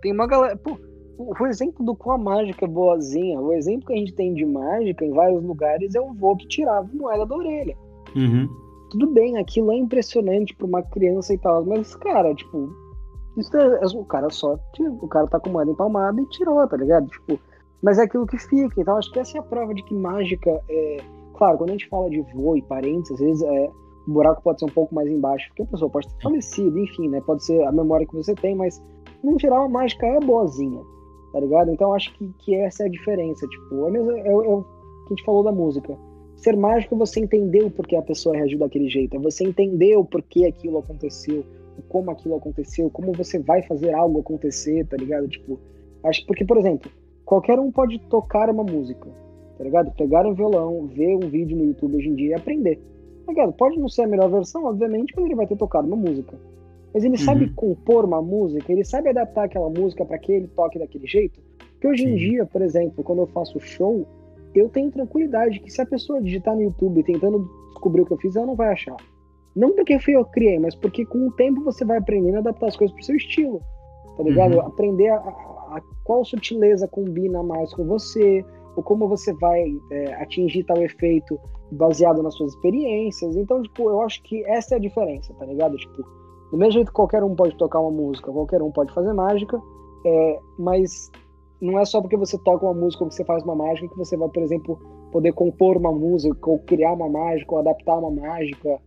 tem uma galera... Pô, o exemplo do qual a mágica é boazinha, o exemplo que a gente tem de mágica em vários lugares é o vô que tirava moeda da orelha. Uhum. Tudo bem, aquilo é impressionante pra uma criança e tal, mas, cara, tipo... Isso é, o cara só... O cara tá com moeda empalmada e tirou, tá ligado? Tipo, mas é aquilo que fica. Então, acho que essa é a prova de que mágica é... Claro, quando a gente fala de vô e parentes, às vezes é, o buraco pode ser um pouco mais embaixo, porque a pessoa pode ter falecido, enfim, né? Pode ser a memória que você tem, mas no geral a mágica é boazinha, tá ligado? Então acho que, que essa é a diferença, tipo, é mesmo, é, é o que a gente falou da música. Ser mágico é você entender o porquê a pessoa reagiu daquele jeito, é você entender o porquê aquilo aconteceu, como aquilo aconteceu, como você vai fazer algo acontecer, tá ligado? Tipo, acho, porque, por exemplo, qualquer um pode tocar uma música, tá ligado? Pegar um violão, ver um vídeo no YouTube hoje em dia e aprender, tá ligado? Pode não ser a melhor versão, obviamente, mas ele vai ter tocado uma música. Mas ele uhum. sabe compor uma música, ele sabe adaptar aquela música para que ele toque daquele jeito. Porque hoje Sim. em dia, por exemplo, quando eu faço show, eu tenho tranquilidade que se a pessoa digitar no YouTube tentando descobrir o que eu fiz, ela não vai achar. Não porque fui eu que criei, mas porque com o tempo você vai aprendendo a adaptar as coisas pro seu estilo, tá ligado? Uhum. Aprender a, a, a qual sutileza combina mais com você, ou como você vai é, atingir tal efeito baseado nas suas experiências. Então, tipo, eu acho que essa é a diferença, tá ligado? Tipo, do mesmo jeito que qualquer um pode tocar uma música, qualquer um pode fazer mágica, é, mas não é só porque você toca uma música ou que você faz uma mágica que você vai, por exemplo, poder compor uma música, ou criar uma mágica, ou adaptar uma mágica.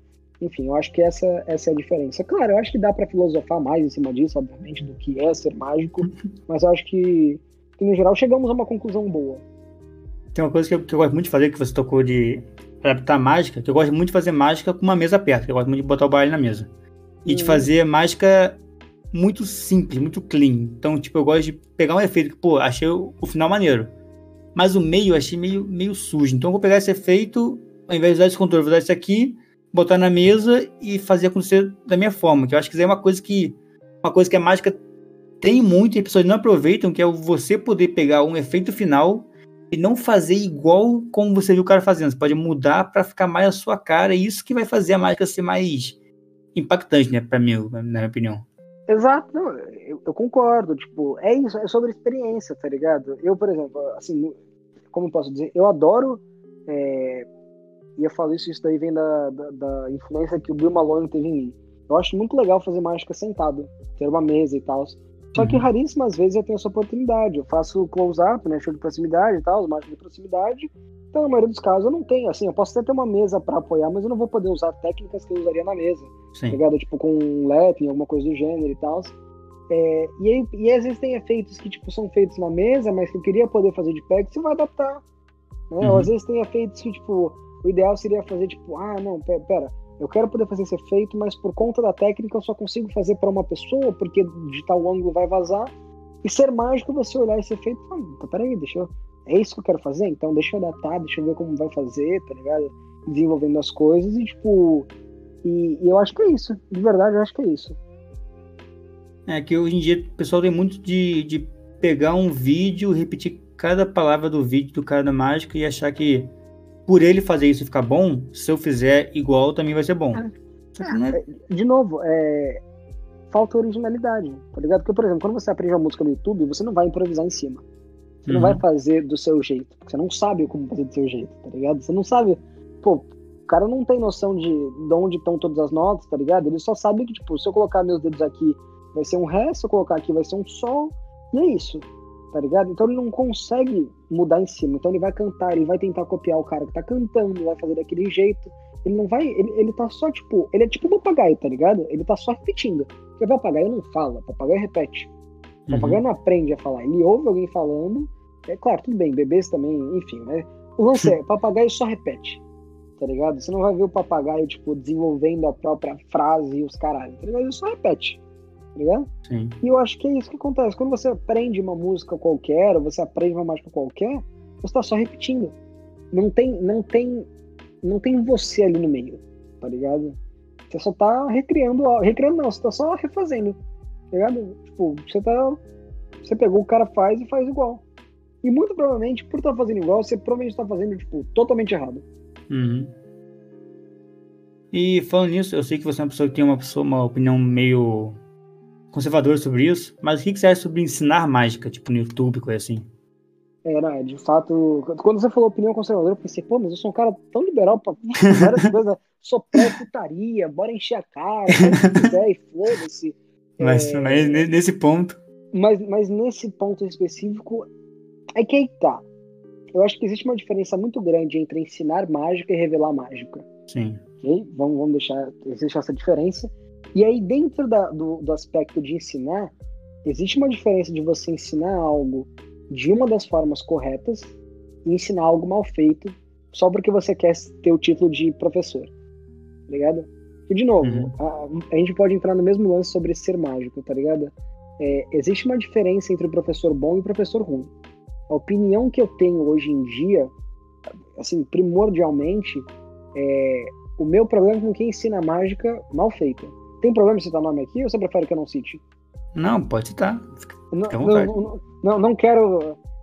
Enfim, eu acho que essa, essa é a diferença. Claro, eu acho que dá pra filosofar mais em cima disso, obviamente, do que é ser mágico, mas eu acho que, que no geral, chegamos a uma conclusão boa. Tem uma coisa que eu, que eu gosto muito de fazer, que você tocou de adaptar mágica, que eu gosto muito de fazer mágica com uma mesa perto, que eu gosto muito de botar o baralho na mesa. E hum. de fazer mágica muito simples, muito clean. Então, tipo, eu gosto de pegar um efeito que, pô, achei o, o final maneiro. Mas o meio eu achei meio, meio sujo. Então eu vou pegar esse efeito, ao invés de usar esse controle, vou usar isso aqui, botar na mesa e fazer acontecer da minha forma. Que eu acho que isso é uma coisa que, uma coisa que a mágica tem muito e as pessoas não aproveitam, que é você poder pegar um efeito final e não fazer igual como você viu o cara fazendo. Você pode mudar pra ficar mais a sua cara. E isso que vai fazer a mágica ser mais impactante, né? Pra mim, na minha opinião. Exato, não, eu, eu concordo, tipo, é isso, é sobre experiência, tá ligado? Eu, por exemplo, assim, como eu posso dizer, eu adoro, é, e eu falo isso, isso daí vem da, da, da influência que o Bill Malone teve em mim. Eu acho muito legal fazer mágica sentado, ter uma mesa e tal, só que raríssimas vezes eu tenho essa oportunidade, eu faço close-up, né, show de proximidade e tal, mágica de proximidade, então na maioria dos casos eu não tenho, assim, eu posso até ter uma mesa pra apoiar, mas eu não vou poder usar técnicas que eu usaria na mesa. Sim. Ligado? Tipo com um lapping, alguma coisa do gênero e tal, é, e, aí, e às vezes tem efeitos que tipo, são feitos na mesa, mas que eu queria poder fazer de pé, que você vai adaptar, né? Uhum. Ou às vezes tem efeitos que tipo, o ideal seria fazer tipo, ah não, pera, pera eu quero poder fazer esse efeito, mas por conta da técnica eu só consigo fazer pra uma pessoa, porque de tal ângulo vai vazar. E ser mágico, você olhar esse efeito, ah, peraí, deixa eu, é isso que eu quero fazer? Então deixa eu adaptar, deixa eu ver como vai fazer, tá ligado? Desenvolvendo as coisas e tipo... E, e eu acho que é isso, de verdade eu acho que é isso. É que hoje em dia o pessoal tem muito de, de pegar um vídeo, repetir cada palavra do vídeo do cara da mágica e achar que por ele fazer isso e ficar bom, se eu fizer igual também vai ser bom. É. É, né? De novo, é... falta originalidade, tá ligado? Porque, por exemplo, quando você aprende uma música no YouTube, você não vai improvisar em cima. Você uhum. não vai fazer do seu jeito, porque você não sabe como fazer do seu jeito, tá ligado? Você não sabe, pô... O cara não tem noção de, de onde estão todas as notas, tá ligado? Ele só sabe que, tipo, se eu colocar meus dedos aqui, vai ser um ré, se eu colocar aqui, vai ser um sol, e é isso, tá ligado? Então ele não consegue mudar em cima, então ele vai cantar, ele vai tentar copiar o cara que tá cantando, vai fazer daquele jeito, ele não vai, ele, ele tá só, tipo, ele é tipo um papagaio, tá ligado? Ele tá só repetindo, porque o papagaio não fala, o papagaio repete, o papagaio uhum. não aprende a falar, ele ouve alguém falando, é claro, tudo bem, bebês também, enfim, né? O lance é, papagaio só repete, tá ligado? Você não vai ver o papagaio, tipo, desenvolvendo a própria frase e os caralho, tá ligado? Ele só repete, tá ligado? Sim. E eu acho que é isso que acontece. Quando você aprende uma música qualquer, ou você aprende uma mágica qualquer, você tá só repetindo. Não tem, não tem, não tem você ali no meio, tá ligado? Você só tá recriando, recriando não, você tá só refazendo, tá ligado? Tipo, você tá, você pegou o cara faz e faz igual. E muito provavelmente, por estar fazendo igual, você provavelmente tá fazendo, tipo, totalmente errado. Uhum. E falando nisso, eu sei que você é uma pessoa que tem uma, pessoa, uma opinião meio conservadora sobre isso, mas o que você acha sobre ensinar mágica, tipo no YouTube, coisa assim? É, não, de fato, quando você falou opinião conservadora, eu pensei, pô, mas eu sou um cara tão liberal pra várias coisas, sou pré-putaria, bora encher a cara, e foda-se. Mas, é... mas nesse ponto... Mas, mas nesse ponto específico, é que aí tá. Eu acho que existe uma diferença muito grande entre ensinar mágica e revelar mágica. Sim. Okay? Vamos, vamos deixar, existe essa diferença. E aí, dentro da, do, do aspecto de ensinar, existe uma diferença de você ensinar algo de uma das formas corretas e ensinar algo mal feito só porque você quer ter o título de professor. Ligado? E, de novo, uhum. a, a gente pode entrar no mesmo lance sobre ser mágico, tá ligado? É, existe uma diferença entre o professor bom e o professor ruim. A opinião que eu tenho hoje em dia, assim, primordialmente, é, o meu problema é com quem ensina mágica mal feita. Tem problema de citar nome aqui ou você prefere que eu não cite? Não, pode citar. Fica à vontade. Não, não, não, não quero...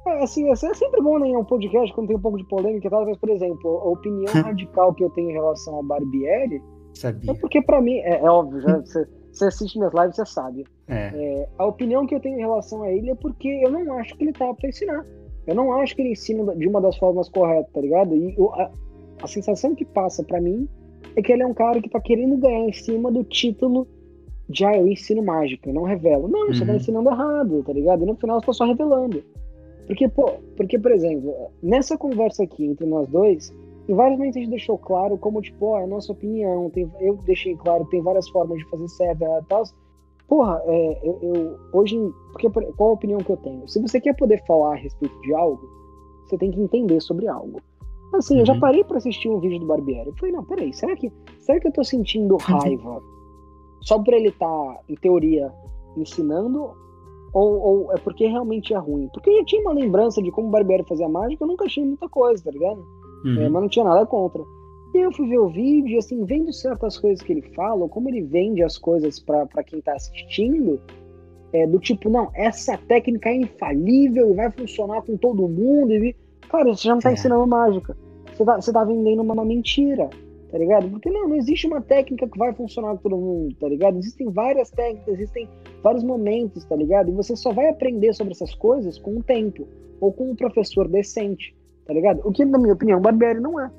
É, assim, é sempre bom, né, um podcast quando tem um pouco de polêmica e tal, mas, por exemplo, a opinião radical que eu tenho em relação ao Barbieri... Sabia. É porque, pra mim, é, é óbvio, já... Você, você assiste minhas lives, você sabe. É. É, a opinião que eu tenho em relação a ele é porque eu não acho que ele tá pra ensinar. Eu não acho que ele ensina de uma das formas corretas, tá ligado? E eu, a, a sensação que passa pra mim é que ele é um cara que tá querendo ganhar em cima do título de ah, eu ensino mágica, eu não revelo. Não, uhum. Você tá ensinando errado, tá ligado? E no final você tá só revelando. Porque, pô, porque, por exemplo, nessa conversa aqui entre nós dois, em vários momentos a gente deixou claro como, tipo, ó, é a nossa opinião, tem, eu deixei claro que tem várias formas de fazer certo e tal. Porra, é, eu, eu hoje, porque, qual a opinião que eu tenho? Se você quer poder falar a respeito de algo, você tem que entender sobre algo. Assim, uhum. eu já parei pra assistir um vídeo do Barbieri. Eu falei, não, peraí, será que, será que eu tô sentindo raiva só por ele tá, em teoria, ensinando? Ou, ou é porque realmente é ruim? Porque eu tinha uma lembrança de como o Barbieri fazia mágica, eu nunca achei muita coisa, tá ligado? Uhum. É, mas não tinha nada contra. E eu fui ver o vídeo e, assim, vendo certas coisas que ele fala, ou como ele vende as coisas pra, pra quem tá assistindo, é, do tipo, não, essa técnica é infalível e vai funcionar com todo mundo. E... Cara, você já não tá é. ensinando mágica. Você tá, você tá vendendo uma, uma mentira. tá ligado? Porque não, não existe uma técnica que vai funcionar para todo mundo, tá ligado? Existem várias técnicas, existem vários momentos, tá ligado? E você só vai aprender sobre essas coisas com o tempo, ou com um professor decente, tá ligado? O que, na minha opinião, o Barbieri não é,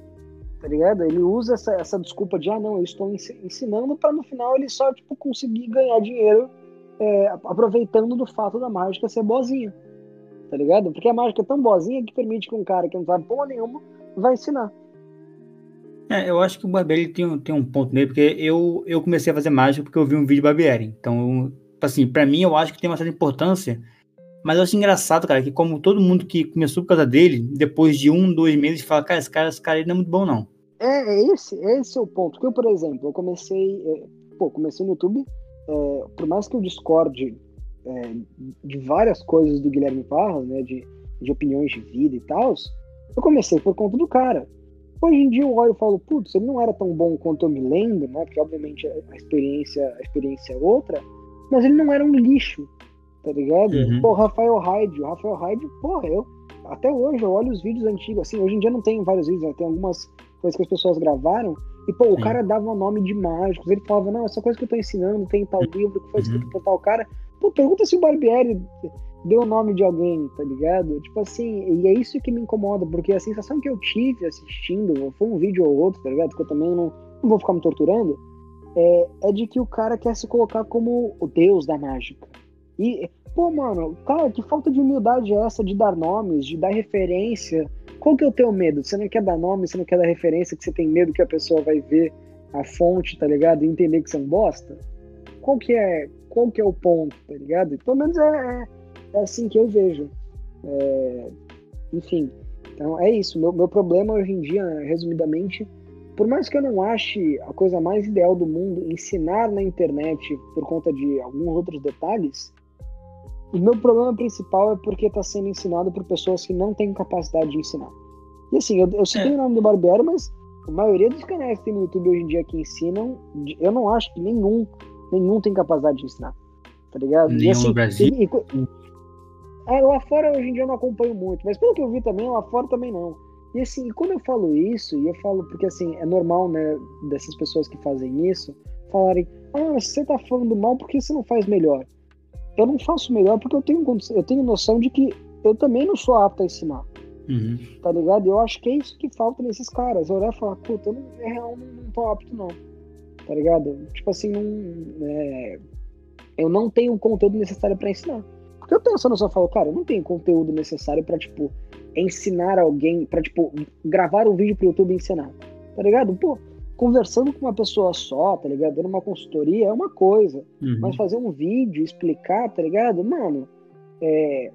tá ligado? Ele usa essa, essa desculpa de, ah, não, eu estou ensinando, para no final ele só, tipo, conseguir ganhar dinheiro é, aproveitando do fato da mágica ser boazinha, tá ligado? Porque a mágica é tão boazinha que permite que um cara que não sabe porra nenhuma vai ensinar. É, eu acho que o Barbieri tem, tem um ponto nele, porque eu, eu comecei a fazer mágica porque eu vi um vídeo de Barbieri. Então, assim, pra mim, eu acho que tem uma certa importância, mas eu acho engraçado, cara, que como todo mundo que começou por causa dele, depois de um, dois meses, fala, cara, esse cara, esse cara ele não é muito bom, não. É, é esse, esse é o ponto. Porque eu, por exemplo, eu comecei, é, pô, comecei no YouTube, é, por mais que eu discorde é, de várias coisas do Guilherme Parras, né, de, de opiniões de vida e tal, eu comecei por conta do cara. Hoje em dia eu olho e falo, putz, ele não era tão bom quanto eu me lembro, né? Porque obviamente a experiência, a experiência é outra, mas ele não era um lixo, tá ligado? Uhum. Pô, Rafael Hyde, o Rafael Hyde, porra, eu até hoje eu olho os vídeos antigos, assim, hoje em dia não tem vários vídeos, né? Tem algumas coisas que as pessoas gravaram, e pô, o Sim. cara dava um nome de mágicos, ele falava, não, essa coisa que eu tô ensinando tem tal livro que foi escrito uhum. por tal cara, pô, pergunta se o Barbieri deu o nome de alguém, tá ligado? Tipo assim, e é isso que me incomoda, porque a sensação que eu tive assistindo, foi um vídeo ou outro, tá ligado? Que eu também não, não vou ficar me torturando, é, é de que o cara quer se colocar como o deus da mágica. E, pô, mano, cara, que falta de humildade é essa de dar nomes, de dar referência? Qual que é o teu medo? Você não quer dar nome, você não quer dar referência, que você tem medo que a pessoa vai ver a fonte, tá ligado? E entender que você é um bosta? Qual que é, qual que é o ponto, tá ligado? E, pelo menos é... é É assim que eu vejo. É... Enfim, então é isso. Meu, meu problema hoje em dia, resumidamente, por mais que eu não ache a coisa mais ideal do mundo ensinar na internet por conta de alguns outros detalhes, o meu problema principal é porque está sendo ensinado por pessoas que não têm capacidade de ensinar. E assim, eu, eu citei é. o nome do Barbieri, mas a maioria dos canais que tem no YouTube hoje em dia que ensinam, eu não acho que nenhum, nenhum tem capacidade de ensinar. Tá ligado? Nenhum e, assim, no Brasil. E, e, Ah, lá fora hoje em dia eu não acompanho muito, mas pelo que eu vi também, lá fora também não. E assim, e quando eu falo isso, e eu falo porque assim, é normal, né, dessas pessoas que fazem isso, falarem, ah, se você tá falando mal, por que você não faz melhor? Eu não faço melhor porque eu tenho, eu tenho noção de que eu também não sou apto a ensinar, uhum. tá ligado? Eu acho que é isso que falta nesses caras, olhar e falar, puta, eu não, é real, não, não tô apto não, tá ligado? Tipo assim, não, é, eu não tenho o conteúdo necessário pra ensinar. Porque eu tenho só noção, eu falo, cara, eu não tenho conteúdo necessário pra, tipo, ensinar alguém, pra, tipo, gravar um vídeo pro YouTube e ensinar, tá ligado? Pô, conversando com uma pessoa só, tá ligado? Dando uma consultoria é uma coisa, uhum. mas fazer um vídeo, explicar, tá ligado? Mano, é,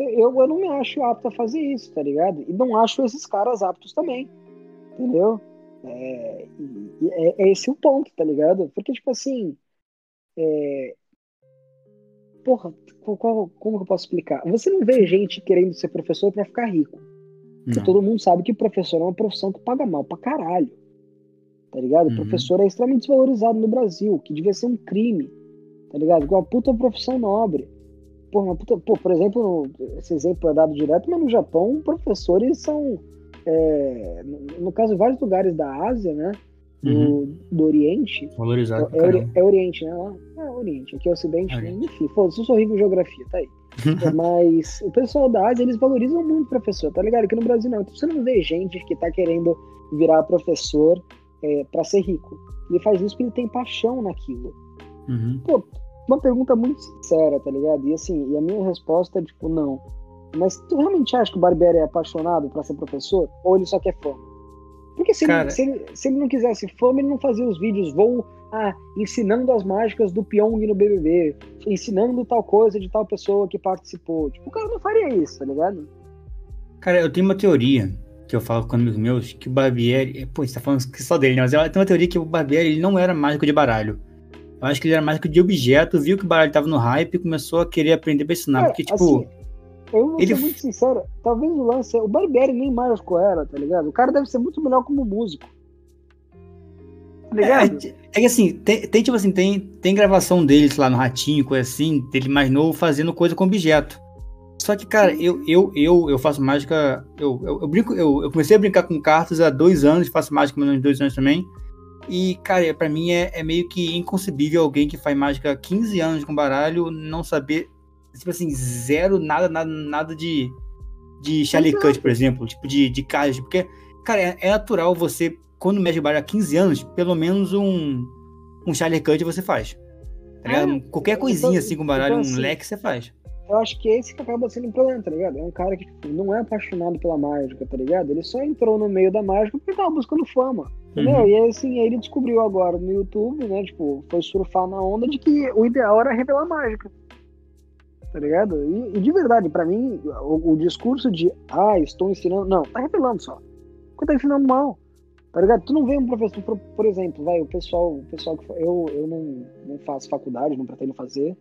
eu, eu não me acho apto a fazer isso, tá ligado? E não acho esses caras aptos também, entendeu? É, é, é esse o ponto, tá ligado? Porque, tipo assim, é... Porra, como que eu posso explicar? Você não vê gente querendo ser professor pra ficar rico. Porque todo mundo sabe que professor é uma profissão que paga mal pra caralho. Tá ligado? Uhum. Professor é extremamente desvalorizado no Brasil, que devia ser um crime. Tá ligado? Com uma puta profissão nobre. Porra, uma puta... Pô, por exemplo, esse exemplo é dado direto, mas no Japão, professores são... É... No caso, vários lugares da Ásia, né? Do, uhum. do Oriente. Valorizado. É, ori- é Oriente, né? Lá? É Oriente. Aqui é Ocidente. Né? Enfim, foda-se, eu sou horrível em geografia, tá aí. Mas o pessoal da Ásia, eles valorizam muito o professor, tá ligado? Aqui no Brasil não. Então, você não vê gente que tá querendo virar professor é, pra ser rico. Ele faz isso porque ele tem paixão naquilo. Uhum. Pô, uma pergunta muito sincera, tá ligado? E assim, e a minha resposta é tipo, não. Mas tu realmente acha que o Barbieri é apaixonado pra ser professor? Ou ele só quer fama? Porque se ele, se, ele, se ele não quisesse fama, ele não fazia os vídeos, vou ah, ensinando as mágicas do Pyong no B B B, ensinando tal coisa de tal pessoa que participou. Tipo, o cara não faria isso, tá ligado? Cara, eu tenho uma teoria que eu falo com amigos meus, que o Barbieri... Pô, você tá falando só dele, né? Mas eu tenho uma teoria que o Barbieri ele não era mágico de baralho. Eu acho que ele era mágico de objeto, viu que o baralho tava no hype e começou a querer aprender pra ensinar. Cara, porque, tipo... Assim... Eu vou ele... ser muito sincero, talvez o lance... O Barbieri nem mágico era, tá ligado? O cara deve ser muito melhor como músico. Tá ligado? É, é que assim, tem, tem tipo assim, tem, tem gravação deles lá no Ratinho, coisa assim, dele mais novo, fazendo coisa com objeto. Só que, cara, eu, eu, eu, eu faço mágica... Eu, eu, eu, brinco, eu, eu comecei a brincar com cartas há dois anos, faço mágica há uns dois anos também. E, cara, pra mim é, é meio que inconcebível alguém que faz mágica há quinze anos com baralho não saber, tipo assim, zero, nada, nada, nada de, de chalicante, por exemplo, tipo de, de cartas. Porque, cara, é, é natural você, quando mexe o baralho há quinze anos, pelo menos um, um chalicante você faz. Tá ligado? Ah, qualquer coisinha então, assim com baralho, então, um assim, leque você faz. Eu acho que é esse que acaba sendo um problema, tá ligado? É um cara que não é apaixonado pela mágica, tá ligado? Ele só entrou no meio da mágica porque tava buscando fama. Entendeu? Uhum. E aí, assim, ele descobriu agora no YouTube, né? Tipo, foi surfar na onda de que o ideal era revelar mágica. Tá ligado? E, e de verdade, pra mim, o, o discurso de ah, estou ensinando... Não, tá revelando só. Porque tá ensinando mal. Tá ligado? Tu não vê um professor... Por, por exemplo, vai, o pessoal... O pessoal que, eu eu não, não faço faculdade, não pretendo fazer.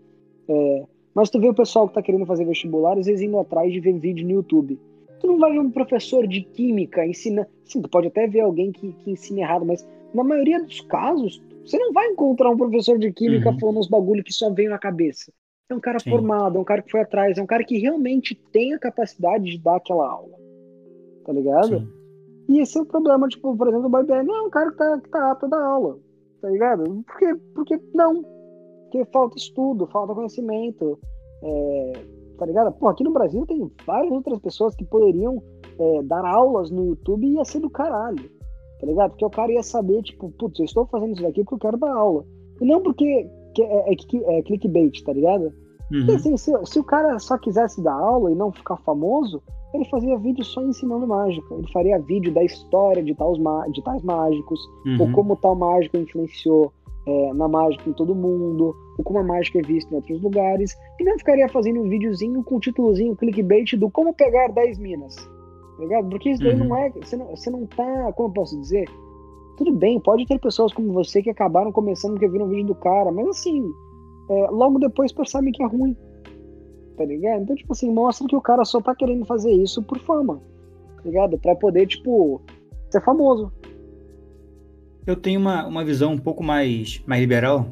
É, mas tu vê o pessoal que tá querendo fazer vestibular, às vezes indo atrás de ver vídeo no YouTube. Tu não vai ver um professor de química ensinando... Sim, tu pode até ver alguém que, que ensina errado, mas na maioria dos casos, você não vai encontrar um professor de química uhum. falando uns bagulho que só veio na cabeça. É um cara Sim. formado, é um cara que foi atrás, é um cara que realmente tem a capacidade de dar aquela aula. Tá ligado? Sim. E esse é o problema, tipo, por exemplo, o Barbieri não é um cara que tá, que tá apto a dar aula. Tá ligado? Por quê? Porque não. Porque falta estudo, falta conhecimento. É... Tá ligado? Pô, aqui no Brasil tem várias outras pessoas que poderiam é, dar aulas no YouTube e ia ser do caralho. Tá ligado? Porque o cara ia saber, tipo, putz, eu estou fazendo isso daqui porque eu quero dar aula. E não porque é, é, é, é clickbait, tá ligado? Uhum. E assim, se, se o cara só quisesse dar aula e não ficar famoso, ele fazia vídeo só ensinando mágica. Ele faria vídeo da história de tais, de tais mágicos, uhum. ou como tal mágico influenciou É, na mágica em todo mundo, ou como a mágica é vista em outros lugares, e não ficaria fazendo um videozinho com um títulozinho clickbait do como pegar dez minas, ligado? Porque isso daí uhum. não é, você não, você não tá, como eu posso dizer, tudo bem, pode ter pessoas como você que acabaram começando porque viram o vídeo do cara, mas assim, é, logo depois percebem que é ruim, tá ligado? Então, tipo assim, mostra que o cara só tá querendo fazer isso por fama, tá ligado? Pra poder, tipo, ser famoso. Eu tenho uma, uma visão um pouco mais, mais liberal,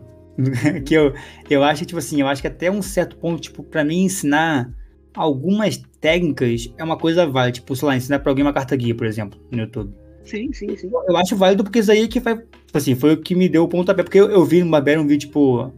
que eu, eu acho que, tipo assim, eu acho que até um certo ponto, tipo, pra mim ensinar algumas técnicas é uma coisa válida, tipo, sei lá, ensinar pra alguém uma carta guia, por exemplo, no YouTube. Sim, sim, sim. Eu, eu acho válido porque isso aí é que vai, tipo assim, foi o que me deu o pontapé, porque eu, eu vi no Babel um vídeo, tipo,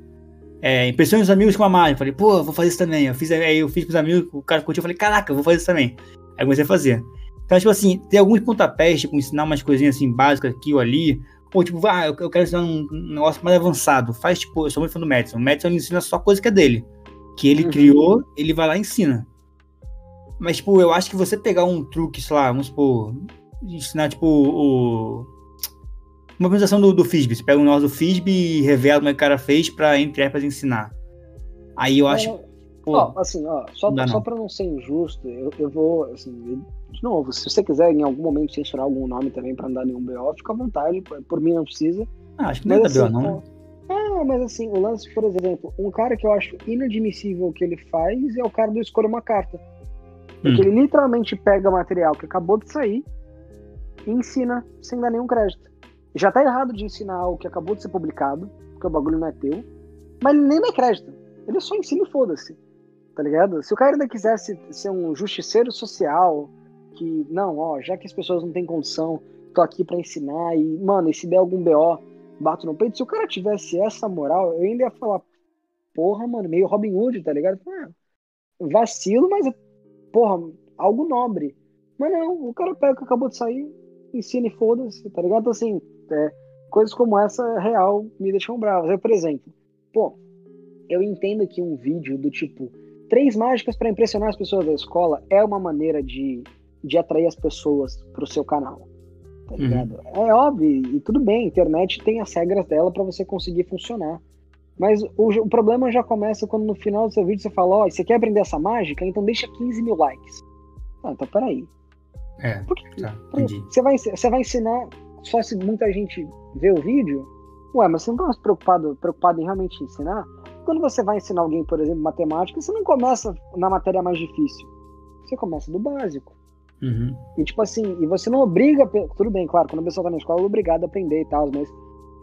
é, impressione os amigos com a mágica, falei, pô, eu vou fazer isso também, eu fiz, aí eu fiz com os amigos, o cara curtiu, eu falei, caraca, eu vou fazer isso também. Aí comecei a fazer. Então, tipo assim, tem alguns pontapés, tipo, ensinar umas coisinhas, assim, básicas aqui ou ali, ou tipo, ah, eu quero ensinar um negócio mais avançado. Faz tipo, eu sou muito fã do Madison. O Madison ensina só coisa que é dele. Que ele uhum. criou, ele vai lá e ensina. Mas, tipo, eu acho que você pegar um truque, sei lá, vamos supor, ensinar, tipo, o... uma apresentação do, do Fisbe. Você pega um negócio do Fisbe e revela como é que o cara fez pra, entre aspas, ensinar. Aí eu acho... É... Pô, ó, assim, ó, só, não só não. pra não ser injusto, eu, eu vou, assim... De novo, se você quiser em algum momento censurar algum nome também pra não dar nenhum B O, fica à vontade, por mim não precisa. Ah, acho que não é B O, não. Ah, mas assim, o lance, por exemplo, um cara que eu acho inadmissível o que ele faz é o cara do Escolha uma Carta. Porque hum. ele literalmente pega material que acabou de sair e ensina sem dar nenhum crédito. Já tá errado de ensinar o que acabou de ser publicado, porque o bagulho não é teu, mas ele nem dá crédito. Ele só ensina e foda-se, tá ligado? Se o cara ainda quisesse ser um justiceiro social... que, não, ó, já que as pessoas não têm condição, tô aqui pra ensinar e, mano, e se der algum B O, bato no peito. Se o cara tivesse essa moral, eu ainda ia falar, porra, mano, meio Robin Hood, tá ligado? Ah, vacilo, mas, porra, algo nobre. Mas não, o cara pega o que acabou de sair, ensina e foda-se, tá ligado? Então, assim, é, coisas como essa, real, me deixam bravas. Eu, por exemplo, pô, eu entendo que um vídeo do tipo, três mágicas pra impressionar as pessoas da escola é uma maneira de... de atrair as pessoas pro seu canal, tá ligado? Uhum. É óbvio, e tudo bem, a internet tem as regras dela pra você conseguir funcionar, mas o, o problema já começa quando no final do seu vídeo você fala, ó, oh, você quer aprender essa mágica? Então deixa quinze mil likes. Ah, então peraí. É, porque, tá, entendi. Você vai, você vai ensinar só se muita gente vê o vídeo? Ué, mas você não tá mais preocupado, preocupado em realmente ensinar? Quando você vai ensinar alguém, por exemplo, matemática, você não começa na matéria mais difícil, você começa do básico. Uhum. E tipo assim, e você não obriga, tudo bem, claro, quando a pessoa tá na escola é obrigado a aprender e tal, mas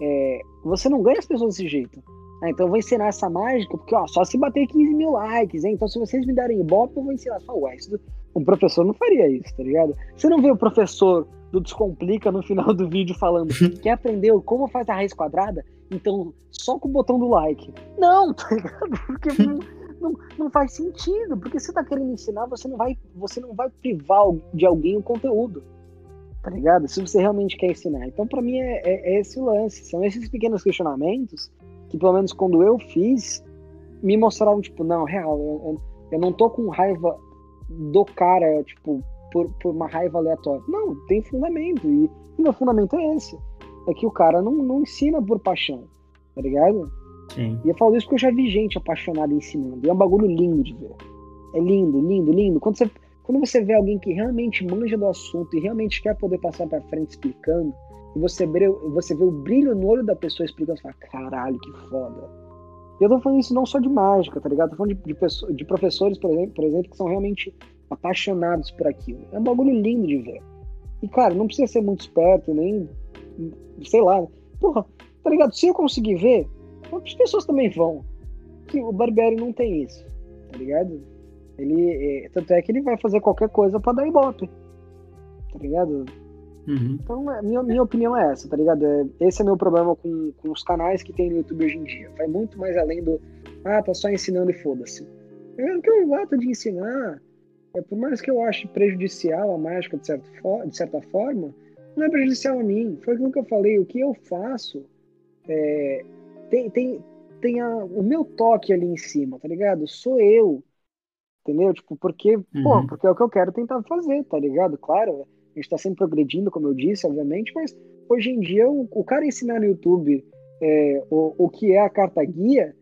é, você não ganha as pessoas desse jeito. Ah, então eu vou ensinar essa mágica, porque ó, só se bater quinze mil likes, hein? Então se vocês me darem ibope, eu vou ensinar. Só, ué, isso, um professor não faria isso, tá ligado? Você não vê o professor do Descomplica no final do vídeo falando quer aprender como faz a raiz quadrada? Então só com o botão do like. Não, tá ligado? Porque não, não, não faz sentido, porque você tá querendo ensinar, você não vai, você não vai privar de alguém o conteúdo, tá ligado? Se você realmente quer ensinar. Então pra mim é, é, é esse o lance, são esses pequenos questionamentos que pelo menos quando eu fiz, me mostraram, tipo, não, real, eu, eu, eu não tô com raiva do cara, tipo, por, por uma raiva aleatória. Não, tem fundamento, e o meu fundamento é esse, é que o cara não, não ensina por paixão, tá ligado? Sim. E eu falo isso porque eu já vi gente apaixonada ensinando, e é um bagulho lindo de ver. É lindo, lindo, lindo. Quando você, quando você vê alguém que realmente manja do assunto e realmente quer poder passar pra frente explicando, e você vê, você vê o brilho no olho da pessoa explicando, você fala, caralho, que foda. E eu tô falando isso não só de mágica, tá ligado? Tô falando de, de, pessoas, de professores, por exemplo, por exemplo, que são realmente apaixonados por aquilo. É um bagulho lindo de ver. E, cara, não precisa ser muito esperto, nem... sei lá. Porra, tá ligado? Se eu conseguir ver, outras pessoas também vão. Que o Barbieri não tem isso, tá ligado? Ele, é, tanto é que ele vai fazer qualquer coisa pra dar ibope, tá ligado? Uhum. Então, minha, minha opinião é essa, tá ligado? Esse é meu problema com, com os canais que tem no YouTube hoje em dia. Vai muito mais além do, ah, tá só ensinando e foda-se. O que eu gosto de ensinar, é, por mais que eu ache prejudicial a mágica de, certo fo- de certa forma, não é prejudicial a mim. Foi aquilo que eu falei, o que eu faço é, tem, tem, tem a, o meu toque ali em cima, tá ligado? Sou eu, entendeu? Tipo, porque, uhum. pô, porque é o que eu quero tentar fazer, tá ligado? Claro, a gente tá sempre progredindo, como eu disse, obviamente, mas hoje em dia o, o cara ensinar no YouTube é, o, o que é a carta guia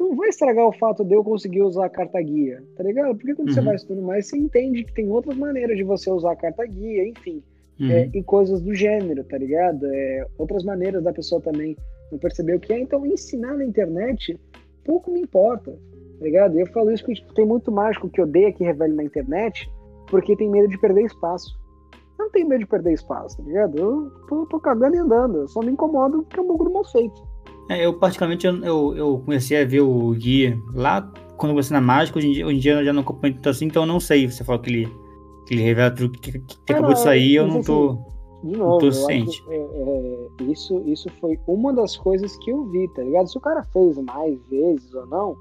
não vai estragar o fato de eu conseguir usar a carta guia, tá ligado? Porque quando uhum. você vai estudando mais, você entende que tem outras maneiras de você usar a carta guia, enfim, uhum. é, e coisas do gênero, tá ligado? É, outras maneiras da pessoa também não perceber o que é, então ensinar na internet pouco me importa, tá ligado? E eu falo isso porque tem muito mágico que odeia que revele na internet porque tem medo de perder espaço. Eu não tenho medo de perder espaço, tá ligado? Eu tô, tô cagando e andando, eu só me incomodo porque é um bagulho mal feito. É, eu particularmente, eu, eu, eu comecei a ver o Gui lá quando eu comecei na mágica, hoje em dia, hoje em dia eu já não acompanho tanto assim, então eu não sei, você falou que ele, que ele revela truque que, que, que acabou de sair, eu não tô, assim, de novo, não tô ciente. É, é, isso, isso foi uma das coisas que eu vi, tá ligado? Se o cara fez mais vezes ou não,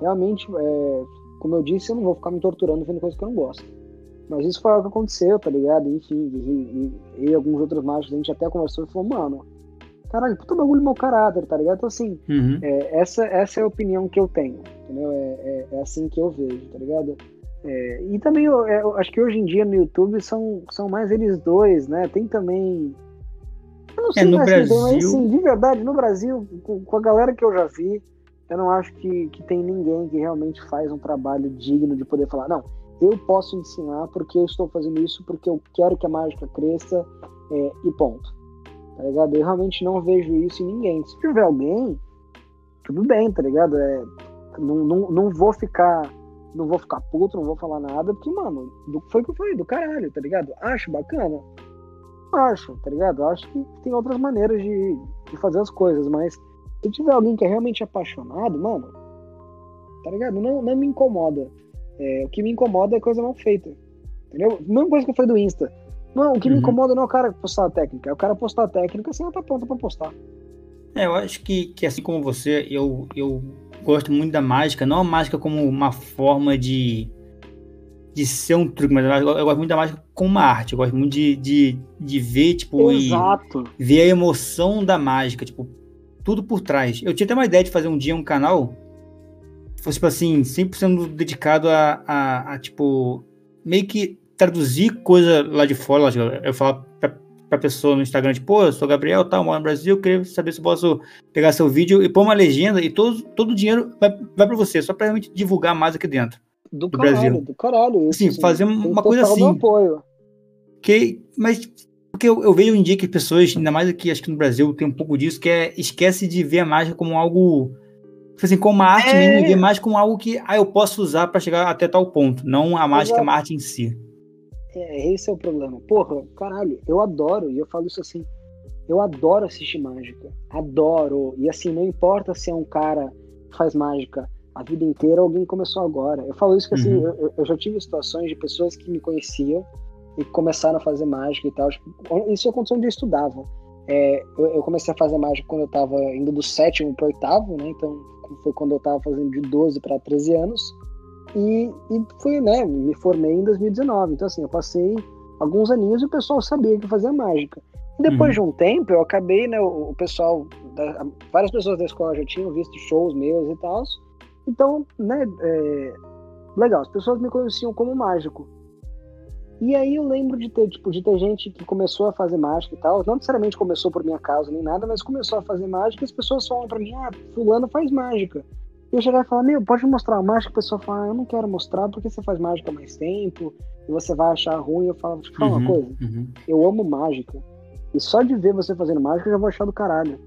realmente, é, como eu disse, eu não vou ficar me torturando vendo coisa que eu não gosto. Mas isso foi algo que aconteceu, tá ligado? Enfim, e, e, e, e alguns outros mágicos a gente até conversou e falou, mano, caralho, puta bagulho mau caráter, tá ligado? Então assim, uhum. é, essa, essa é a opinião que eu tenho, entendeu? É, é, é assim que eu vejo, tá ligado? É, e também, eu, eu acho que hoje em dia no YouTube são, são mais eles dois, né? Tem também... Eu não sei é, no mais Brasil... tem, mas assim, de verdade, no Brasil, com, com a galera que eu já vi, eu não acho que, que tem ninguém que realmente faz um trabalho digno de poder falar, não... eu posso ensinar porque eu estou fazendo isso, porque eu quero que a mágica cresça, é, e ponto, tá ligado? Eu realmente não vejo isso em ninguém. Se tiver alguém, tudo bem, tá ligado? É, não, não, não vou ficar não vou ficar puto, não vou falar nada, porque, mano, do, foi o que eu falei, do caralho, tá ligado? Acho bacana? Acho, tá ligado? Acho que tem outras maneiras de, de fazer as coisas, mas se tiver alguém que é realmente apaixonado, mano, tá ligado? Não, não me incomoda. É, o que me incomoda é coisa mal feita, entendeu? Mesma coisa que eu falei do Insta. Não, o que uhum. me incomoda não é o cara postar a técnica, é o cara postar a técnica assim, ela tá pronta pra postar. É, eu acho que, que assim como você, eu, eu gosto muito da mágica, não a mágica como uma forma de, de ser um truque, mas eu, eu gosto muito da mágica como uma arte, eu gosto muito de, de, de ver, tipo, Exato. E ver a emoção da mágica, tipo, tudo por trás. Eu tinha até uma ideia de fazer um dia um canal fosse, tipo assim, cem por cento dedicado a, a, a, tipo, meio que traduzir coisa lá de fora. Eu falo pra, pra pessoa no Instagram, tipo, pô, eu sou Gabriel, tá, moro no Brasil, queria saber se eu posso pegar seu vídeo e pôr uma legenda e todo, todo o dinheiro vai, vai pra você, só pra realmente divulgar mais aqui dentro do, do caralho, Brasil. Do caralho, isso. Sim, assim, fazer uma coisa assim. Apoio. Que, mas, porque eu, eu vejo um dia que pessoas, ainda mais aqui, acho que no Brasil tem um pouco disso, que é, esquece de ver a mágica como algo... assim, como uma arte é... mesmo, e mais como algo que ah, eu posso usar pra chegar até tal ponto, não a mágica, a arte em si. É, esse é o problema. Porra, caralho, eu adoro, e eu falo isso assim, Eu adoro assistir mágica, adoro. E assim, não importa se é um cara que faz mágica a vida inteira ou alguém começou agora. Eu falo isso que assim, uhum. eu, eu já tive situações de pessoas que me conheciam e começaram a fazer mágica e tal. Isso aconteceu onde eu estudava. É, eu, eu comecei a fazer mágica quando eu tava indo do sétimo pro oitavo, né? Então foi quando eu tava fazendo de doze para treze anos. E, e fui, né? Me formei em dois mil e dezenove. Então assim, eu passei alguns aninhos e o pessoal sabia que eu fazia mágica. Depois uhum. de um tempo, eu acabei, né, o, o pessoal, da, várias pessoas da escola já tinham visto shows meus e tal, então, né, é, legal, as pessoas me conheciam como mágico. E aí eu lembro de ter, tipo, de ter gente que começou a fazer mágica e tal, não necessariamente começou por minha causa nem nada, mas começou a fazer mágica e as pessoas falam pra mim, ah, fulano faz mágica. E eu chegava e falava, meu, pode mostrar a mágica? A pessoa fala, ah, eu não quero mostrar, porque você faz mágica há mais tempo, e você vai achar ruim. Eu falava, tipo, fala uhum, uma coisa, uhum. eu amo mágica. E só de ver você fazendo mágica, eu já vou achar do caralho.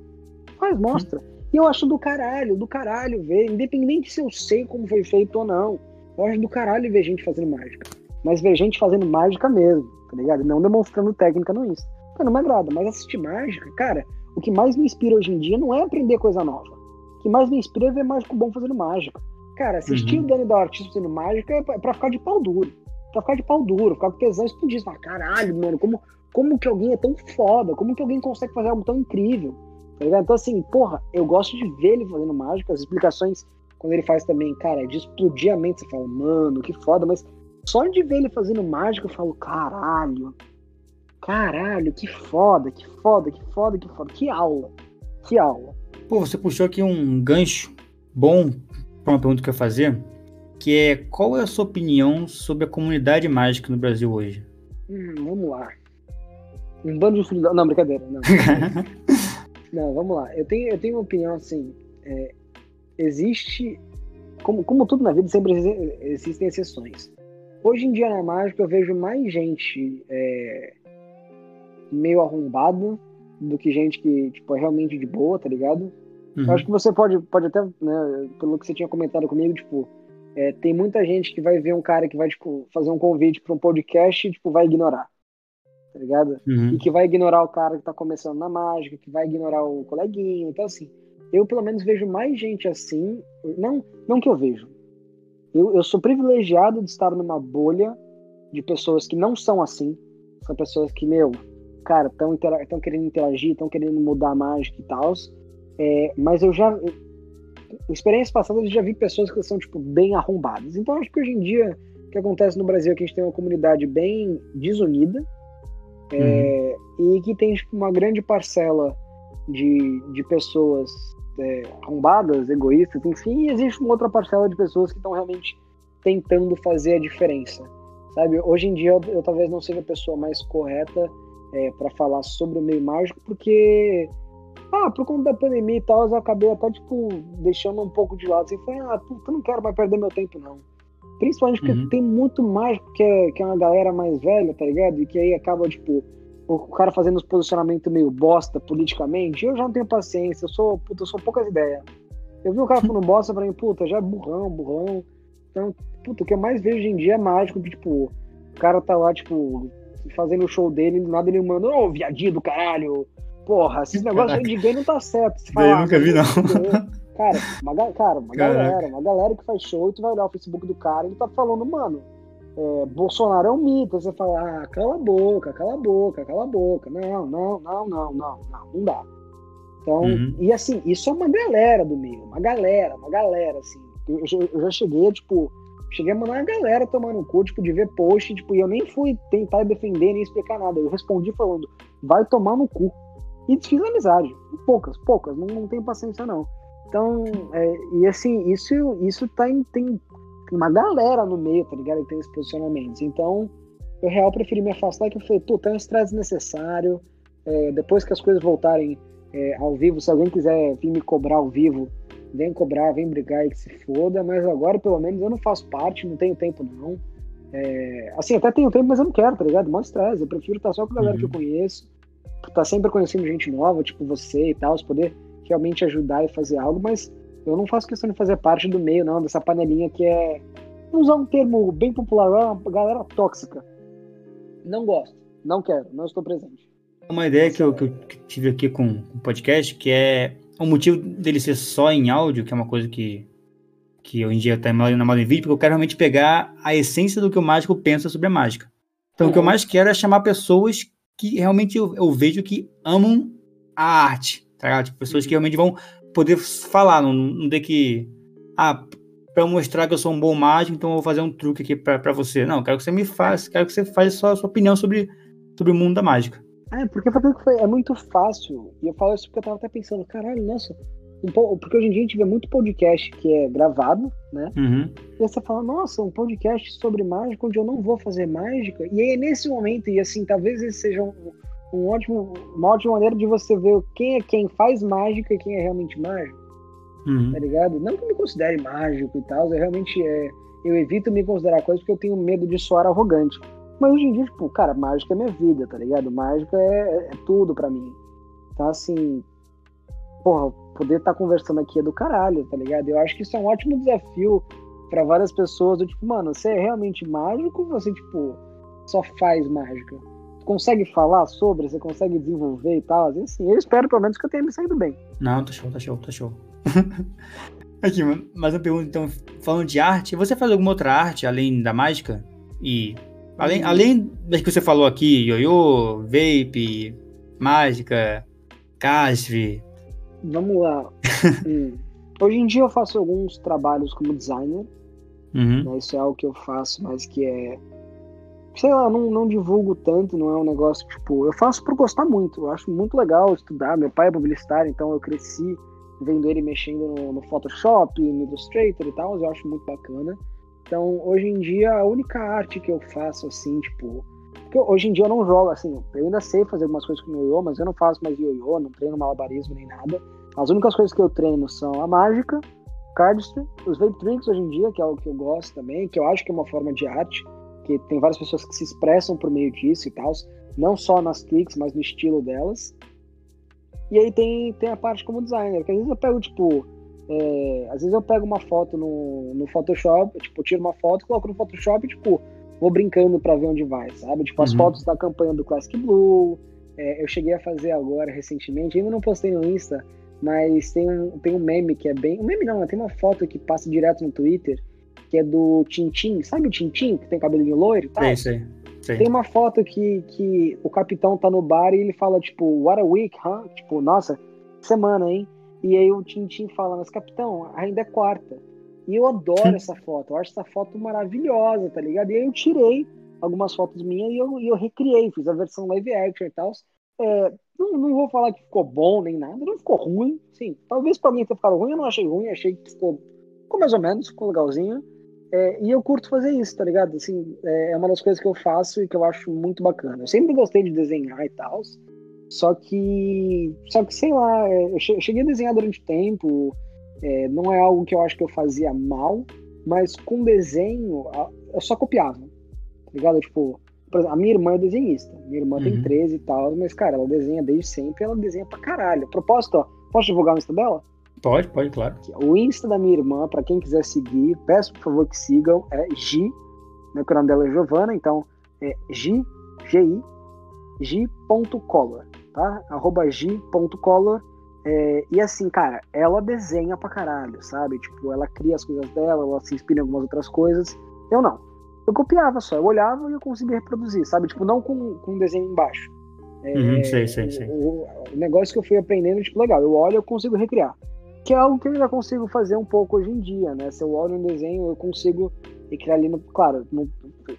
Mas mostra. E eu acho do caralho, do caralho ver. Independente se eu sei como foi feito ou não. Eu acho do caralho ver gente fazendo mágica. Mas ver gente fazendo mágica mesmo, tá ligado? Não demonstrando técnica no Insta. Cara, não me agrada, mas assistir mágica, cara, o que mais me inspira hoje em dia não é aprender coisa nova. O que mais me inspira é ver mágico bom fazendo mágica. Cara, assistir uhum. o Dani DaOrtiz fazendo mágica é pra ficar de pau duro. Pra ficar de pau duro, ficar com tesão explodido. Falar, caralho, mano, como... Como que alguém é tão foda? Como que alguém consegue fazer algo tão incrível? Tá ligado? Então, assim, porra, eu gosto de ver ele fazendo mágica. As explicações, quando ele faz também, cara, é de explodir a mente. Você fala, mano, que foda. Mas só de ver ele fazendo mágica, eu falo, caralho. Caralho, que foda, que foda, que foda, que foda. Que aula, que aula. Pô, você puxou aqui um gancho bom pra uma pergunta que eu ia fazer, que é, qual é a sua opinião sobre a comunidade mágica no Brasil hoje? Hum, vamos lá. Um bando de filhos da... Não, brincadeira, não. Não, vamos lá. Eu tenho, eu tenho uma opinião, assim... É, existe... Como, como tudo na vida, sempre existem exceções. Hoje em dia, na mágica, eu vejo mais gente é, meio arrombada do que gente que, tipo, é realmente de boa, tá ligado? Uhum. Eu acho que você pode, pode até, né, pelo que você tinha comentado comigo, tipo... É, tem muita gente que vai ver um cara que vai, tipo, fazer um convite pra um podcast e, tipo, vai ignorar. Tá ligado? Uhum. E que vai ignorar o cara que tá começando na mágica, que vai ignorar o coleguinho. Então, assim, eu pelo menos vejo mais gente assim. Não, não que eu vejo. Eu, eu sou privilegiado de estar numa bolha de pessoas que não são assim. São pessoas que, meu, cara, estão intera- tão querendo interagir, estão querendo mudar a mágica e tal. É, mas eu já. Em experiência passada, eu já vi pessoas que são, tipo, bem arrombadas. Então, acho que hoje em dia, o que acontece no Brasil é que a gente tem uma comunidade bem desunida. É, uhum. E que tem, tipo, uma grande parcela de, de pessoas é, arrombadas, egoístas, enfim, e existe uma outra parcela de pessoas que estão realmente tentando fazer a diferença, sabe? Hoje em dia eu, eu talvez não seja a pessoa mais correta é, para falar sobre o meio mágico, porque ah, por conta da pandemia e tal, eu acabei até, tipo, deixando um pouco de lado, assim, falei, ah, puta, não quero mais perder meu tempo, não. Principalmente porque uhum. tem muito mágico que é, que é uma galera mais velha, tá ligado? E que aí acaba, tipo, o cara fazendo os posicionamentos meio bosta politicamente. Eu já não tenho paciência, eu sou, puta, eu sou poucas ideias. Eu vi um cara falando bosta pra mim, puta, já é burrão, burrão. Então, puta, o que eu mais vejo hoje em dia é mágico, que, tipo, o cara tá lá, tipo, fazendo o show dele, do nada ele manda, ô, oh, viadinho do caralho, porra, esses negócios aí de gay não tá certo. Você fala, eu nunca vi, não. não. Cara, uma, ga- cara, uma galera, uma galera que faz show, e tu vai olhar o Facebook do cara, ele tá falando, mano, é, Bolsonaro é um mito. Você fala, ah, cala a boca, cala a boca, cala a boca. Não, não, não, não, não, não, não dá. Então, uhum. e assim, isso é uma galera do meio, uma galera, uma galera, assim. Eu, eu, eu já cheguei, tipo, cheguei a mandar uma galera tomar no cu, tipo, de ver post, tipo, e eu nem fui tentar defender, nem explicar nada. Eu respondi falando, vai tomar no cu. E desfiz a amizade. Poucas, poucas, não, não tenho paciência, não. Então, é, e assim, isso, isso tá em, tem uma galera no meio, tá ligado? Que tem esses posicionamentos. Então, eu real preferi me afastar, que eu falei, pô, tá um estresse desnecessário. É, depois que as coisas voltarem é, ao vivo, se alguém quiser vir me cobrar ao vivo, vem cobrar, vem brigar e que se foda. Mas agora, pelo menos, eu não faço parte, não tenho tempo, não. É, assim, até tenho tempo, mas eu não quero, tá ligado? Mó estresse. Eu prefiro estar só com a galera uhum. que eu conheço, tá sempre conhecendo gente nova, tipo você e tal, se poder realmente ajudar e fazer algo, mas eu não faço questão de fazer parte do meio, não, dessa panelinha que é, vou usar um termo bem popular, é uma galera tóxica. Não gosto, não quero, não estou presente. uma ideia que eu, que eu tive aqui com o podcast, que é o motivo dele ser só em áudio, que é uma coisa que, que hoje em dia está na moda em vídeo, porque eu quero realmente pegar a essência do que o mágico pensa sobre a mágica. Então, uhum. o que eu mais quero é chamar pessoas que realmente eu, eu vejo que amam a arte, tá? Tipo, pessoas uhum. que realmente vão poder falar, não, não ter que... Ah, para mostrar que eu sou um bom mágico, então eu vou fazer um truque aqui para você. Não, quero que você me faça, quero que você faça só a sua opinião sobre, sobre o mundo da mágica. É, porque foi, é muito fácil, e eu falo isso porque eu tava até pensando, caralho, nossa, porque hoje em dia a gente vê muito podcast que é gravado, né, uhum. e você fala, nossa, um podcast sobre mágica, onde eu não vou fazer mágica, e aí nesse momento, e assim, talvez esse seja um, um ótimo, uma ótima maneira de você ver quem é quem faz mágica e quem é realmente mágico, uhum. tá ligado? Não que eu me considere mágico e tal, eu realmente, é, eu evito me considerar coisa porque eu tenho medo de soar arrogante. Mas hoje em dia, tipo, cara, mágica é minha vida, tá ligado? Mágica é, é tudo pra mim. Então, assim, porra, poder estar tá conversando aqui é do caralho, tá ligado? Eu acho que isso é um ótimo desafio pra várias pessoas, do tipo, mano, você é realmente mágico ou você, tipo, só faz mágica? Você consegue falar sobre, você consegue desenvolver e tal? Assim, eu espero, pelo menos, que eu tenha me saído bem. Não, tá show, tá show, tá show. Aqui, mano, mais uma pergunta, então, falando de arte, você faz alguma outra arte, além da mágica? E... Além, além das que você falou aqui, ioiô, vape, mágica, casve. Vamos lá. Hoje em dia eu faço alguns trabalhos como designer. Uhum. Né? Isso é algo que eu faço, mas que é... Sei lá, não, não divulgo tanto, não é um negócio tipo... Eu faço por gostar muito, eu acho muito legal estudar. Meu pai é publicitário, então eu cresci vendo ele mexendo no, no Photoshop, no Illustrator e tal. Eu acho muito bacana. Então, hoje em dia, a única arte que eu faço, assim, tipo... Porque hoje em dia eu não jogo, assim, eu ainda sei fazer algumas coisas com ioiô, mas eu não faço mais ioiô, não treino malabarismo nem nada. As únicas coisas que eu treino são a mágica, cardistry, os vape tricks hoje em dia, que é algo que eu gosto também, que eu acho que é uma forma de arte, que tem várias pessoas que se expressam por meio disso e tal, não só nas tricks, mas no estilo delas. E aí tem, tem a parte como designer, que às vezes eu pego, tipo... É, às vezes eu pego uma foto no, no Photoshop, tipo, tiro uma foto, coloco no Photoshop e, tipo, vou brincando pra ver onde vai, sabe? Tipo, as uhum. fotos da campanha do Classic Blue, é, eu cheguei a fazer agora, recentemente, ainda não postei no Insta, mas tem um, tem um meme que é bem... Um meme não, tem uma foto que passa direto no Twitter, que é do Tintin, sabe o Tintin, que tem cabelinho loiro e tal? É isso aí. Sim. Tem uma foto que, que o capitão tá no bar e ele fala, tipo, what a week, huh? Tipo, nossa, semana, hein? E aí o Tintin fala, mas capitão, ainda é quarta. E eu adoro essa foto, eu acho essa foto maravilhosa, tá ligado? E aí eu tirei algumas fotos minhas e eu, e eu recriei, fiz a versão live action e tal. É, não, não vou falar que ficou bom nem nada, não ficou ruim. Sim, talvez pra mim tenha ficado ruim, eu não achei ruim, achei que ficou, ficou mais ou menos, ficou legalzinho. É, e eu curto fazer isso, tá ligado? Assim, é uma das coisas que eu faço e que eu acho muito bacana. Eu sempre gostei de desenhar e tal. Só que, só que, sei lá, eu cheguei a desenhar durante tempo, é, não é algo que eu acho que eu fazia mal, mas com desenho, eu só copiava, tá ligado? Tipo, por exemplo, a minha irmã é desenhista, minha irmã uhum. tem treze e tal, mas, cara, ela desenha desde sempre, ela desenha pra caralho. Propósito, ó, posso divulgar o Insta dela? Pode, pode, claro. O Insta da minha irmã, pra quem quiser seguir, peço, por favor, que sigam, é Gi, né, que o nome dela é Giovana, então, é Gi, G-I, G ponto color, tá? Arroba G ponto color. É, e assim, cara, ela desenha pra caralho, sabe? Tipo, ela cria as coisas dela, ela se inspira em algumas outras coisas. Eu não. Eu copiava só, eu olhava e eu conseguia reproduzir, sabe? Tipo, não com, com desenho embaixo. É, uhum, sei, sei, sei. O, o negócio que eu fui aprendendo, tipo, legal, eu olho e eu consigo recriar. Que é algo que eu já consigo fazer um pouco hoje em dia, né? Se eu olho um desenho, eu consigo recriar ali, no, claro, no,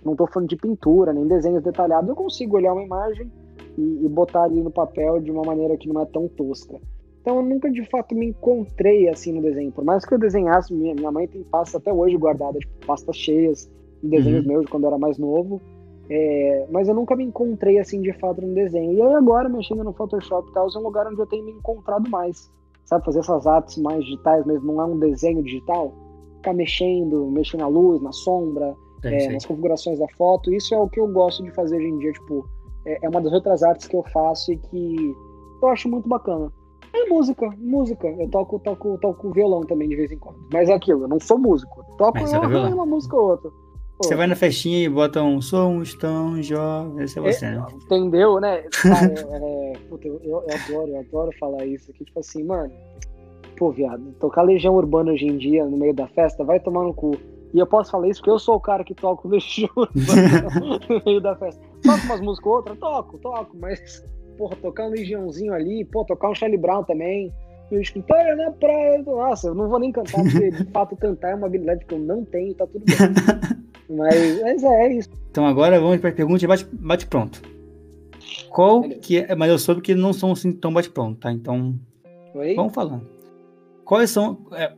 não tô falando de pintura, nem desenhos detalhados, eu consigo olhar uma imagem e, e botar ali no papel de uma maneira que não é tão tosca. Então eu nunca de fato me encontrei assim no desenho, por mais que eu desenhasse, minha, minha mãe tem pastas até hoje guardadas, tipo, pastas cheias de desenhos uhum. meus de quando eu era mais novo, é, mas eu nunca me encontrei assim de fato no desenho. E aí agora, mexendo no Photoshop e tal, é um lugar onde eu tenho me encontrado mais, sabe, fazer essas artes mais digitais, mas não é um desenho digital, ficar mexendo, mexendo na luz, na sombra, É, nas configurações da foto. Isso é o que eu gosto de fazer hoje em dia, tipo, é, é uma das outras artes que eu faço e que eu acho muito bacana. É música, música, eu toco, toco, toco violão também de vez em quando, mas é aquilo, eu não sou músico, toco uma, uma música ou outra, Você vai na festinha e botam sou um estão, jovem, esse é você, é, né? Entendeu, né? Cara, é, puta, eu, eu adoro, eu adoro falar isso aqui, tipo assim, mano, pô, viado, tocar Legião Urbana hoje em dia no meio da festa, vai tomar no cu. E eu posso falar isso porque eu sou o cara que toca o Legião Urbana no meio da festa. Toco umas músicas ou outras, toco, toco, mas, porra, tocar um Legiãozinho ali, pô, tocar um Charlie Brown também, e o escritório na praia, nossa, eu não vou nem cantar, porque de fato cantar é uma habilidade que eu não tenho, tá tudo bem. Mas, mas é, é isso. Então agora vamos para a pergunta de bate, bate pronto. Qual Valeu. que é... Mas eu soube que não são assim tão bate pronto, tá? Então, Oi? vamos falando. Quais são... É,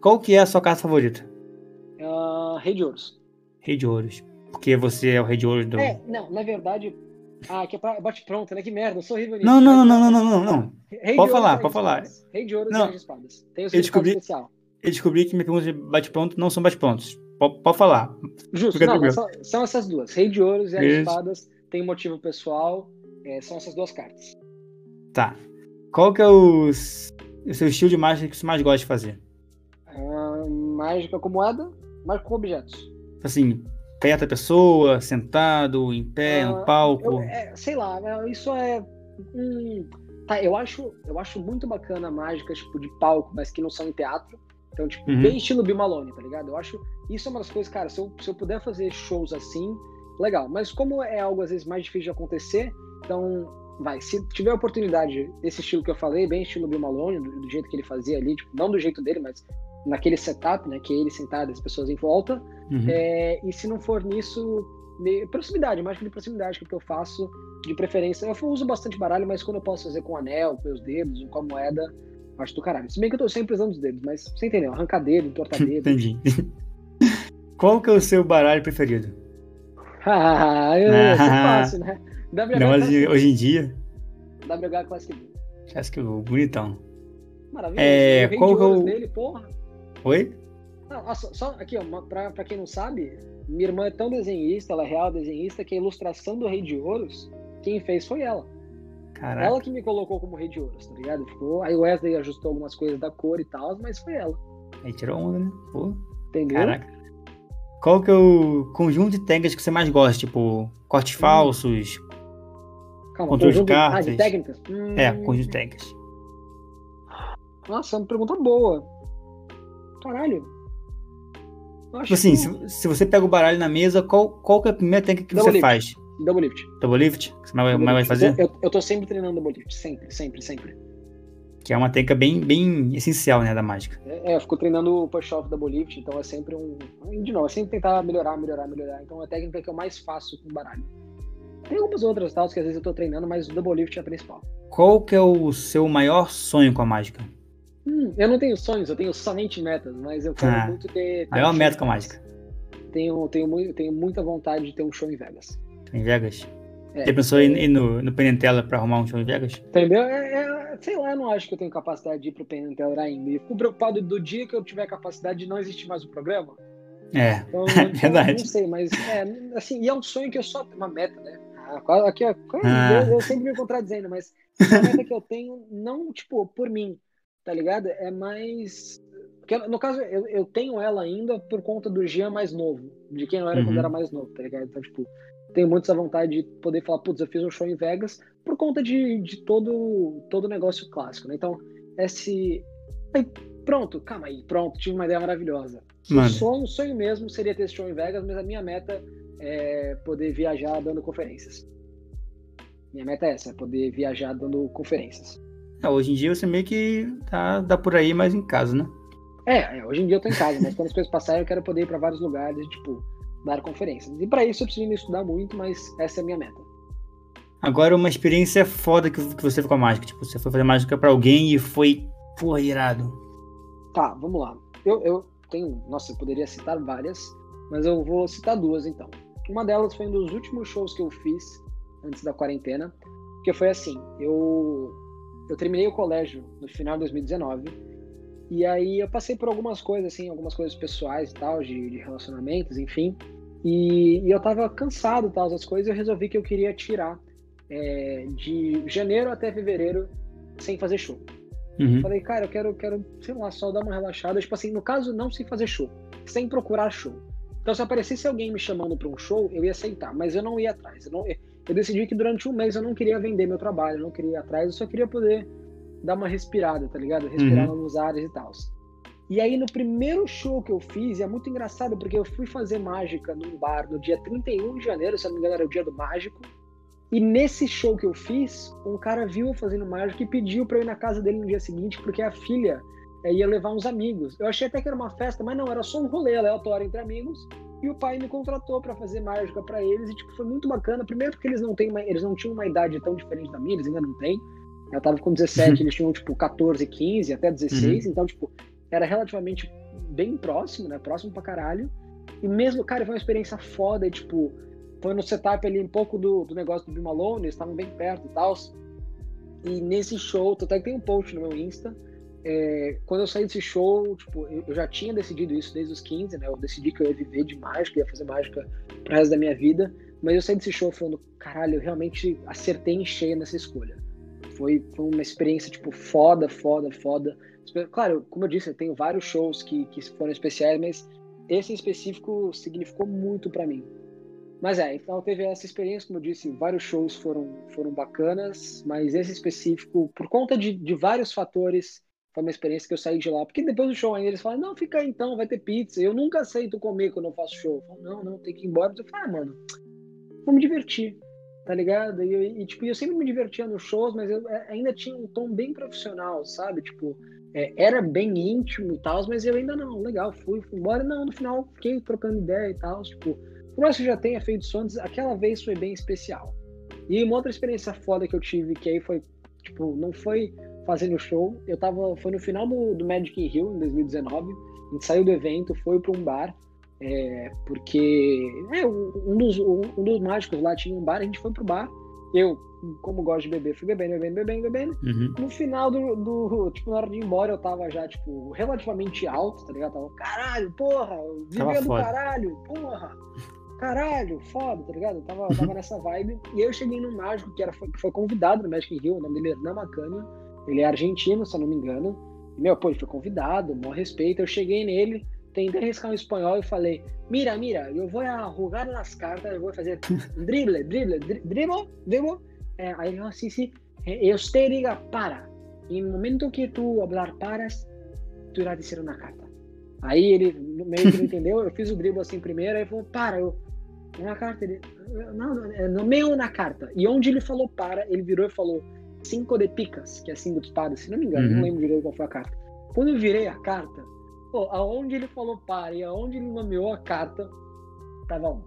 qual que é a sua casa favorita? Uh, Rei de Ouros. Rei de Ouros. Porque você é o Rei de Ouros do... É, não, na verdade... Ah, que é pra, bate pronto, né? Que merda, eu sou horrível nisso. Não, não, não, não, não, não, não. Rei pode falar, pode falar. Rei de Ouros e Rei de Espadas. Tem o seu descobri... especial. Eu descobri que minha pergunta de bate pronto não são bate prontos. Pode, pode falar. Justo, não, mas são, são essas duas. Rei de Ouros e As Espadas tem motivo pessoal. É, são essas duas cartas. Tá. Qual que é o, o seu estilo de mágica que você mais gosta de fazer? Uh, mágica com moeda, mágica com objetos. Assim, perto da pessoa, sentado, em pé, uh, no palco? Eu, é, sei lá, isso é... Hum, tá, eu acho, eu acho muito bacana a mágica tipo, de palco, mas que não são em teatro. Então, tipo, uhum. bem estilo Bill Malone, tá ligado? Eu acho, isso é uma das coisas, cara, se eu, se eu puder fazer shows assim, legal. Mas como é algo, às vezes, mais difícil de acontecer, então, vai, se tiver oportunidade, esse estilo que eu falei, bem estilo Bill Malone, do, do jeito que ele fazia ali, tipo, não do jeito dele, mas naquele setup, né, que é ele sentado, as pessoas em volta, uhum. é, e se não for nisso, de proximidade, mais que de proximidade, que é o que eu faço, de preferência, eu uso bastante baralho, mas quando eu posso fazer com anel, com os dedos, com a moeda... Acho do caralho. Se bem que eu tô sempre usando os dedos, mas você entendeu? Arrancar dedo, entortar dedo. Entendi. Qual que é o seu baralho preferido? Ah, eu ah, faço, né? W H não, Classic... Hoje em dia? W H Classic Blue. Classic Blue, bonitão. Maravilha. É, qual que é o... dele, porra. Oi? Ah, só, só aqui, ó, pra, pra quem não sabe, minha irmã é tão desenhista, ela é real desenhista, que a ilustração do Rei de Ouros, quem fez foi ela. Caraca. Ela que me colocou como Rei de Ouros, tá ligado? Ficou, aí o Wesley ajustou algumas coisas da cor e tal, mas foi ela. Aí tirou onda, né? Pô. Entendeu? Caraca. Qual que é o conjunto de técnicas que você mais gosta? Tipo, cortes hum. falsos, Calma, controle de cartas... Ah, de técnicas? Hum... É, conjunto de técnicas. Nossa, é uma pergunta boa. Caralho. Acho assim, que... se, se você pega o baralho na mesa, qual, qual que é a primeira técnica que Double você lift. faz? Double lift. Double lift? Que você mais, mais vai fazer? Eu, eu tô sempre treinando double lift. Sempre, sempre, sempre. Que é uma técnica bem, bem essencial, né, da mágica. É, é eu fico treinando o push-off double lift, então é sempre um... De novo, é sempre tentar melhorar, melhorar, melhorar. Então é a técnica que eu mais faço com baralho. Tem algumas outras tals que às vezes eu tô treinando, mas o double lift é a principal. Qual que é o seu maior sonho com a mágica? Hum, eu não tenho sonhos, eu tenho somente metas, mas eu quero ah, muito ter... Maior meta com a mágica. Tenho, tenho, tenho muita vontade de ter um show em Vegas. Em Vegas? É, você pensou em ir no, no Penitella pra arrumar um show em Vegas? Entendeu? É, é, sei lá, eu não acho que eu tenho capacidade de ir pro Penitella ainda. E fico preocupado do dia que eu tiver capacidade de não existir mais o programa. É, então, é verdade. Não, não sei, mas é, assim, e é um sonho que eu só tenho uma meta, né? Aqui, ó, ah. eu, eu sempre me contradizendo, mas a meta que eu tenho, não, tipo, por mim, tá ligado? É mais... Porque, no caso, eu, eu tenho ela ainda por conta do Gian mais novo, de quem eu era uhum. quando eu era mais novo, tá ligado? Então, tipo... Tenho muito essa vontade de poder falar, putz, eu fiz um show em Vegas por conta de, de todo todo negócio clássico, né? Então, esse... Aí, pronto, calma aí, pronto, tive uma ideia maravilhosa. Mano. Só um sonho mesmo seria ter esse show em Vegas, mas a minha meta é poder viajar dando conferências. Minha meta é essa, é poder viajar dando conferências. É, hoje em dia você meio que tá, tá por aí, mas em casa, né? É, é, hoje em dia eu tô em casa, mas quando as coisas passarem eu quero poder ir pra vários lugares, tipo... dar conferências. E pra isso eu preciso estudar muito, mas essa é a minha meta. Agora, uma experiência foda que, que você ficou com a mágica. Tipo, você foi fazer mágica pra alguém e foi, porra, irado. Tá, vamos lá. Eu, eu tenho, nossa, eu poderia citar várias, mas eu vou citar duas, então. Uma delas foi um dos últimos shows que eu fiz antes da quarentena, que foi assim, eu, eu terminei o colégio no final de dois mil e dezenove, e aí eu passei por algumas coisas, assim, algumas coisas pessoais e tal, de, de relacionamentos, enfim. E, e eu tava cansado e tal, essas coisas, e eu resolvi que eu queria tirar é, de janeiro até fevereiro sem fazer show. Uhum. Falei, cara, eu quero, quero, sei lá, só dar uma relaxada. Tipo assim, no caso, não sem fazer show, sem procurar show. Então, se aparecesse alguém me chamando para um show, eu ia aceitar, mas eu não ia atrás. Eu, não, eu decidi que durante um mês eu não queria vender meu trabalho, eu não queria ir atrás, eu só queria poder dar uma respirada, tá ligado? Respirar uhum. nos ares e tal. E aí, no primeiro show que eu fiz, e é muito engraçado, porque eu fui fazer mágica num bar no dia trinta e um de janeiro, se não me engano, era o dia do mágico. E nesse show que eu fiz, um cara viu eu fazendo mágica e pediu pra eu ir na casa dele no dia seguinte, porque a filha ia levar uns amigos. Eu achei até que era uma festa, mas não, era só um rolê aleatório entre amigos, e o pai me contratou pra fazer mágica pra eles, e tipo, foi muito bacana. Primeiro porque eles não, têm uma, eles não tinham uma idade tão diferente da minha, eles ainda não têm. Eu tava com dezessete, eles tinham tipo catorze, quinze, até dezesseis, uhum. então tipo, era relativamente bem próximo, né? Próximo pra caralho. E mesmo, cara, foi uma experiência foda, e tipo... Foi no setup ali um pouco do, do negócio do Bill Malone, eles estavam bem perto e tal. E nesse show, até que tem um post no meu Insta, é, quando eu saí desse show, tipo, eu, eu já tinha decidido isso desde os quinze, né? Eu decidi que eu ia viver de mágica, ia fazer mágica pro resto da minha vida. Mas eu saí desse show falando, caralho, eu realmente acertei em cheio nessa escolha. Foi, foi uma experiência, tipo, foda, foda, foda. Claro, como eu disse, eu tenho vários shows que, que foram especiais, mas esse em específico significou muito pra mim. Mas é, então teve essa experiência, como eu disse, vários shows foram, foram bacanas, mas esse específico, por conta de, de vários fatores, foi uma experiência que eu saí de lá. Porque depois do show ainda eles falam, não, fica aí então, vai ter pizza. Eu nunca aceito comer quando eu faço show. Eu falo, não, não, tem que ir embora. Eu falo, ah, mano, vou me divertir, tá ligado? E, e, e tipo, eu sempre me divertia nos shows, mas eu ainda tinha um tom bem profissional, sabe? Tipo, é, era bem íntimo e tal, mas eu ainda não, legal, fui, fui embora. Não, no final fiquei trocando ideia e tal, tipo... Por mais que eu já tenha feito isso antes, aquela vez foi bem especial. E uma outra experiência foda que eu tive, que aí foi, tipo, não foi fazendo show, eu tava, foi no final do, do Magic in Rio, em dois mil e dezenove, a gente saiu do evento, foi pra um bar, é, porque é, um, dos, um, um dos mágicos lá tinha um bar, a gente foi pro bar, eu, como gosto de beber, fui bebendo, bebendo, bebendo, bebendo, uhum. No final do, do, tipo, na hora de ir embora, eu tava já, tipo, relativamente alto, tá ligado? Tava, caralho, porra, vivendo do caralho, porra! Caralho, foda, tá ligado? Eu tava, tava nessa vibe. E eu cheguei num mágico que, era, foi, que foi convidado no Magic in Rio, o nome dele era Namacânia. Ele é argentino, se eu não me engano. E, meu, pô, ele foi convidado, bom respeito. Eu cheguei nele, tentei arriscar um espanhol e falei: Mira, mira, eu vou arrugar nas cartas, eu vou fazer drible, drible, drible, drible. É, aí ele falou assim: sim, eu te diga para. E no momento que tu falar paras, tu irá dizer uma carta. Aí ele meio que não entendeu, eu fiz o drible assim primeiro, aí ele falou: para, eu. Na carta, ele... Não, no meio na carta. E onde ele falou para, ele virou e falou cinco de picas, que é cinco de espadas, se não me engano, uhum. Não lembro direito qual foi a carta. Quando eu virei a carta, pô, aonde ele falou para e aonde ele nomeou a carta, tava um.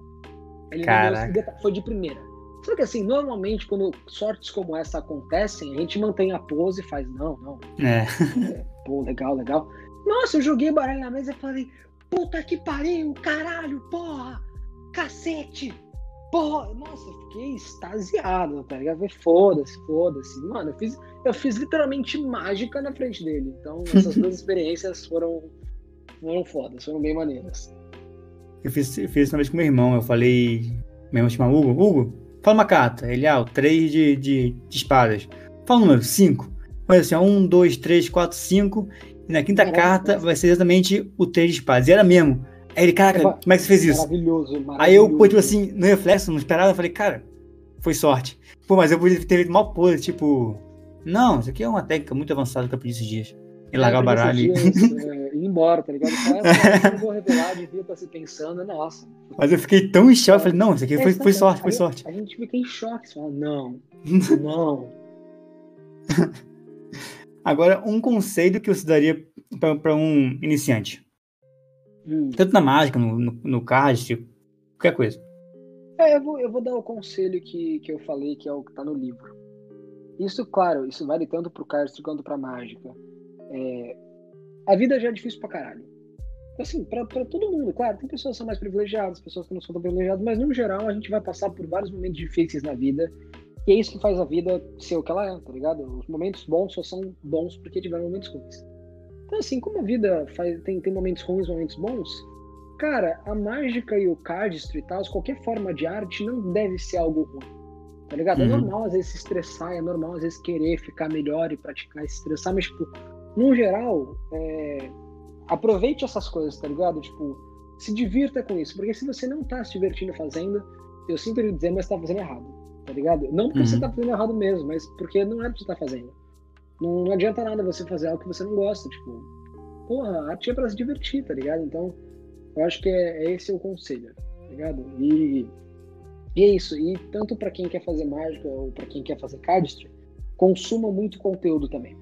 Ele nomeou, foi de primeira. Só que assim, normalmente quando sortes como essa acontecem, a gente mantém a pose e faz, não, não. É. É, pô, legal, legal. Nossa, eu joguei baralho na mesa e falei, puta que pariu, caralho, porra! Cacete! Porra! Nossa, eu fiquei extasiado, tá ligado? Foda-se, foda-se. Mano, eu fiz, eu fiz literalmente mágica na frente dele. Então, essas duas experiências foram, foram fodas, foram bem maneiras. Eu fiz, eu fiz isso uma vez com meu irmão. Eu falei... Meu irmão chama Hugo. Hugo, fala uma carta. Ele, ah, o três de, de, de espadas. Fala o número, cinco. Olha assim, ó, um, dois, três, quatro, cinco. E na quinta Caraca, carta vai ser exatamente o três de espadas. E era mesmo. Aí ele, caraca, como é que você fez isso? Maravilhoso, maravilhoso. Aí eu, pô, tipo assim, no reflexo, não esperava, eu falei, cara, foi sorte. Pô, mas eu podia ter feito mal pose, tipo, não, isso aqui é uma técnica muito avançada que eu pedi esses dias. E é, largar o baralho. Dias, é, ir embora, tá ligado? Eu não vou revelar, devia estar se pensando, nossa. Mas eu fiquei tão em choque, falei, não, isso aqui é, foi, foi sorte, foi sorte. A gente fica em choque, você fala, não, não. Agora, um conselho que eu daria pra, pra um iniciante. Tanto na mágica, no, no, no card, tipo, qualquer coisa. É, eu vou, eu vou dar o conselho que, que eu falei, que é o que tá no livro. Isso, claro, isso vale tanto pro card quanto pra mágica. É, a vida já é difícil pra caralho. Assim, pra, pra todo mundo, claro, tem pessoas que são mais privilegiadas, pessoas que não são tão privilegiadas, mas no geral a gente vai passar por vários momentos difíceis na vida, e é isso que faz a vida ser o que ela é, tá ligado? Os momentos bons só são bons porque tiveram momentos ruins. Então, assim, como a vida faz, tem, tem momentos ruins, momentos bons, cara, a mágica e o cardistry e tal, qualquer forma de arte não deve ser algo ruim, tá ligado? Uhum. É normal, às vezes, se estressar, é normal, às vezes, querer ficar melhor e praticar e se estressar, mas, tipo, no geral, é... aproveite essas coisas, tá ligado? Tipo, se divirta com isso, porque se você não tá se divertindo fazendo, eu sinto ele dizer, mas tá fazendo errado, tá ligado? Não porque uhum. você tá fazendo errado mesmo, mas porque não é o que você tá fazendo. Não, não adianta nada você fazer algo que você não gosta, tipo, porra, a arte é pra se divertir, tá ligado? Então, eu acho que é, é esse o conselho, tá ligado? E, e é isso, e tanto pra quem quer fazer mágica ou pra quem quer fazer cardistry, consuma muito conteúdo também.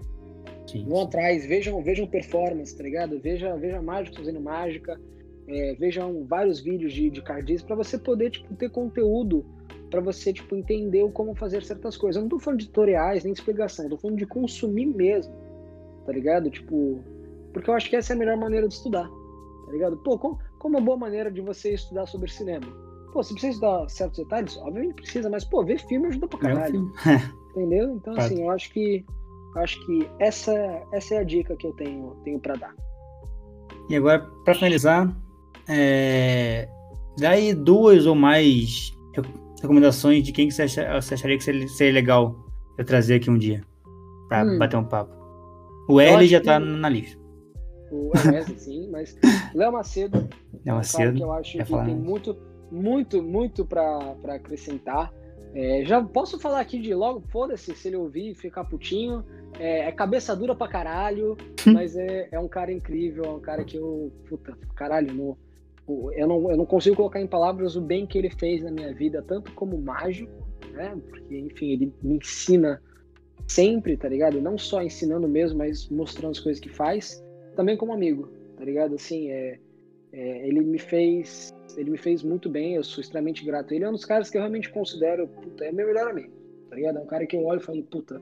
Sim, vão atrás, vejam, vejam performance, tá ligado? Veja, veja mágico fazendo mágica, é, vejam vários vídeos de, de cardistry pra você poder, tipo, ter conteúdo pra você, tipo, entender o como fazer certas coisas. Eu não tô falando de tutoriais, nem de explicação, eu tô falando de consumir mesmo, tá ligado? Tipo, porque eu acho que essa é a melhor maneira de estudar, tá ligado? Pô, como, como uma boa maneira de você estudar sobre cinema? Pô, você precisa estudar certos detalhes? Obviamente precisa, mas, pô, ver filme ajuda pra caralho. Entendeu? Então, Pode. assim, eu acho que acho que essa, essa é a dica que eu tenho, tenho pra dar. E agora, pra finalizar, é... daí duas ou mais recomendações de quem que você, acha, você acharia que seria, seria legal eu trazer aqui um dia pra hum. bater um papo. O L já tá que... na lista. O Wesley, sim, mas Léo Macedo, Léo Macedo, que eu acho que falar, tem né? muito, muito, muito pra, pra acrescentar. É, já posso falar aqui de logo, foda-se, se ele ouvir, ficar putinho, é, é cabeça dura pra caralho, mas é, é um cara incrível, é um cara que eu, puta, caralho, não, eu, não, eu não consigo colocar em palavras o bem que ele fez na minha vida, tanto como mágico, né, porque, enfim, ele me ensina sempre, tá ligado, não só ensinando mesmo, mas mostrando as coisas que faz, também como amigo, tá ligado, assim, é, é, ele me fez... Ele me fez muito bem, eu sou extremamente grato. Ele é um dos caras que eu realmente considero, puta, é meu melhor amigo, tá ligado? É um cara que eu olho e falo, puta,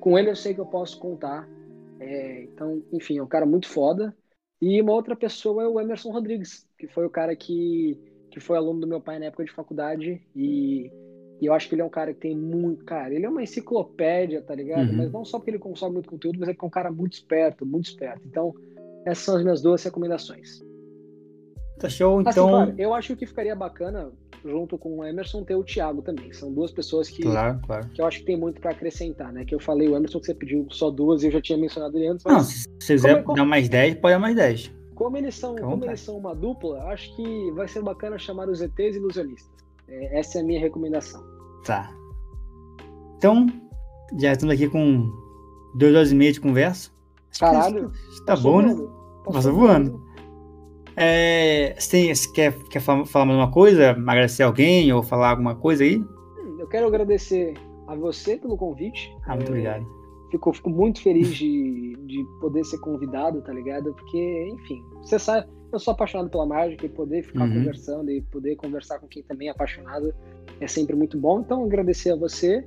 com ele eu sei que eu posso contar. É, então, enfim, é um cara muito foda. E uma outra pessoa é o Emerson Rodrigues, que foi o cara que, que foi aluno do meu pai na época de faculdade. E, e eu acho que ele é um cara que tem muito... Cara, ele é uma enciclopédia, tá ligado? Uhum. Mas não só porque ele consome muito conteúdo, mas é porque é um cara muito esperto, muito esperto. Então, essas são as minhas duas recomendações. Tá show, então... Assim, claro, eu acho que ficaria bacana, junto com o Emerson, ter o Thiago também. São duas pessoas que, claro, claro. que eu acho que tem muito pra acrescentar, né? Que eu falei, o Emerson, que você pediu só duas e eu já tinha mencionado ele antes. Mas... Não, se você quiser dar mais dez, pode dar mais dez. Como eles são, como eles são uma dupla, acho que vai ser bacana chamar os E Ts ilusionistas. É, essa é a minha recomendação. Tá. Então, já estamos aqui com dois horas e meia de conversa. Caralho. Tá bom, né? Passou voando. É, você, tem, você quer, quer falar, falar mais uma coisa? Agradecer alguém ou falar alguma coisa aí? Eu quero agradecer a você pelo convite. Ah, muito é, obrigado. Fico, fico muito feliz de, de poder ser convidado, tá ligado? Porque, enfim, você sabe, eu sou apaixonado pela mágica e poder ficar uhum. conversando e poder conversar com quem também é apaixonado é sempre muito bom. Então, agradecer a você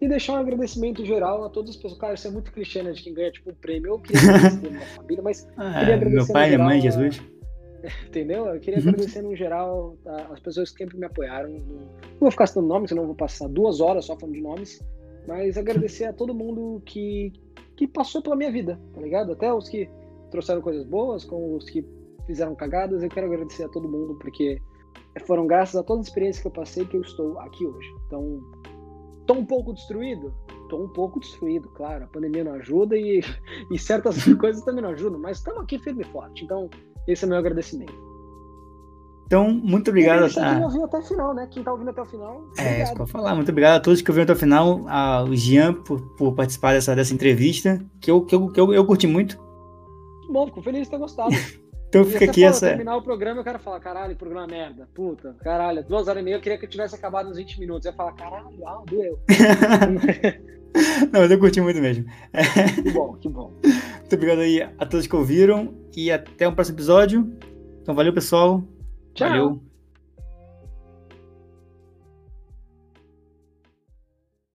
e deixar um agradecimento geral a todas as pessoas. Claro, isso é muito clichê, né, de quem ganha tipo um prêmio. Eu queria agradecer a minha família, mas ah, queria agradecer meu pai, minha mãe, Jesus. A... Entendeu? Eu queria uhum. agradecer no geral as pessoas que sempre me apoiaram. Não vou ficar citando nomes, senão vou passar duas horas só falando de nomes, mas agradecer a todo mundo que, que passou pela minha vida, tá ligado? Até os que trouxeram coisas boas, com os que fizeram cagadas. Eu quero agradecer a todo mundo, porque foram graças a todas as experiências que eu passei que eu estou aqui hoje. Então, tô um pouco destruído? Tô um pouco destruído, claro. A pandemia não ajuda e, e certas coisas também não ajudam, mas estamos aqui firme e forte. Então, esse é o meu agradecimento. Então, muito obrigado. A... Quem ouviu até o final, né? Quem tá ouvindo até o final. É, isso que eu vou falar. Muito obrigado a todos que ouviram até o final. Ao Gian por, por participar dessa, dessa entrevista, que, eu, que, eu, que eu, eu curti muito. Bom, fico feliz de ter gostado. Então, e fica aqui essa. Quando terminar o programa, eu quero falar: caralho, programa é merda. Puta, caralho, duas horas e meia. Eu queria que eu tivesse acabado nos vinte minutos. Eu ia falar: caralho, ah, doeu. Não, mas eu curti muito mesmo. Que bom, que bom. Muito obrigado aí a todos que ouviram e até o próximo episódio. Então, valeu, pessoal. Tchau. Valeu.